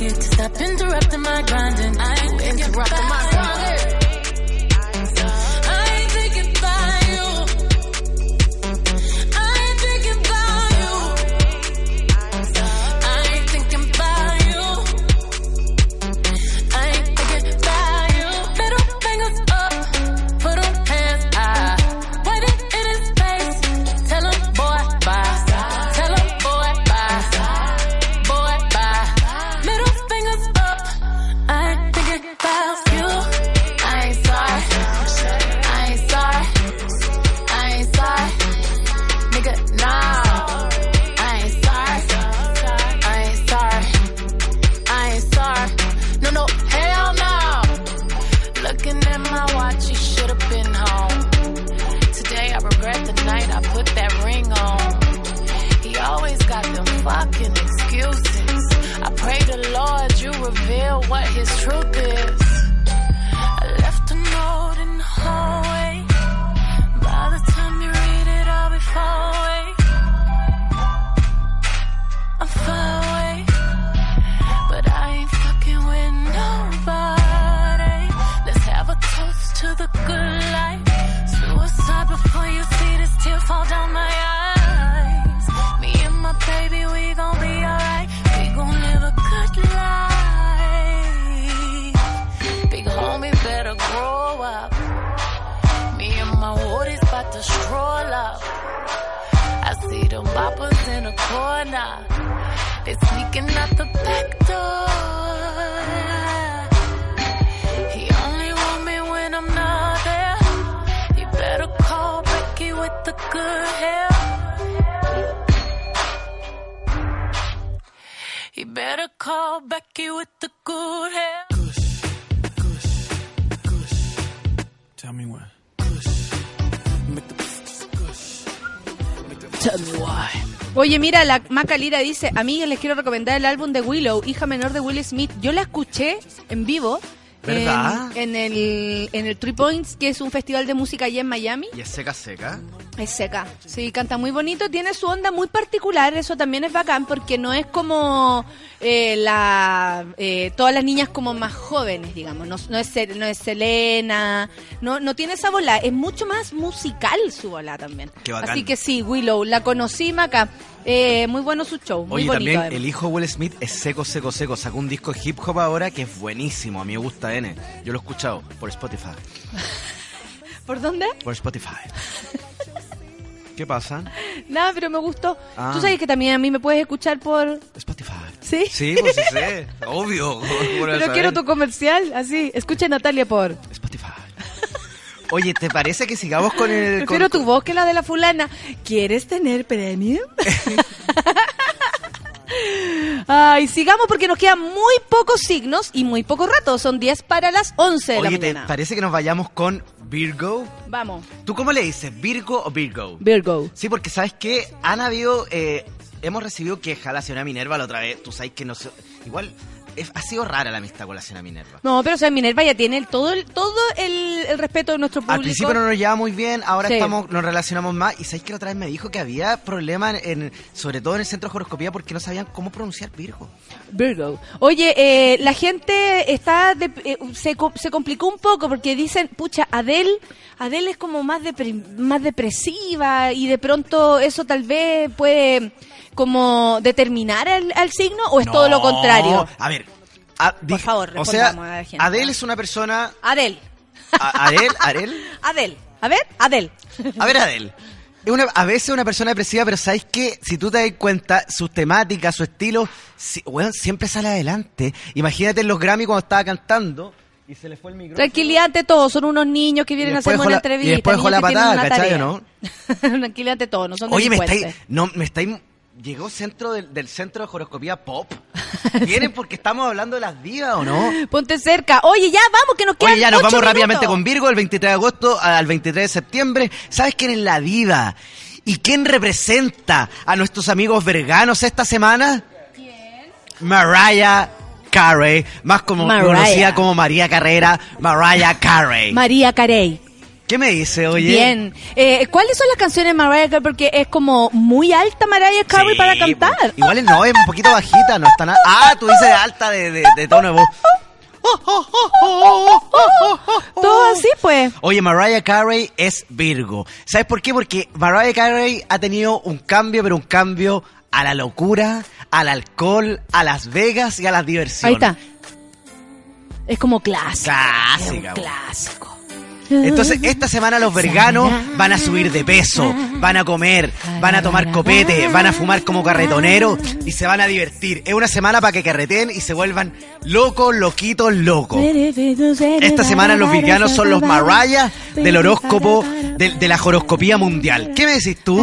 Stop interrupting my grinding. I ain't interrupting my grinding. I ain't thinking about you. I ain't thinking about you. I ain't thinking about you. I ain't thinking about you. Middle fingers up, put them hands high. Waiting in his face, tell him boy bye. Tell him boy bye, boy bye. Middle fucking excuses. I pray the Lord you reveal what his truth is. I left a note in the hallway. By the time you read it, I'll be far away. I'm far away, but I ain't fucking with nobody. Let's have a toast to the good life. Suicide before you see this tear fall down my eye. Baby, we gon' be alright. We gon' live a good life. Big homie better grow up. Me and my wardies bout to stroll up. I see them boppers in the corner. They sneaking out the back door. He only want me when I'm not there. You better call Becky with the good hair. You better call Becky with the good hair. Kush, kush, kush. Tell me why. Kush. Make the kush. Make the tell me why. Oye, mira, la Maca Lira dice, amigas, les quiero recomendar el álbum de Willow, hija menor de Will Smith. Yo la escuché en vivo. ¿Verdad? En, en el en el Three Points, que es un festival de música allá en Miami. ¿Y es seca, seca? Es seca, sí, canta muy bonito, tiene su onda muy particular, eso también es bacán, porque no es como eh, la, eh, todas las niñas como más jóvenes, digamos. No, no, es, no es Selena, no, no tiene esa bola. Es mucho más musical su bola también. Qué bacán. Así que sí, Willow, la conocí, Maca. Eh, muy bueno su show, muy Oye, bonito. Oye, también además. El hijo de Will Smith es seco, seco, seco. Sacó un disco de hip hop ahora que es buenísimo. A mí me gusta N. Yo lo he escuchado por Spotify. ¿Por dónde? Por Spotify. ¿Qué pasa? Nada, pero me gustó. Ah. Tú sabes que también a mí me puedes escuchar por... Spotify. ¿Sí? Sí, pues sí sé. Obvio. Pero quiero tu comercial, así. Escucha a Natalia por... Spotify. Oye, ¿te parece que sigamos con el... Prefiero con... tu voz que la de la fulana. ¿Quieres tener premio? Ay, sigamos porque nos quedan muy pocos signos y muy poco rato. Son diez para las once de Oye, la mañana. Oye, ¿te parece que nos vayamos con Virgo? Vamos. ¿Tú cómo le dices? ¿Virgo o Virgo? Virgo. Sí, porque ¿sabes qué? Han habido... Eh, hemos recibido queja a la señora Minerva la otra vez. Tú sabes que no se... Igual... Ha sido rara la amistad con la señora Minerva. No, pero o sea, Minerva ya tiene el, todo, el, todo el, el respeto de nuestro público. Al principio no nos llevaba muy bien, ahora sí. estamos, nos relacionamos más. Y sabéis que la otra vez me dijo que había problemas, en, sobre todo en el centro de horoscopía, porque no sabían cómo pronunciar Virgo. Virgo. Oye, eh, la gente está de, eh, se, se complicó un poco porque dicen, pucha, Adele, Adele es como más, depre, más depresiva y de pronto eso tal vez puede... como determinar al, al signo o es no, todo lo contrario. A ver, a, por di, favor, o sea, a la gente. Adele es una persona. Adele. A, Adele, Adele. Adele. A ver, Adele. A ver, Adele. Una, a veces una persona depresiva, pero ¿sabes qué? Si tú te das cuenta, su temática, su estilo, si, bueno, siempre sale adelante. Imagínate en los Grammy cuando estaba cantando y se le fue el micrófono. Tranquilidad ante todo, son unos niños que vienen a hacer una entrevista. Y después dejó la patada, ¿cachai o no? Tranquilidad ante todo, no son delincuentes. Oye, me estáis, no, me estáis... Llegó centro del, del centro de horoscopía pop. Vienen porque estamos hablando de las divas, ¿o no? Ponte cerca. Oye, ya vamos, que nos quedan. Oye, ya nos vamos minutos. Rápidamente con Virgo, el veintitrés de agosto al veintitrés de septiembre. ¿Sabes quién es la diva? ¿Y quién representa a nuestros amigos verganos esta semana? ¿Quién? Mariah Carey, más como Mariah. Conocida como María Carrera, Mariah Carey. María Carey. ¿Qué me dice, oye? Bien. Eh, ¿Cuáles son las canciones de Mariah Carey? Porque es como muy alta Mariah Carey sí, para cantar. Igual no, es un poquito bajita, no está nada. Ah, tú dices alta de, de, de tono de voz. Todo así, pues. Oye, Mariah Carey es Virgo. ¿Sabes por qué? Porque Mariah Carey ha tenido un cambio, pero un cambio a la locura, al alcohol, a Las Vegas y a las diversiones. Ahí está. Es como clásico. Clásica. Clásico. Entonces esta semana los verganos van a subir de peso, van a comer, van a tomar copete, van a fumar como carretonero y se van a divertir. Es una semana para que carreten y se vuelvan locos, loquitos, locos. Esta semana los verganos son los Mariah del horóscopo, de, de la horoscopía mundial. ¿Qué me decís tú?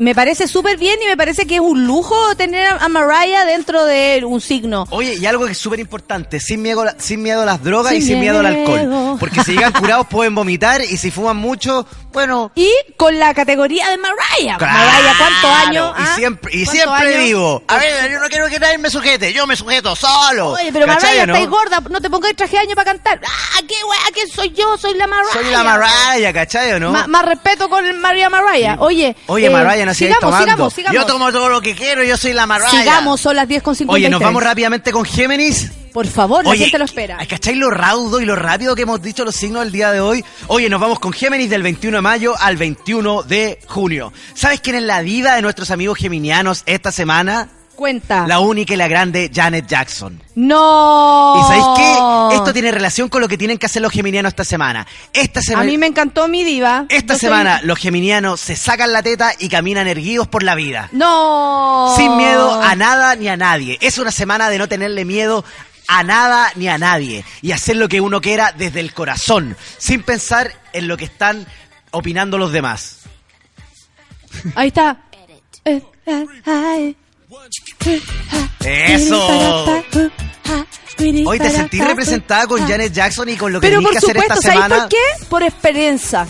Me parece súper bien y me parece que es un lujo tener a Mariah dentro de un signo. Oye, y algo que es súper importante, sin miedo, sin miedo a las drogas sin y sin miedo, miedo al alcohol. Porque si llegan curados pueden vomitar y si fuman mucho, bueno... Y con la categoría de Mariah. Claro. Mariah, ¿cuántos años? Y ¿ah? siempre, y siempre digo, a ver, yo no quiero que nadie me sujete, yo me sujeto solo. Oye, pero Mariah, ¿no? Estáis gorda, no te pongas el traje de año para cantar. Ah, qué guay, ¿qué soy yo? Soy la Mariah. Soy la Mariah, ¿cachai o no? Ma, más respeto con María Mariah. Oye, Oye eh, Mariah, no sigáis tomando. Sigamos, sigamos. Yo tomo todo lo que quiero, yo soy la Mariah. Sigamos, son las diez con cincuenta y tres. Oye, nos vamos rápidamente con Géminis. Por favor, la Oye, gente lo espera. ¿Cacháis lo raudo y lo rápido que hemos dicho los signos del día de hoy? Oye, nos vamos con Géminis del veintiuno de mayo al veintiuno de junio. ¿Sabes quién es la diva de nuestros amigos geminianos esta semana? Cuenta. La única y la grande Janet Jackson. ¡No! ¿Y sabéis qué? Esto tiene relación con lo que tienen que hacer los geminianos esta semana. Esta semana... A mí me encantó mi diva. Esta Yo semana soy... los geminianos se sacan la teta y caminan erguidos por la vida. ¡No! Sin miedo a nada ni a nadie. Es una semana de no tenerle miedo a nada ni a nadie y hacer lo que uno quiera desde el corazón sin pensar en lo que están opinando los demás. Ahí está. Eso. Hoy te sentí representada con Janet Jackson y con lo que tenés que hacer esta semana. Pero por supuesto, ¿sabes por qué? Por experiencia.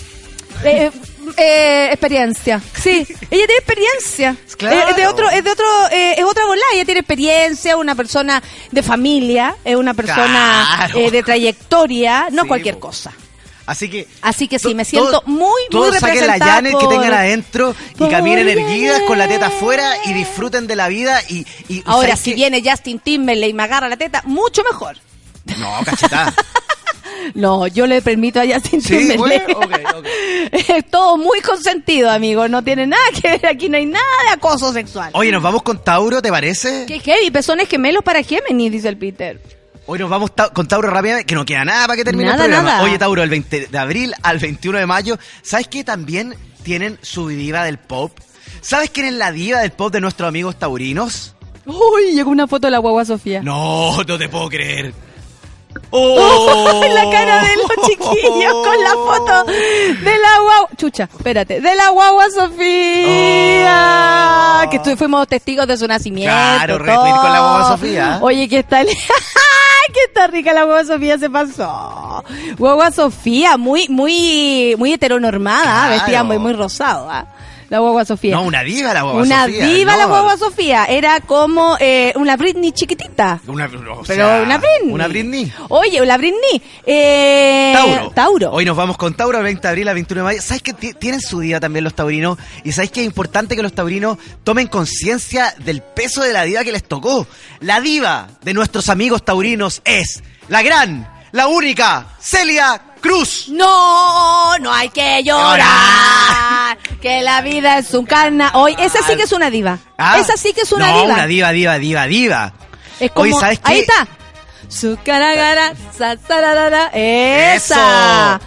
Eh, Eh, experiencia, sí. Ella tiene experiencia. Claro. Es de otro, es de otro, eh, es otra volada. Ella tiene experiencia, una persona de familia, es una persona claro. eh, de trayectoria, no sí, cualquier bo. cosa. Así que, Así que sí, me siento muy, muy representada. Todos saquen la Janet que tengan adentro y caminen erguidas con la teta afuera y disfruten de la vida. Y, y ahora, si viene Justin Timberlake y me agarra la teta, mucho mejor. No, cachetada. No, yo le permito a Justin Timberlake. Sí, bueno, okay, okay. Todo muy consentido, amigo. No tiene nada que ver, aquí no hay nada de acoso sexual. Oye, ¿nos vamos con Tauro, te parece? Qué heavy, pezones gemelos para Géminis, dice el Peter. Hoy nos vamos ta- con Tauro rápidamente, que no queda nada para que termine nada, el programa. Nada. Oye, Tauro, del veinte de abril al veintiuno de mayo, ¿sabes qué? También tienen su diva del pop. ¿Sabes quién es la diva del pop de nuestros amigos taurinos? Uy, llegó una foto de la guagua Sofía. No, no te puedo creer. Oh, oh, la cara de los chiquillos oh, con la foto de la guagua chucha, espérate, de la guagua Sofía, oh, que tu, fuimos testigos de su nacimiento. Claro, retweet con la guagua Sofía. Oye, que está, que está rica la guagua Sofía, se pasó. Guagua Sofía, muy, muy, muy heteronormada, claro. ¿eh? Vestida muy, muy rosada. ¿eh? La guagua Sofía. No, una diva la guagua una Sofía. Una diva no. la guagua Sofía. Era como eh, una Britney chiquitita. Una, o sea, Pero una Britney. Una Britney. Oye, una Britney. Eh, Tauro. Tauro. Hoy nos vamos con Tauro, el veinte de abril a veintiuno de mayo. ¿Sabes que t- tienen su diva también los taurinos? Y ¿sabes que es importante que los taurinos tomen conciencia del peso de la diva que les tocó? La diva de nuestros amigos taurinos es la gran, la única, Celia Cruz. No, no hay que llorar, que la vida es un carna. Hoy, esa sí que es una diva. ¿Ah? Esa sí que es una no, diva. No, una diva, diva, diva, diva. Es como, Hoy, ¿sabes ahí qué? Está. Su cara, cara, sa, sararara, esa. Eso.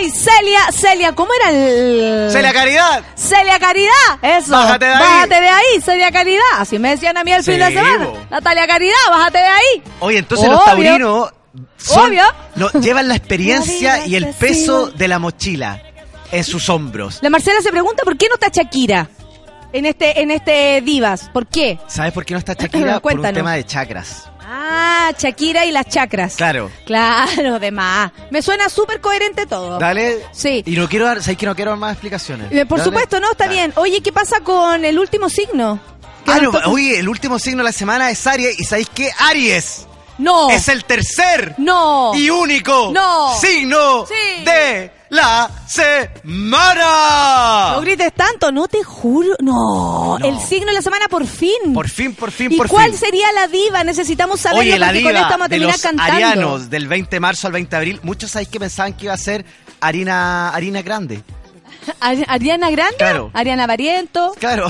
¡Ey, Celia! Celia, ¿cómo era el...? ¡Celia Caridad! ¡Celia Caridad! ¡Eso! ¡Bájate de ahí! ¡Bájate de ahí, Celia Caridad! Así me decían a mí el sí, fin de semana. Bo. ¡Natalia Caridad, bájate de ahí! Oye, entonces Obvio. Los taurinos... Son, Obvio. Lo, llevan la experiencia la y el peso de la mochila en sus hombros. La Marcela se pregunta por qué no está Shakira en este en este Divas. ¿Por qué? ¿Sabes por qué no está Shakira? Por un tema de chakras. Ah, Shakira y las chakras. Claro. Claro, de más. Me suena súper coherente todo. Dale. Sí. Y no quiero dar, sabes que no quiero dar más explicaciones. Eh, por Dale. Supuesto, no, está Dale. Bien. Oye, ¿qué pasa con el último signo? Ah, no, to- oye, el último signo de la semana es Aries. ¿Y sabéis qué? Aries. No. Es el tercer. No. Y único. No. Signo. Sí. De la semana. No grites tanto, no te juro. No. no. El signo de la semana por fin. Por fin, por fin, por fin. ¿Y cuál sería la diva? Necesitamos saberlo. Oye, la diva estamos a de los cantando. Arianos del veinte de marzo al veinte de abril. Muchos sabéis que pensaban que iba a ser Ariana, Ariana Grande. Ariana Grande, claro. Ariana Barriento, claro.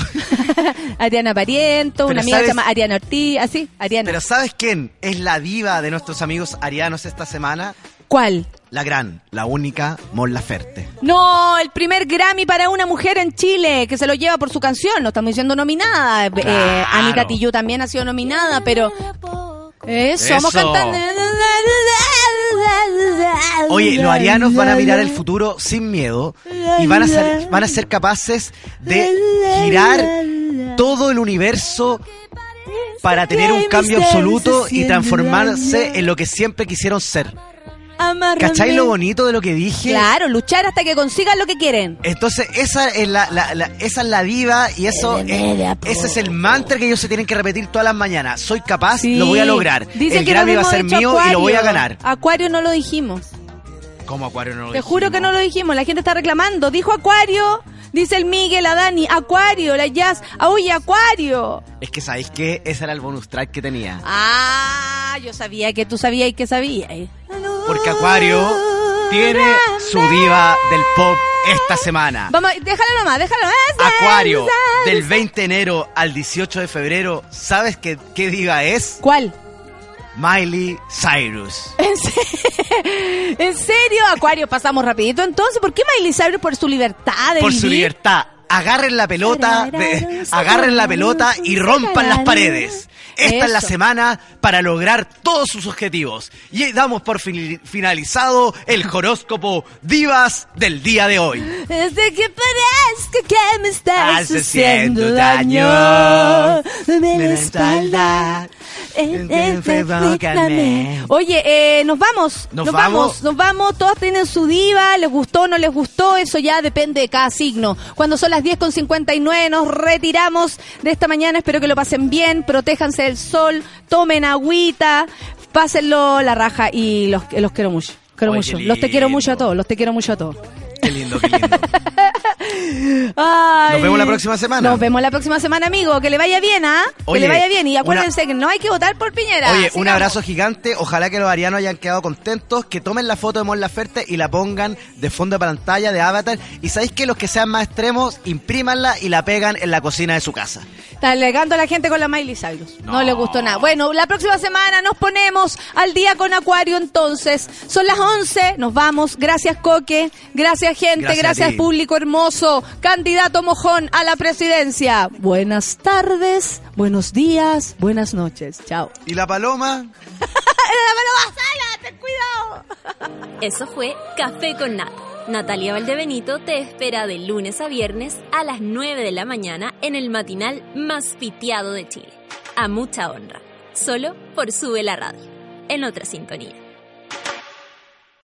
Ariana Barriento, una amiga sabes, que se llama Ariana Ortiz, así, Ariana. Pero ¿sabes quién es la diva de nuestros amigos arianos esta semana? ¿Cuál? La gran, la única, Mon Laferte. No, el primer Grammy para una mujer en Chile, que se lo lleva por su canción, no estamos diciendo nominada. Claro. Eh, Anita Tillú también ha sido nominada, pero... Eh, somos Eso. Cantando... Oye, los arianos van a mirar el futuro sin miedo y van a ser, van a ser capaces de girar todo el universo para tener un cambio absoluto y transformarse en lo que siempre quisieron ser. ¿Cachai lo bonito de lo que dije? Claro, luchar hasta que consigan lo que quieren. Entonces esa es la, la, la, esa es la diva y eso es, ese es el mantra que ellos se tienen que repetir todas las mañanas. Soy capaz, sí. Lo voy a lograr. Dicen el que Grammy va a ser mío Acuario. Y lo voy a ganar. Acuario no lo dijimos. ¿Cómo Acuario no lo Te dijimos? Te juro que no lo dijimos, la gente está reclamando. Dijo Acuario, dice el Miguel, a Dani, Acuario, la Jazz, oye, Acuario. Es que ¿sabéis qué? Ese era el bonus track que tenía. Ah, yo sabía que tú sabías y que sabías. Porque Acuario tiene su diva del pop esta semana. Vamos, déjalo nomás, déjalo nomás. Acuario, del veinte de enero al dieciocho de febrero, ¿sabes qué, qué diva es? ¿Cuál? Miley Cyrus. ¿En serio? ¿En serio? Acuario, pasamos rapidito entonces. ¿Por qué Miley Cyrus? Por su libertad de Por vivir? Su libertad. Agarren la pelota, de, agarren la pelota y rompan las paredes. Esta Eso. Es la semana para lograr todos sus objetivos. Y damos por fi- finalizado el horóscopo Divas del día de hoy. Desde que parezca que me estás haciendo daño, me la espalda, enfócame. Oye, eh, nos vamos, nos, nos vamos? vamos, nos vamos. Todos tienen su diva, les gustó, no les gustó, eso ya depende de cada signo. Cuando son las diez con cincuenta y nueve nos retiramos de esta mañana, espero que lo pasen bien, protéjanse del sol, tomen agüita, pásenlo la raja y los, los quiero mucho. Quiero mucho. Los te quiero mucho a todos, los te quiero mucho a todos. Qué lindo, qué lindo. Ay, nos vemos la próxima semana. Nos vemos la próxima semana, amigo. Que le vaya bien, ¿ah? ¿eh? Que le vaya bien. Y acuérdense una... que no hay que votar por Piñera. Oye, sigamos. Un abrazo gigante. Ojalá que los arianos hayan quedado contentos. Que tomen la foto de Mon Laferte y la pongan de fondo de pantalla, de avatar. Y sabéis que los que sean más extremos, imprímanla y la pegan en la cocina de su casa. Está alegando a la gente con la Miley Cyrus. No, no le gustó nada. Bueno, la próxima semana nos ponemos al día con Acuario, entonces. Son las once. Nos vamos. Gracias, Coque. Gracias, gente. Gracias, gracias público hermoso. Candidato mojón a la presidencia. Buenas tardes, buenos días, buenas noches. Chao. ¿Y la paloma? ¡Era la paloma! ¡Sala! ¡Ten cuidado! Eso fue Café con Nat. Natalia Valdebenito te espera de lunes a viernes a las nueve de la mañana en el matinal más pitiado de Chile. A mucha honra. Solo por Sube la Radio. En otra sintonía.